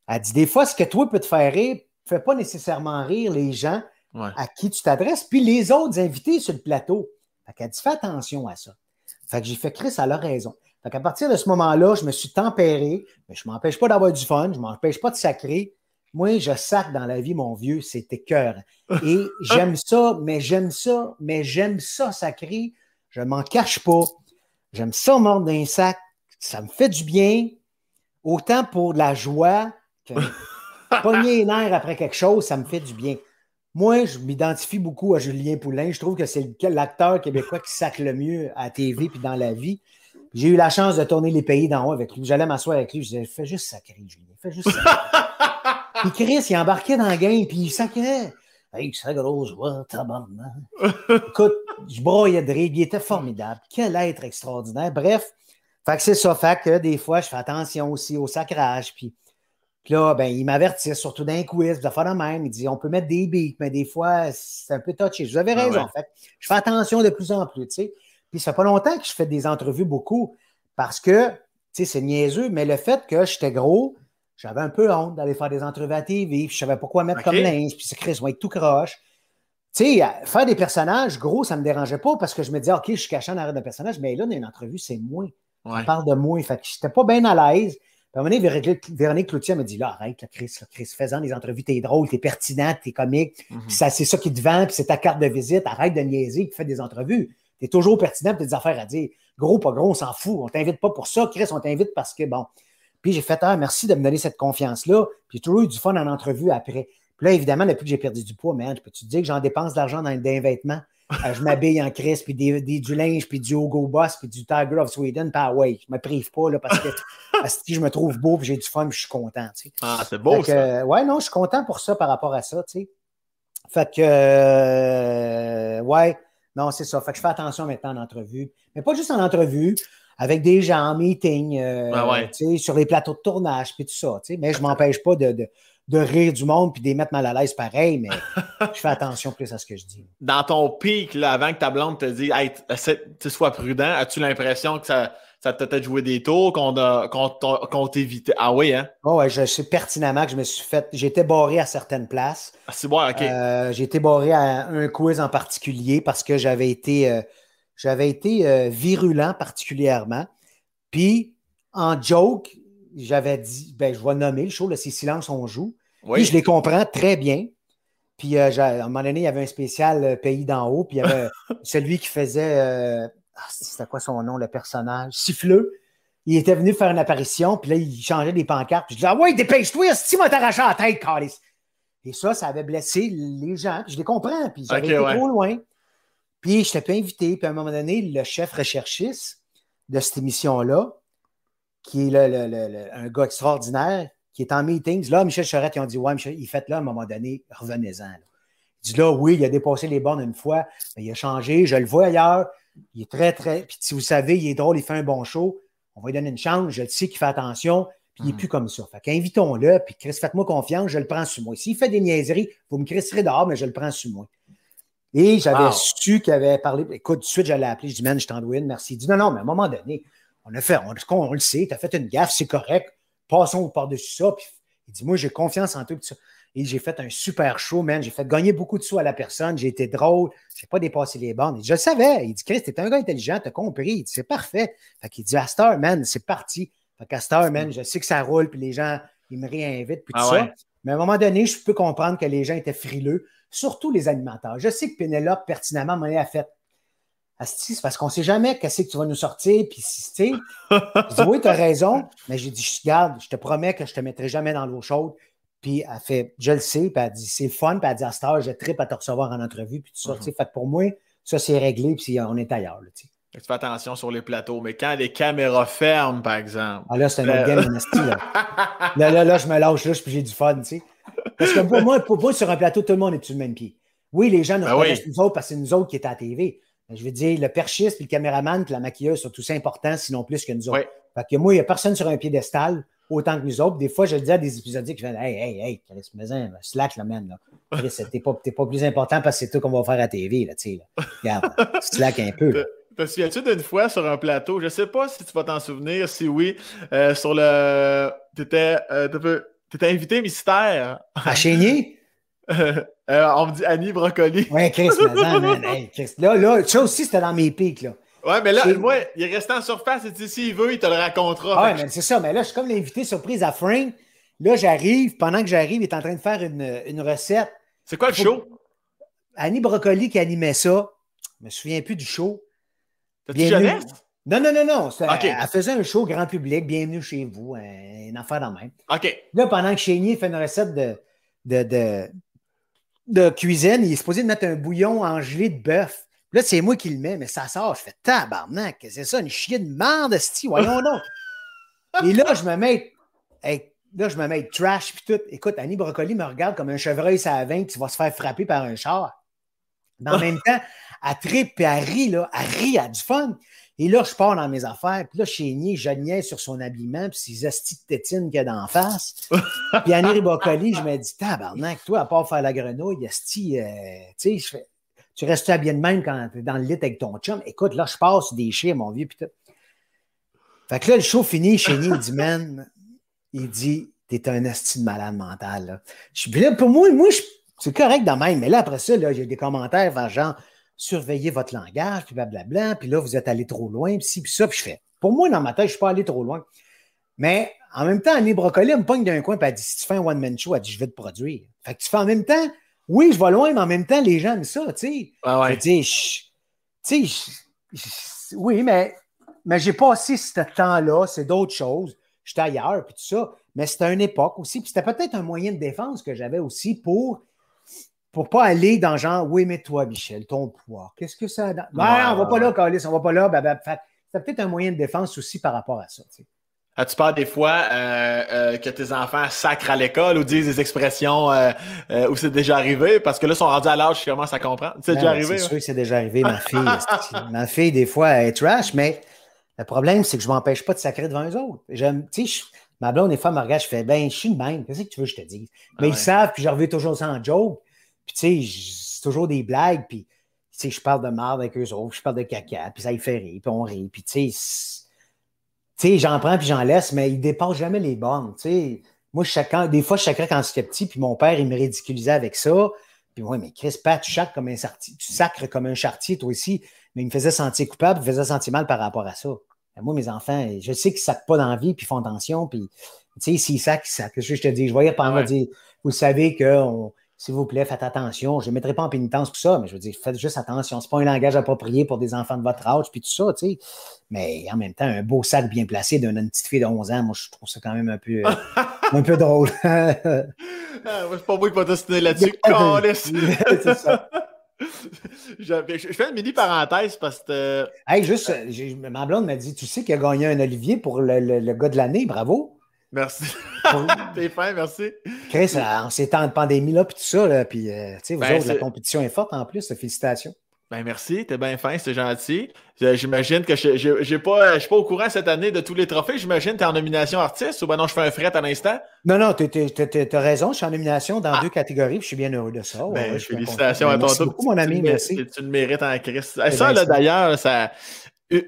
Elle dit, des fois, ce que toi peut te faire rire, fais pas nécessairement rire les gens à qui tu t'adresses, puis les autres invités sur le plateau. Fait qu'elle dit, fais attention à ça. Fait que j'ai fait, Chris, elle a raison. Fait qu'à partir de ce moment-là, je me suis tempéré, mais je m'empêche pas d'avoir du fun, je m'empêche pas de sacrer. Moi, je sacre dans la vie, mon vieux, c'est écœurant. Et j'aime ça sacré. Je m'en cache pas. J'aime ça mordre d'un sac. Ça me fait du bien. Autant pour de la joie que pogner les nerfs après quelque chose, ça me fait du bien. Moi, je m'identifie beaucoup à Julien Poulain. Je trouve que c'est l'acteur québécois qui sacre le mieux à la TV puis dans la vie. J'ai eu la chance de tourner Les Pays d'en haut avec lui. J'allais m'asseoir avec lui. Je disais, fais juste sacrer, Julien. Fais juste sacrer. Puis Chris, il embarquait dans la game, puis il sacrait. Hey, sa grosse voix, tabarnak. Écoute, je broyais de rire, il était formidable. Quel être extraordinaire. Bref, fait que c'est ça. Fait que des fois, je fais attention aussi au sacrage. Puis là, ben, il m'avertit, surtout dans les quiz, des affaires de même. Il dit, on peut mettre des beats, mais des fois, c'est un peu touché. Vous avez raison, en fait. Je fais attention de plus en plus, tu sais. Puis ça fait pas longtemps que je fais des entrevues beaucoup, parce que, tu sais, c'est niaiseux, mais le fait que j'étais gros, j'avais un peu honte d'aller faire des entrevues à TV, puis je savais pas quoi mettre comme linge, puis c'est Chris, on va être tout croche. Tu sais, faire des personnages, gros, ça me dérangeait pas parce que je me disais, OK, je suis caché en arrière d'un personnage, mais là, dans une entrevue, c'est moi. On parle de moi. Fait que j'étais pas bien à l'aise. Puis à un moment donné, Véronique Cloutier m'a dit, là, arrête, Chris, faisant des entrevues, t'es drôle, t'es pertinent, t'es comique, puis ça, c'est ça qui te vend, puis c'est ta carte de visite, arrête de niaiser, puis fais des entrevues. T'es toujours pertinent, puis t'as des affaires à dire. Gros, pas gros, on s'en fout. On t'invite pas pour ça, Chris, on t'invite parce que, bon. Puis j'ai fait, merci de me donner cette confiance-là. Puis j'ai toujours eu du fun en entrevue après. Puis là, évidemment, depuis que j'ai perdu du poids, man, peux-tu te dire que j'en dépense de l'argent dans des vêtements? Je m'habille en crise, puis du linge, puis du Hugo Boss, puis du Tiger of Sweden. Puis ouais, je me prive pas, là, parce que je me trouve beau, puis j'ai du fun, puis je suis content, tu sais. Ah, c'est beau, ça. Ouais, non, je suis content pour ça par rapport à ça, tu sais. Fait que, ouais, non, c'est ça. Fait que je fais attention maintenant en entrevue. Mais pas juste en entrevue. Avec des gens en meeting, sur les plateaux de tournage, puis tout ça. T'sais. Mais je m'empêche pas de rire du monde puis de les mettre mal à l'aise pareil, mais je fais attention plus à ce que je dis. Dans ton pic, là, avant que ta blonde te dise hey, « sois prudent », as-tu l'impression que ça t'a peut-être joué des tours, qu'on t'évitait? Ah oui, hein? Oh, oui, je sais pertinemment que je me suis fait... J'ai été barré à certaines places. Ah, c'est bon, OK. J'ai été barré à un quiz en particulier parce que j'avais été virulent particulièrement. Puis, en joke, j'avais dit, ben je vais nommer le show, là, c'est Silence, on joue. Oui. Puis, je les comprends très bien. Puis, à un moment donné, il y avait un spécial Pays d'en haut. Puis, il y avait celui qui faisait, c'était quoi son nom, le personnage? Siffleux. Il était venu faire une apparition. Puis là, il changeait des pancartes. Puis, je disais, ah ouais, dépêche-toi, si tu m'as t'arraché la tête, Carlis. Et ça, ça avait blessé les gens. Puis je les comprends. Puis j'avais été trop loin. Puis je n'étais pas invité. Puis à un moment donné, le chef recherchiste de cette émission-là, qui est un gars extraordinaire, qui est en meetings. Là, Michel Charette, ils ont dit « Ouais, Michel, il fait là, à un moment donné, revenez-en. » Il dit « Là, oui, il a dépassé les bornes une fois, mais il a changé, je le vois ailleurs. Il est très, très... Puis si vous savez, il est drôle, il fait un bon show. On va lui donner une chance, je le sais qu'il fait attention. » Puis il n'est plus comme ça. Fait qu'invitons-le, puis Chris, faites-moi confiance, je le prends sur moi. S'il fait des niaiseries, vous me crisserez dehors, mais je le prends sur moi. Et j'avais su qu'il avait parlé. Écoute, tout de suite, j'allais appeler. Je dis « Man, je t'en dois une, merci. » Il dit « Non, non, mais à un moment donné, on le sait, tu as fait une gaffe, c'est correct. Passons par-dessus ça. » Puis il dit « Moi, j'ai confiance en toi. » Et j'ai fait un super show, man. J'ai fait gagner beaucoup de sous à la personne. J'ai été drôle. Je n'ai pas dépassé les bornes. Il dit, je le savais. Il dit, Chris, t'es un gars intelligent, t'as compris. Il dit, c'est parfait. Fait qu'il dit, Astor, man, c'est parti. Fait qu'Astor, man, je sais que ça roule, puis les gens, ils me réinvitent, puis tout ça. Mais à un moment donné, je peux comprendre que les gens étaient frileux, surtout les animateurs. Je sais que Pénélope, pertinemment, m'en a fait. Asti, c'est parce qu'on ne sait jamais qu'est-ce que tu vas nous sortir, puis si, tu sais. Je dis, oui, t'as raison. Mais j'ai dit, je te promets que je ne te mettrai jamais dans l'eau chaude. Puis elle fait, je le sais, puis elle dit, c'est fun, puis elle dit, à cette heure, je trippe à te recevoir en entrevue, puis tout ça, tu sais, fait que pour moi, ça, c'est réglé, puis on est ailleurs, là, tu sais. Tu fais attention sur les plateaux, mais quand les caméras ferment, par exemple. Ah là, c'est un autre game, là. Là, je me lâche, là, puis j'ai du fun, tu sais. Parce que pour moi, sur un plateau, tout le monde est sur le même pied. Oui, les gens nous reconnaissent nous autres, parce que c'est nous autres qui étaient à la TV. Mais je veux dire, le perchiste, puis le caméraman, puis la maquilleuse sont tous importants, sinon plus que nous autres. Oui. Fait que moi, il n'y a personne sur un piédestal. Autant que nous autres. Des fois, je le dis à des épisodiques, je dis « Hey, Chris, slack, là, man. T'es pas plus important parce que c'est tout qu'on va faire à TV, là, tu sais. Là. Regarde, slack un peu. » Te souviens-tu d'une fois sur un plateau, je sais pas si tu vas t'en souvenir, si oui, sur le... T'étais invité mystère. À Chénier? On me dit Annie Brocoli. Ouais, Chris, man. Hey, Chris. Là, ça aussi, c'était dans mes pics, là. Oui, mais là, moi, il est resté en surface et s'il veut, il te le racontera. Ah, mais c'est ça. Mais là, je suis comme l'invité surprise à Frank. Là, j'arrive. Pendant que j'arrive, il est en train de faire une recette. C'est quoi le show? Annie Brocoli qui animait ça. Je me souviens plus du show. T'as-tu jeunesse? Non. Elle faisait un show grand public. Bienvenue chez vous. Une affaire dans le même. OK. Là, pendant que Chénier fait une recette de cuisine, il est supposé mettre un bouillon en gelée de bœuf. Là, c'est moi qui le mets, mais ça sort. Je fais tabarnak, c'est ça, une chienne de merde, c'ti, voyons donc. Et là, je me mets trash, puis tout. Écoute, Annie Brocoli me regarde comme un chevreuil sur la vigne qui va se faire frapper par un char. Mais en même temps, elle tripe, puis elle rit, elle a du fun. Et là, je pars dans mes affaires, puis là, Chénier, je niais sur son habillement, puis ses astis de tétine qu'il y a d'en face. Puis Annie Brocoli, je me dis, tabarnak, toi, à part faire la grenouille, asti, tu sais, je fais. Tu restes bien de même quand t'es dans le lit avec ton chum. Écoute, là, je passe des chiens, mon vieux, pis tout. Fait que là, le show fini, Chénier, il dit, man, il dit, t'es un asti de malade mental, là. Je suis là, pour moi, c'est correct de même. Mais là, après ça, là, j'ai des commentaires vers genre, surveillez votre langage, puis blablabla, puis là, vous êtes allé trop loin, puis ci, puis ça, puis je fais. Pour moi, dans ma tête, je suis pas allé trop loin. Mais en même temps, Annie Brocoli, elle me pogne d'un coin, puis elle dit, si tu fais un one-man show, elle dit, je vais te produire. Fait que tu fais en même temps. Oui, je vais loin, mais en même temps, les gens aiment ça, tu sais. Ah ouais. Je dis, oui, mais j'ai passé ce temps-là, c'est d'autres choses. J'étais ailleurs, puis tout ça. Mais c'était une époque aussi. Puis c'était peut-être un moyen de défense que j'avais aussi pour pas aller dans genre, oui, mais toi, Michel, ton pouvoir, qu'est-ce que ça... Non, on va pas là, Carlis, on va pas là. C'était peut-être un moyen de défense aussi par rapport à ça, tu sais. As-tu peur des fois que tes enfants sacrent à l'école ou disent des expressions où c'est déjà arrivé? Parce que là, ils sont rendus à l'âge, je commence à comprendre. C'est déjà arrivé? C'est sûr que c'est déjà arrivé, ma fille. Ma fille, des fois, elle est trash, mais le problème, c'est que je ne m'empêche pas de sacrer devant eux autres. Ma blonde, des fois, me regarde, je fais, je suis de même. Qu'est-ce que tu veux que je te dise? Mais ils savent, puis je reviens toujours ça en joke. Puis, tu sais, c'est toujours des blagues. Puis, tu sais, je parle de marde avec eux autres, je parle de caca, puis ça, ils fait rire, puis on rit. Puis, tu sais, j'en prends puis j'en laisse, mais ils ne dépassent jamais les bornes. T'sais. Moi, des fois, je sacrais quand j'étais petit, puis mon père, il me ridiculisait avec ça. Puis, ouais, mais Chris, Pat, tu sacres comme un chartier, toi aussi. Mais il me faisait sentir coupable, il me faisait sentir mal par rapport à ça. Et moi, mes enfants, je sais qu'ils ne sacrent pas dans la vie, puis ils font attention, puis, tu sais, s'ils sacrent, ils sacrent. Je te dis, je voyais pendant dire, vous savez que s'il vous plaît, faites attention. Je ne mettrai pas en pénitence pour ça, mais je veux dire, faites juste attention. Ce n'est pas un langage approprié pour des enfants de votre âge, puis tout ça, tu sais. Mais en même temps, un beau sac bien placé d'une petite fille de 11 ans, moi, je trouve ça quand même un peu drôle. Moi, je ne suis pas moi qui va dessiner là-dessus. C'est ça. Je fais une mini-parenthèse parce que... Hey, juste, ma blonde m'a dit, tu sais qu'il a gagné un Olivier pour le gars de l'année, bravo. Merci. Oui. T'es fin, merci. Chris, en ces temps de pandémie-là, puis tout ça, là, puis vous autres, la compétition est forte en plus, félicitations. Ben merci, t'es bien fin, c'est gentil. J'imagine que je suis pas au courant cette année de tous les trophées. J'imagine que t'es en nomination artiste ou ben non, je fais un fret à l'instant? Non, non, t'as raison, je suis en nomination dans 2 catégories, puis je suis bien heureux de ça. Ben, ouais, félicitations à ton tour. Merci beaucoup, mon ami, merci. Tu le mérites en Christ. Ça, là, d'ailleurs, ça...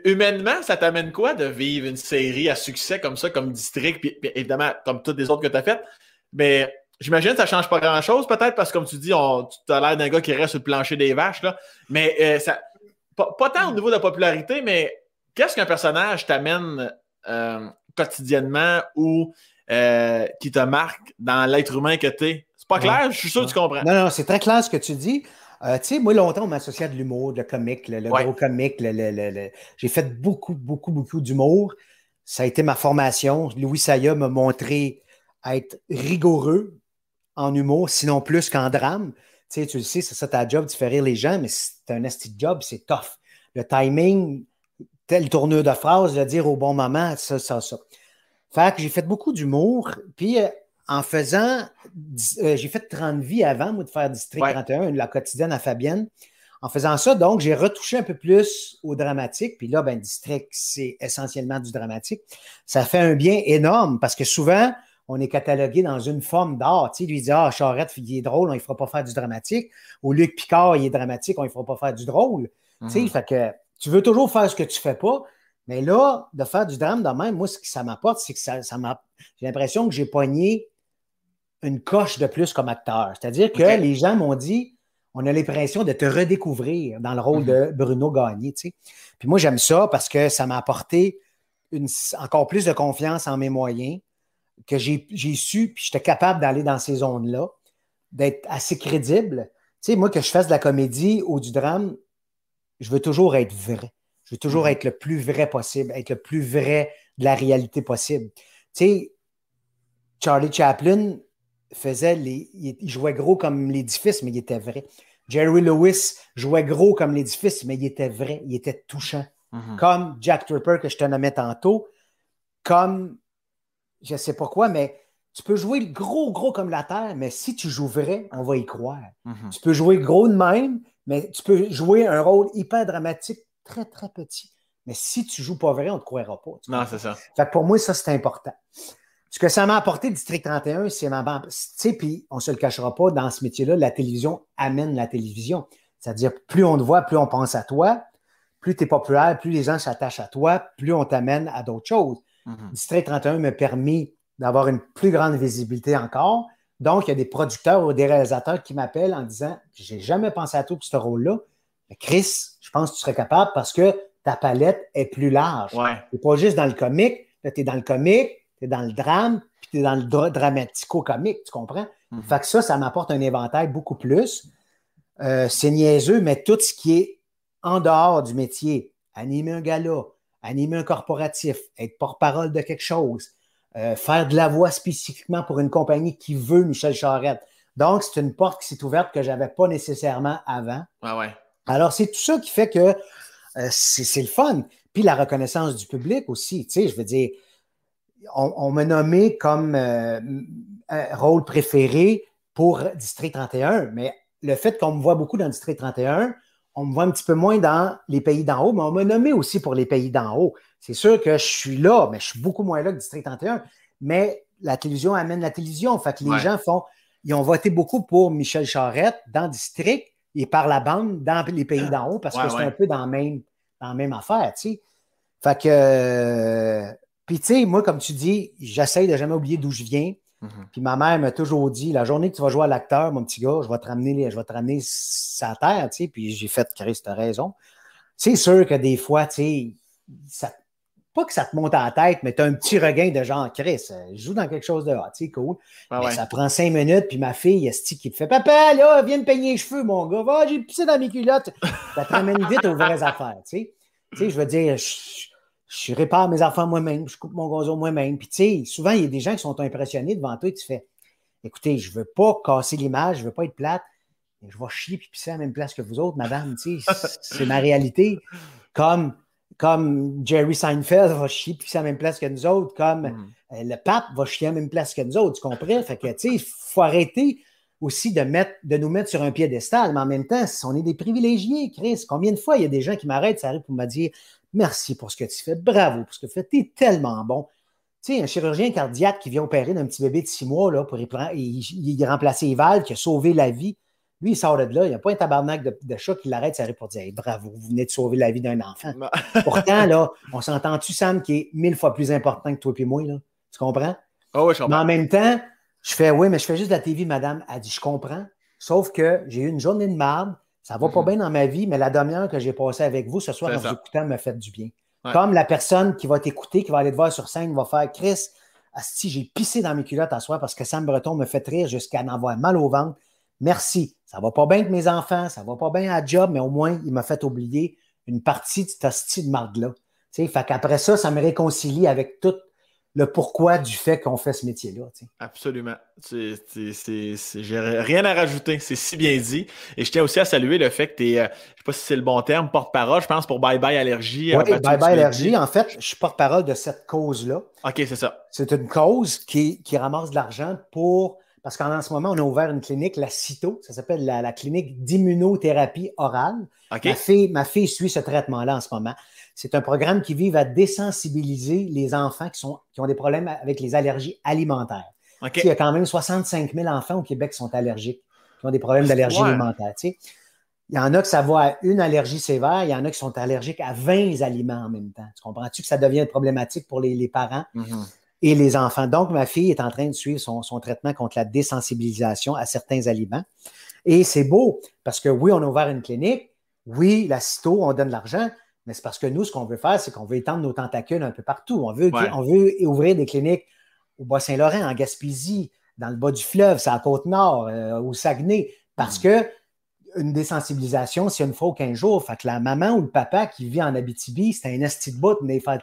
Humainement, ça t'amène quoi de vivre une série à succès comme ça, comme District, puis évidemment, comme toutes les autres que tu as faites? Mais j'imagine que ça ne change pas grand-chose, peut-être, parce que comme tu dis, tu as l'air d'un gars qui reste sur le plancher des vaches, là. Mais ça, pas tant au niveau de la popularité, mais qu'est-ce qu'un personnage t'amène quotidiennement ou qui te marque dans l'être humain que tu es? C'est pas clair? Je suis sûr que tu comprends. Non, non, c'est très clair ce que tu dis. Tu sais, moi, longtemps, on m'associait à de l'humour, de la comique, le gros comique. J'ai fait beaucoup d'humour. Ça a été ma formation. Louis Saïa m'a montré à être rigoureux en humour, sinon plus qu'en drame. Tu le sais, c'est ça ta job, de faire rire les gens, mais c'est un esti de job, c'est tough. Le timing, telle tournure de phrase, le dire au bon moment, ça. Fait que j'ai fait beaucoup d'humour, puis... En faisant, j'ai fait 30 vies avant, moi, de faire District 31, la quotidienne à Fabienne. En faisant ça, donc, j'ai retouché un peu plus au dramatique. Puis là, ben, District, c'est essentiellement du dramatique. Ça fait un bien énorme parce que souvent, on est catalogué dans une forme d'art. Tu sais, lui, il dit « Ah, Charette, il est drôle, on ne fera pas faire du dramatique. » Ou « Luc Picard, il est dramatique, on ne fera pas faire du drôle. » Tu sais, fait que tu veux toujours faire ce que tu ne fais pas. Mais là, de faire du drame de même, moi, ce que ça m'apporte, c'est que j'ai l'impression que j'ai pogné une coche de plus comme acteur. C'est-à-dire que les gens m'ont dit, on a l'impression de te redécouvrir dans le rôle de Bruno Gagné. Tu sais. Puis moi, j'aime ça parce que ça m'a apporté encore plus de confiance en mes moyens, que j'ai su, puis j'étais capable d'aller dans ces zones-là, d'être assez crédible. Tu sais, moi, que je fasse de la comédie ou du drame, je veux toujours être vrai. Je veux toujours être le plus vrai possible, être le plus vrai de la réalité possible. Tu sais, Charlie Chaplin... il jouait gros comme l'édifice, mais il était vrai. Jerry Lewis jouait gros comme l'édifice, mais il était vrai, il était touchant. Comme Jack Tripper, que je te nommais tantôt, comme, je ne sais pas quoi, mais tu peux jouer gros comme la terre, mais si tu joues vrai, on va y croire. Tu peux jouer gros de même, mais tu peux jouer un rôle hyper dramatique, très, très petit. Mais si tu ne joues pas vrai, on ne te croira pas. Non, c'est ça. Fait que pour moi, ça, c'est important. Ce que ça m'a apporté, District 31, c'est ma banque. Tu sais, puis on ne se le cachera pas, dans ce métier-là, la télévision amène la télévision. C'est-à-dire, plus on te voit, plus on pense à toi, plus tu es populaire, plus les gens s'attachent à toi, plus on t'amène à d'autres choses. District 31 m'a permis d'avoir une plus grande visibilité encore. Donc, il y a des producteurs ou des réalisateurs qui m'appellent en disant « J'ai jamais pensé à toi pour ce rôle-là. » Mais Chris, je pense que tu serais capable parce que ta palette est plus large. Ouais. Tu n'es pas juste dans le comique. Là, tu es dans le comique. T'es dans le drame, puis t'es dans le dramatico-comique, tu comprends? Fait que ça m'apporte un inventaire beaucoup plus. C'est niaiseux, mais tout ce qui est en dehors du métier, animer un gala, animer un corporatif, être porte-parole de quelque chose, faire de la voix spécifiquement pour une compagnie qui veut Michel Charette. Donc, c'est une porte qui s'est ouverte que je n'avais pas nécessairement avant. Ah ouais. Alors, c'est tout ça qui fait que c'est le fun. Puis la reconnaissance du public aussi, tu sais, je veux dire... On m'a nommé comme rôle préféré pour District 31, mais le fait qu'on me voit beaucoup dans District 31, on me voit un petit peu moins dans les Pays d'en haut, mais on m'a nommé aussi pour les Pays d'en haut. C'est sûr que je suis là, mais je suis beaucoup moins là que District 31, mais la télévision amène la télévision. Fait que les gens ils ont voté beaucoup pour Michel Charette dans District et par la bande dans les Pays d'en haut parce que c'est un peu dans la même affaire, tu sais. Fait que... Puis, tu sais, moi, comme tu dis, j'essaye de jamais oublier d'où je viens. Puis ma mère m'a toujours dit, la journée que tu vas jouer à l'acteur, mon petit gars, je vais te ramener sa terre, tu sais. Puis j'ai fait, Christ, t'as raison. C'est sûr que des fois, tu sais, pas que ça te monte à la tête, mais tu as un petit regain de genre, Chris, je joue dans quelque chose de hot, c'est cool. Ah ouais. Ça prend 5 minutes, puis ma fille, Esti, qui me fait « Papa, là, viens me peigner les cheveux, mon gars, va, j'ai pissé dans mes culottes. » Ça te ramène vite aux vraies affaires, tu sais. Tu sais, je veux dire, je répare mes affaires moi-même, je coupe mon gazon moi-même. Puis tu sais, souvent, il y a des gens qui sont impressionnés devant toi et tu fais « Écoutez, je veux pas casser l'image, je veux pas être plate, je vais chier puis pisser à la même place que vous autres, madame, tu sais, c'est ma réalité. » Comme Jerry Seinfeld va chier puis c'est à la même place que nous autres, comme le pape va chier à la même place que nous autres, tu comprends? Fait que, tu sais, il faut arrêter aussi de nous mettre sur un piédestal, mais en même temps, on est des privilégiés, Chris. Combien de fois il y a des gens qui m'arrêtent, ça arrive pour me dire « Merci pour ce que tu fais, bravo pour ce que tu fais, t'es tellement bon. » Tu sais, un chirurgien cardiaque qui vient opérer d'un petit bébé de 6 mois là, pour y remplacer les valves, qui a sauvé la vie, lui, il sort de là, il n'y a pas un tabarnak de chat qui l'arrête, ça arrive pour dire hey, « Bravo, vous venez de sauver la vie d'un enfant. » Pourtant, là, on s'entend-tu, Sam, qui est 1000 fois plus important que toi et moi, là? Tu comprends? Oh oui, je comprends. Mais en même temps, je fais « Oui, mais je fais juste de la TV, madame. » Elle dit « Je comprends. Sauf que j'ai eu une journée de marde, ça ne va pas bien dans ma vie, mais la demi-heure que j'ai passée avec vous ce soir en vous écoutant me fait du bien. Ouais. Comme la personne qui va t'écouter, qui va aller te voir sur scène, va faire « Chris, asti, j'ai pissé dans mes culottes à soir parce que Sam Breton me fait rire jusqu'à en avoir mal au ventre. Merci. Ça va pas bien avec mes enfants, ça va pas bien à la job, mais au moins, il m'a fait oublier une partie de cette hostie de marde-là. » Fait qu'après ça, ça me réconcilie avec tout le pourquoi du fait qu'on fait ce métier-là. T'sais. Absolument. J'ai rien à rajouter. C'est si bien dit. Et je tiens aussi à saluer le fait que tu es, je ne sais pas si c'est le bon terme, porte-parole, je pense, pour Bye Bye Allergie. Oui, Bye Bye Allergie, en fait, je suis porte-parole de cette cause-là. OK, c'est ça. C'est une cause qui ramasse de l'argent pour... Parce qu'en ce moment, on a ouvert une clinique, la CITO, ça s'appelle la clinique d'immunothérapie orale. Okay. Ma fille suit ce traitement-là en ce moment. C'est un programme qui vise à désensibiliser les enfants qui ont des problèmes avec les allergies alimentaires. Okay. Il y a quand même 65 000 enfants au Québec qui sont allergiques, qui ont des problèmes d'allergie alimentaire. Tu sais. Il y en a que ça va à une allergie sévère, il y en a qui sont allergiques à 20 aliments en même temps. Tu comprends-tu que ça devient problématique pour les parents? Mm-hmm. Et les enfants. Donc, ma fille est en train de suivre son traitement contre la désensibilisation à certains aliments. Et c'est beau parce que oui, on a ouvert une clinique. Oui, la CITO, on donne de l'argent. Mais c'est parce que nous, ce qu'on veut faire, c'est qu'on veut étendre nos tentacules un peu partout. On veut ouvrir des cliniques au Bas-Saint-Laurent, en Gaspésie, dans le bas du fleuve, sur la Côte-Nord, au Saguenay. Parce que une désensibilisation, c'est une fois ou 15 jours. Fait que la maman ou le papa qui vit en Abitibi, c'est un esti de bout de venir faire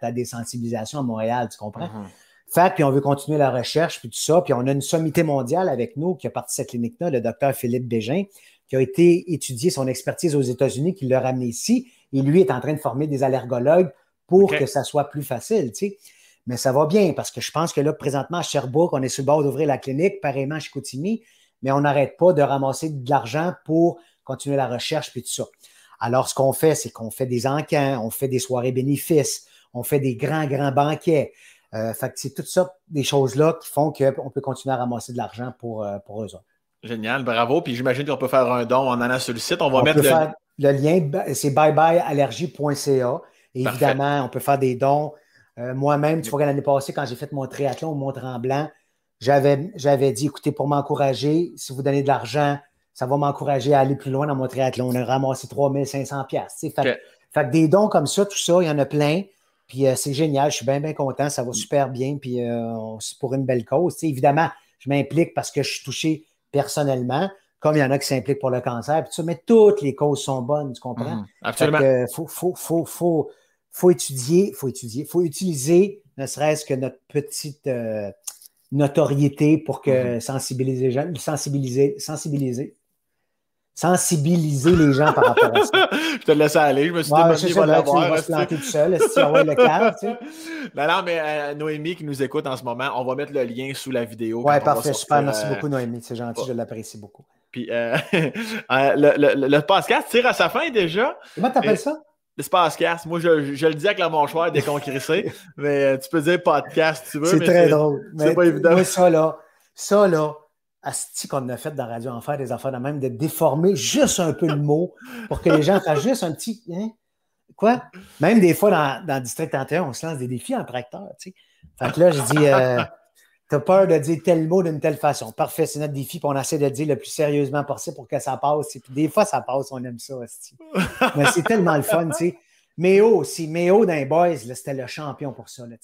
ta désensibilisation à Montréal, tu comprends? Mm-hmm. Fait que, puis on veut continuer la recherche, puis tout ça. Puis on a une sommité mondiale avec nous qui a parti de cette clinique-là, le docteur Philippe Bégin, qui a été étudié son expertise aux États-Unis, qui l'a ramené ici. Et lui est en train de former des allergologues pour que ça soit plus facile, tu sais. Mais ça va bien parce que je pense que là, présentement, à Sherbrooke, on est sur le bord d'ouvrir la clinique, pareillement à Chicoutimi. Mais on n'arrête pas de ramasser de l'argent pour continuer la recherche puis tout ça. Alors, ce qu'on fait, c'est qu'on fait des encans, on fait des soirées bénéfices, on fait des grands banquets. Fait que c'est toutes sortes des choses-là qui font qu'on peut continuer à ramasser de l'argent pour eux autres. Génial, bravo. Puis j'imagine qu'on peut faire un don en allant sur le site. On va mettre le lien, c'est byebyallergie.ca. Évidemment, parfait. On peut faire des dons. Moi-même, tu vois, l'année passée, quand j'ai fait mon triathlon au Mont-Tremblant, j'avais dit, écoutez, pour m'encourager, si vous donnez de l'argent, ça va m'encourager à aller plus loin dans mon triathlon. On a ramassé 3 500$. Fait que des dons comme ça, tout ça, il y en a plein. Puis c'est génial, je suis bien content, ça va super bien. Puis c'est pour une belle cause. T'sais, évidemment, je m'implique parce que je suis touché personnellement, comme il y en a qui s'impliquent pour le cancer. Puis, mais toutes les causes sont bonnes, tu comprends? Absolument. Fait que, faut utiliser, ne serait-ce que notre petite... notoriété pour que sensibiliser les gens par rapport à ça. Je te laisse aller, je me suis demandé, il va l'avoir. Tu vas se planter tout seul, si tu envoies le cadre, tu sais. Non, mais Noémie qui nous écoute en ce moment, on va mettre le lien sous la vidéo. Oui, parfait, super, merci beaucoup Noémie, c'est gentil, je l'apprécie beaucoup. Puis le podcast tire à sa fin déjà. Comment t'appelles ça? Podcast. Moi, je le dis avec la mâchoire dès qu'on crissait, mais tu peux dire podcast si tu veux. C'est très drôle. C'est pas évident. Moi, ça là, asti qu'on a fait dans Radio Enfer, des affaires de même, de déformer juste un peu le mot pour que les gens fassent juste un petit... Hein? Quoi? Même des fois, dans District 31, on se lance des défis en tracteur, tu sais. Fait que là, je dis, t'as peur de dire tel mot d'une telle façon. Parfait, c'est notre défi, puis on essaie de le dire le plus sérieusement possible pour que ça passe. Puis des fois, ça passe, on aime ça, asti. Mais c'est tellement le fun, tu sais. Méo aussi. Méo dans les Boys, là, c'était le champion pour ça. Là,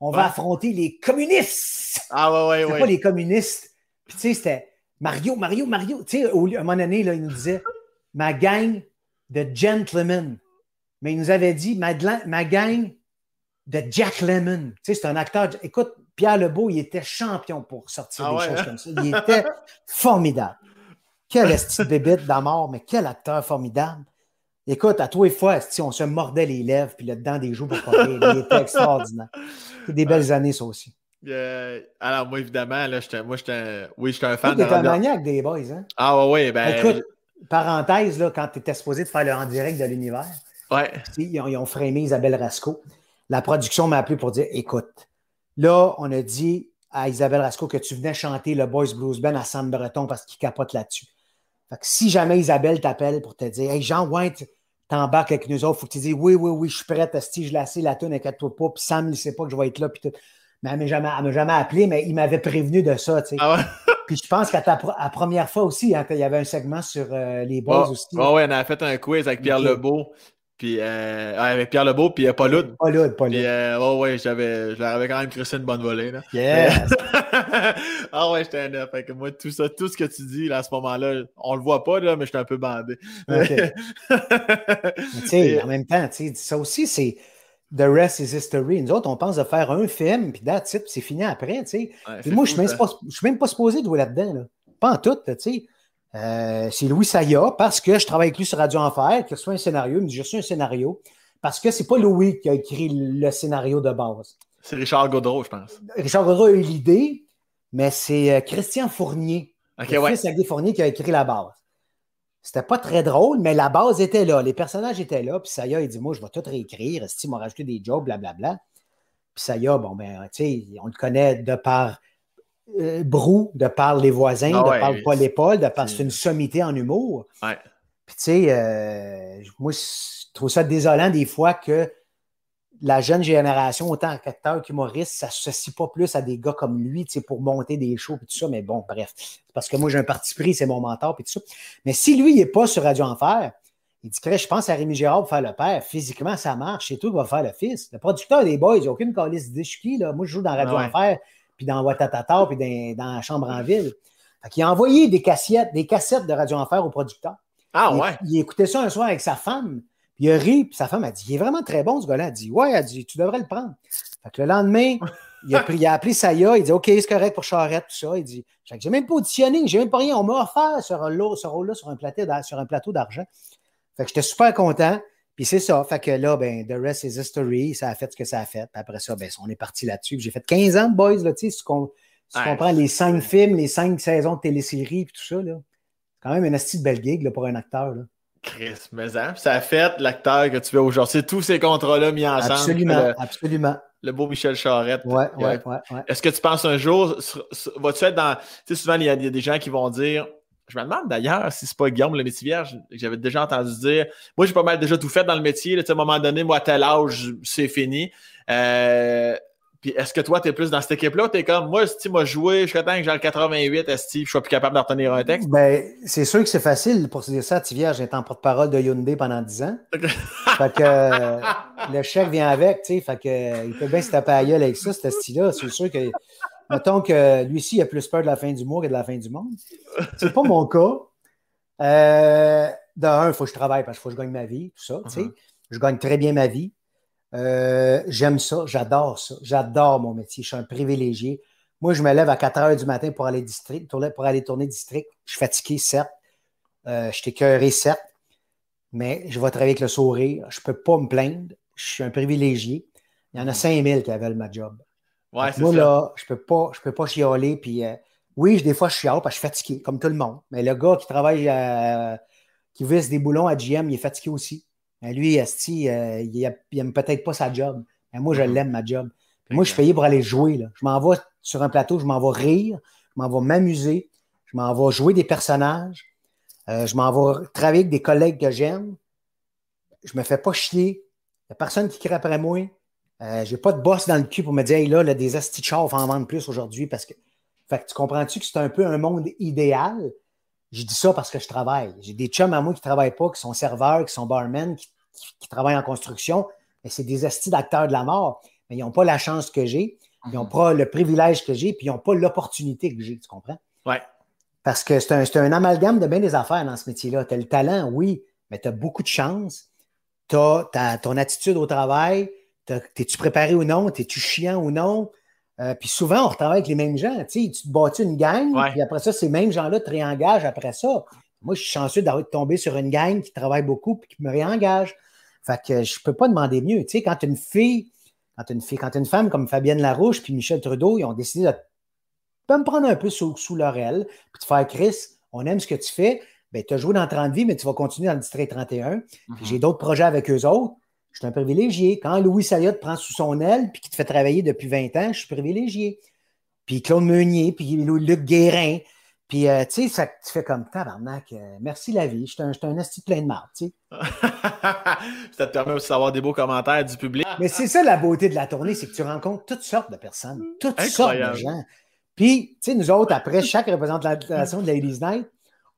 on va affronter les communistes. Ah ouais, ouais, c'était pas les communistes. Puis tu sais, c'était Mario. Tu sais, à un moment donné, là, il nous disait « Ma gang de gentlemen ». Mais il nous avait dit « Ma gang de Jack Lemmon ». Tu sais, c'est un acteur... Écoute, Pierre Lebeau, il était champion pour sortir choses comme ça. Il était formidable. Quelle petite bébite d'amour, mais quel acteur formidable. Écoute, à trois fois, on se mordait les lèvres, puis là-dedans, des joues pour parler. Il était extraordinaire. C'est des belles années, ça aussi. Alors, moi, évidemment, là, j'étais un fan de Robin. Tu étais un maniaque des Boys, hein? Ah ouais, ouais, ben... Écoute, parenthèse, là, quand tu étais supposé de faire le en direct de l'univers, ils ont framé Isabelle Rasco. La production m'a appelé pour dire, écoute... Là, on a dit à Isabelle Rasco que tu venais chanter le Boys Blues Band à Sam Breton parce qu'il capote là-dessus. Fait que si jamais Isabelle t'appelle pour te dire « Hey, Jean, ouais, t'embarques avec nous autres, faut que tu dises « Oui, je suis prête, si je la sais, la toune, inquiète-toi pas, puis Sam, il sait pas que je vais être là, puis tout. » Mais elle m'a jamais appelé, mais il m'avait prévenu de ça, tu sais. Ah ouais. Puis je pense qu'à la première fois aussi, hein, il y avait un segment sur les Boys aussi. Oh, oui, on a fait un quiz avec Pierre Lebeau. Puis avec Pierre Lebeau, puis Paul Houd. Puis je leur avais quand même crissé une bonne volée. Là. Yes! Ah ouais, j'étais un... Fait que moi, tout ça, tout ce que tu dis, là, à ce moment-là, on le voit pas, là, mais j'étais un peu bandé. Okay. Tu sais, en même temps, ça aussi, c'est « The rest is history ». Nous autres, on pense de faire un film, puis that's it, c'est fini après, tu sais. Ouais, moi, je ne suis même pas supposé de jouer là-dedans, là. Pas en tout, tu sais. C'est Louis Saïa, parce que je travaille avec lui sur Radio Enfer, qu'il reçoit un scénario, il me dit « J'ai reçu un scénario », parce que c'est pas Louis qui a écrit le scénario de base. C'est Richard Gaudreau, je pense. Richard Gaudreau a eu l'idée, mais c'est Christian Fournier, fils Agui Fournier, qui a écrit la base. C'était pas très drôle, mais la base était là, les personnages étaient là, puis Saïa, il dit « Moi, je vais tout réécrire, est-ce qu'ils m'ont rajouté des jobs, blablabla ». Puis Saïa, bon, ben, tu sais, on le connaît de par... Brou, de par les voisins, de par Paul et Paul, de par c'est une sommité en humour. Ouais. Puis tu sais, moi, je trouve ça désolant des fois que la jeune génération, autant qu'acteur qu'humoriste, ça ne s'associe pas plus à des gars comme lui, tu sais, pour monter des shows et tout ça. Mais bon, bref, c'est parce que moi, j'ai un parti pris, c'est mon mentor et tout ça. Mais si lui, il n'est pas sur Radio Enfer, il dit que je pense à Rémi Gérard pour faire le père. Physiquement, ça marche et tout, il va faire le fils. Le producteur des Boys, il n'y a aucune calisse d'idée, je suis qui, là. Moi, je joue dans Radio Enfer. Puis dans Ouattatata, puis dans Chambre en Ville. Fait qu'il a envoyé des cassettes de Radio Enfer au producteur. Ah ouais? Il écoutait ça un soir avec sa femme, puis il a ri, puis sa femme a dit « Il est vraiment très bon ce gars-là ». Elle dit « Ouais, elle dit, tu devrais le prendre ». Fait que le lendemain, il a appelé Saïa, il dit « Ok, c'est correct pour Charette, tout ça ». Il dit « J'ai même pas auditionné, j'ai même pas rien, on m'a offert ce rôle-là sur un plateau d'argent ». Fait que j'étais super content. Puis c'est ça. Fait que là, ben, the rest is history. Ça a fait ce que ça a fait. Puis après ça, ben, on est parti là-dessus. Puis j'ai fait 15 ans de Boys, là, tu sais, si tu comprends les 5 films, les 5 saisons de téléséries, puis tout ça, là. C'est quand même une astuce de belle gig, là, pour un acteur, là. Chris, mais hein, ça a fait l'acteur que tu veux aujourd'hui. Tous ces contrats-là mis ensemble. Absolument, absolument. Le beau Michel Charette. Ouais. Est-ce que tu penses un jour, vas-tu être dans... Tu sais, souvent, il y a des gens qui vont dire... Je me demande d'ailleurs si c'est pas Guillaume le métier vierge que j'avais déjà entendu dire. Moi, j'ai pas mal déjà tout fait dans le métier. Là, à un moment donné, moi, à tel âge, c'est fini. Puis est-ce que toi, t'es plus dans cette équipe-là ou t'es comme, moi, si moi, jouer, je suis content que j'ai le 88, je suis plus capable d'en retenir un texte? Ben, c'est sûr que c'est facile pour se dire ça. Métier vierge, j'étais en porte-parole de Hyundai pendant 10 ans. Fait que le chèque vient avec, tu sais. Fait que il peut bien se taper à la gueule avec ça, ce style-là. C'est sûr que... Mettons que lui-ci, il a plus peur de la fin du mois que de la fin du monde. C'est pas mon cas. Il faut que je travaille parce qu'il faut que je gagne ma vie, tout ça. Uh-huh. Je gagne très bien ma vie. J'aime ça. J'adore mon métier. Je suis un privilégié. Moi, je me lève à 4 heures du matin pour aller tourner district. Je suis fatigué, certes. Je suis écœuré, certes. Mais je vais travailler avec le sourire. Je peux pas me plaindre. Je suis un privilégié. Il y en a 5000 qui avaient ma job. Ouais, moi, là, je peux pas chialer. Puis, des fois, je chiale parce que je suis fatigué, comme tout le monde. Mais le gars qui travaille, qui visse des boulons à GM, il est fatigué aussi. Mais lui, asti, il aime peut-être pas sa job. Mais moi, je l'aime, ma job. Puis moi, je suis payé pour aller jouer, là. Je m'en vais sur un plateau, je m'en vais rire, je m'en vais m'amuser, je m'en vais jouer des personnages, je m'en vais travailler avec des collègues que j'aime. Je me fais pas chier. Il n'y a personne qui crie après moi. J'ai pas de boss dans le cul pour me dire « Hey, là des astis de char, faut en vendre plus aujourd'hui. » parce que fait que tu comprends-tu que c'est un peu un monde idéal? Je dis ça parce que je travaille. J'ai des chums à moi qui travaillent pas, qui sont serveurs, qui sont barmen, qui qui travaillent en construction, mais c'est des hosties d'acteurs de la mort. Mais ils n'ont pas la chance que j'ai, ils n'ont pas le privilège que j'ai, puis ils n'ont pas l'opportunité que j'ai, tu comprends? Oui. Parce que c'est un amalgame de bien des affaires dans ce métier-là. Tu as le talent, oui, mais tu as beaucoup de chance. Tu as ton attitude au travail. T'es-tu préparé ou non? T'es-tu chiant ou non? Puis souvent, on retravaille avec les mêmes gens. Tu te bâtis une gang, puis après ça, ces mêmes gens-là te réengagent après ça. Moi, je suis chanceux d'avoir tombé sur une gang qui travaille beaucoup et qui me réengage. Fait que je ne peux pas demander mieux. Tu sais, quand une femme comme Fabienne Larouche puis Michel Trudeau, ils ont décidé de me prendre un peu sous leur aile puis de faire « Chris, on aime ce que tu fais. Ben, tu as joué dans 30 vies, mais tu vas continuer dans le District 31. Mm-hmm. J'ai d'autres projets avec eux autres. Je suis un privilégié. Quand Louis Saïa te prend sous son aile puis qu'il te fait travailler depuis 20 ans, je suis privilégié. Puis Claude Muni, puis Luc Guérin. Puis, tu sais, ça te fait comme tabarnak. Merci la vie. Je suis un asti plein de marde, tu sais. Ça te permet aussi d'avoir des beaux commentaires du public. Mais c'est ça la beauté de la tournée, c'est que tu rencontres toutes sortes de personnes, toutes sortes de gens. Puis, tu sais, nous autres, après chaque représentation de Ladies Night,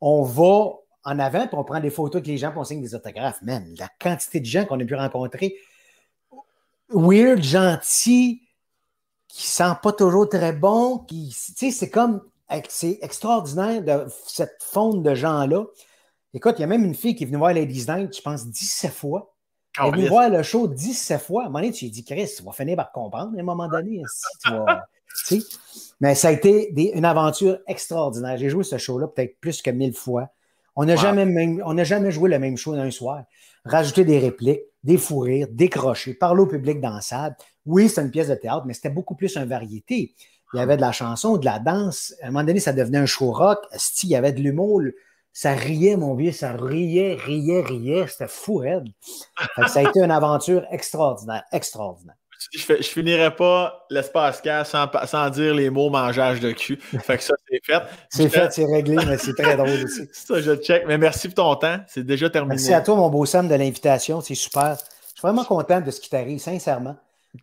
on va en avant, puis on prend des photos avec les gens, puis on signe des autographes. Man, la quantité de gens qu'on a pu rencontrer, weird, gentils, qui ne sentent pas toujours très bon, qui, tu sais, c'est extraordinaire de cette faune de gens-là. Écoute, il y a même une fille qui est venue voir Ladies Night, je pense, 17 fois. Elle est venue voir le show 17 fois. À un moment donné, tu lui dis, Chris, tu vas finir par comprendre à un moment donné. Si tu vas... tu sais? Mais ça a été une aventure extraordinaire. J'ai joué ce show-là peut-être plus que 1000 fois. On n'a jamais joué le même show d'un soir. Rajouter des répliques, des fous rires, des crochets, parler au public dans la salle. Oui, c'est une pièce de théâtre, mais c'était beaucoup plus une variété. Il y avait de la chanson, de la danse. À un moment donné, ça devenait un show rock. Il y avait de l'humour. Ça riait, mon vieux. Ça riait. C'était fou, raide. Ça a été une aventure extraordinaire. Je finirais pas l'espace cas sans dire les mots mangeage de cul. Fait que ça, c'est fait. C'est réglé, mais c'est très drôle aussi. Ça, je check. Mais merci pour ton temps. C'est déjà terminé. Merci à toi, mon beau Sam, de l'invitation. C'est super. Je suis vraiment content de ce qui t'arrive, sincèrement.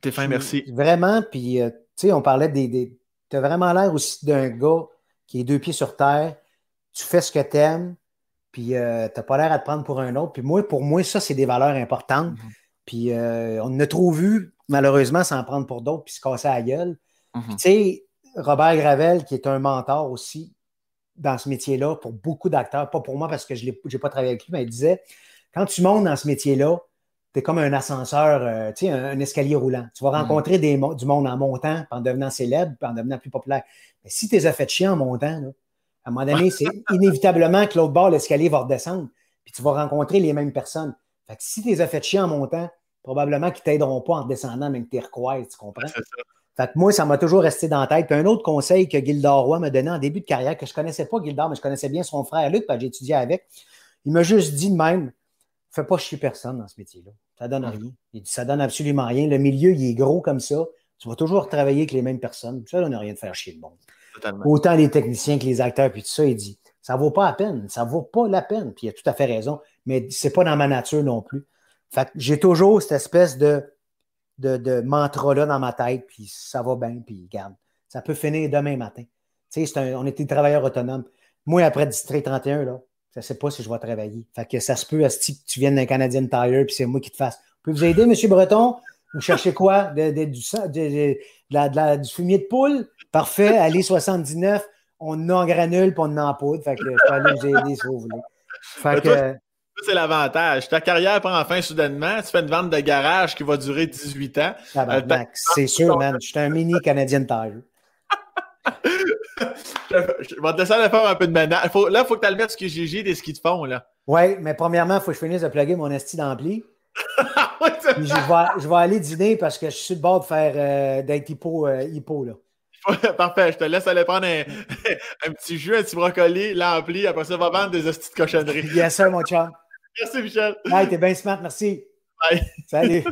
T'es fin, merci. Vraiment, puis tu sais, on parlait t'as vraiment l'air aussi d'un gars qui est 2 pieds sur terre. Tu fais ce que t'aimes, puis t'as pas l'air à te prendre pour un autre. Puis moi, pour moi, ça, c'est des valeurs importantes. Puis on a trop vu, malheureusement, s'en prendre pour d'autres puis se casser la gueule. Mm-hmm. Puis, tu sais, Robert Gravel, qui est un mentor aussi dans ce métier-là pour beaucoup d'acteurs, pas pour moi parce que je n'ai pas travaillé avec lui, mais il disait, quand tu montes dans ce métier-là, tu es comme un ascenseur, tu sais, un escalier roulant. Tu vas rencontrer du monde en montant, en devenant célèbre, en devenant plus populaire. Mais si tu les as fait chier en montant, là, à un moment donné, c'est inévitablement que l'autre bord, l'escalier va redescendre puis tu vas rencontrer les mêmes personnes. Fait que si tu les as fait chier en montant, probablement qu'ils ne t'aideront pas en descendant, même que tu es recroisé, tu comprends? C'est ça. Fait que moi, ça m'a toujours resté dans la tête. Puis un autre conseil que Gildor Roy m'a donné en début de carrière, que je ne connaissais pas Gildor, mais je connaissais bien son frère Luc, parce que j'ai étudié avec. Il m'a juste dit de même, fais pas chier personne dans ce métier-là. Ça donne rien. Il dit, ça donne absolument rien. Le milieu, il est gros comme ça. Tu vas toujours travailler avec les mêmes personnes. Ça donne rien de faire chier le monde. Totalement. Autant les techniciens que les acteurs, puis tout ça, il dit, ça ne vaut pas la peine. Ça ne vaut pas la peine. Puis il a tout à fait raison. Mais ce n'est pas dans ma nature non plus. Fait que j'ai toujours cette espèce de mantra-là dans ma tête, puis ça va bien, puis regarde, ça peut finir demain matin. Tu sais, on était travailleurs autonomes. Moi, après District 31, là, je ne sais pas si je vais travailler. Fait que ça se peut, si tu viennes d'un Canadian Tire, puis c'est moi qui te fasse. Peux vous aider, M. Breton? Vous cherchez quoi? Du fumier de poule? Parfait, allez 79, on en granule, puis on en poudre. Fait que je peux aller vous aider si vous voulez. Fait que... c'est l'avantage. Ta carrière prend fin soudainement. Tu fais une vente de garage qui va durer 18 ans. C'est sûr, man. Je suis un mini Canadian Tire. Je vais te laisser faire un peu de ménage. Là, il faut que tu ailles mettre ce que Gigi et ce qu'ils te font. Oui, mais premièrement, il faut que je finisse de plugger mon esti d'ampli. Je vais aller dîner parce que je suis sur le bord de faire d'être hypo là. Parfait, je te laisse aller prendre un petit jus, un petit brocoli, l'ampli, après ça, va vendre des hosties de cochonneries. Yes, sir, mon chat. Merci, Michel. Hey, t'es bien smart, merci. Bye. Salut.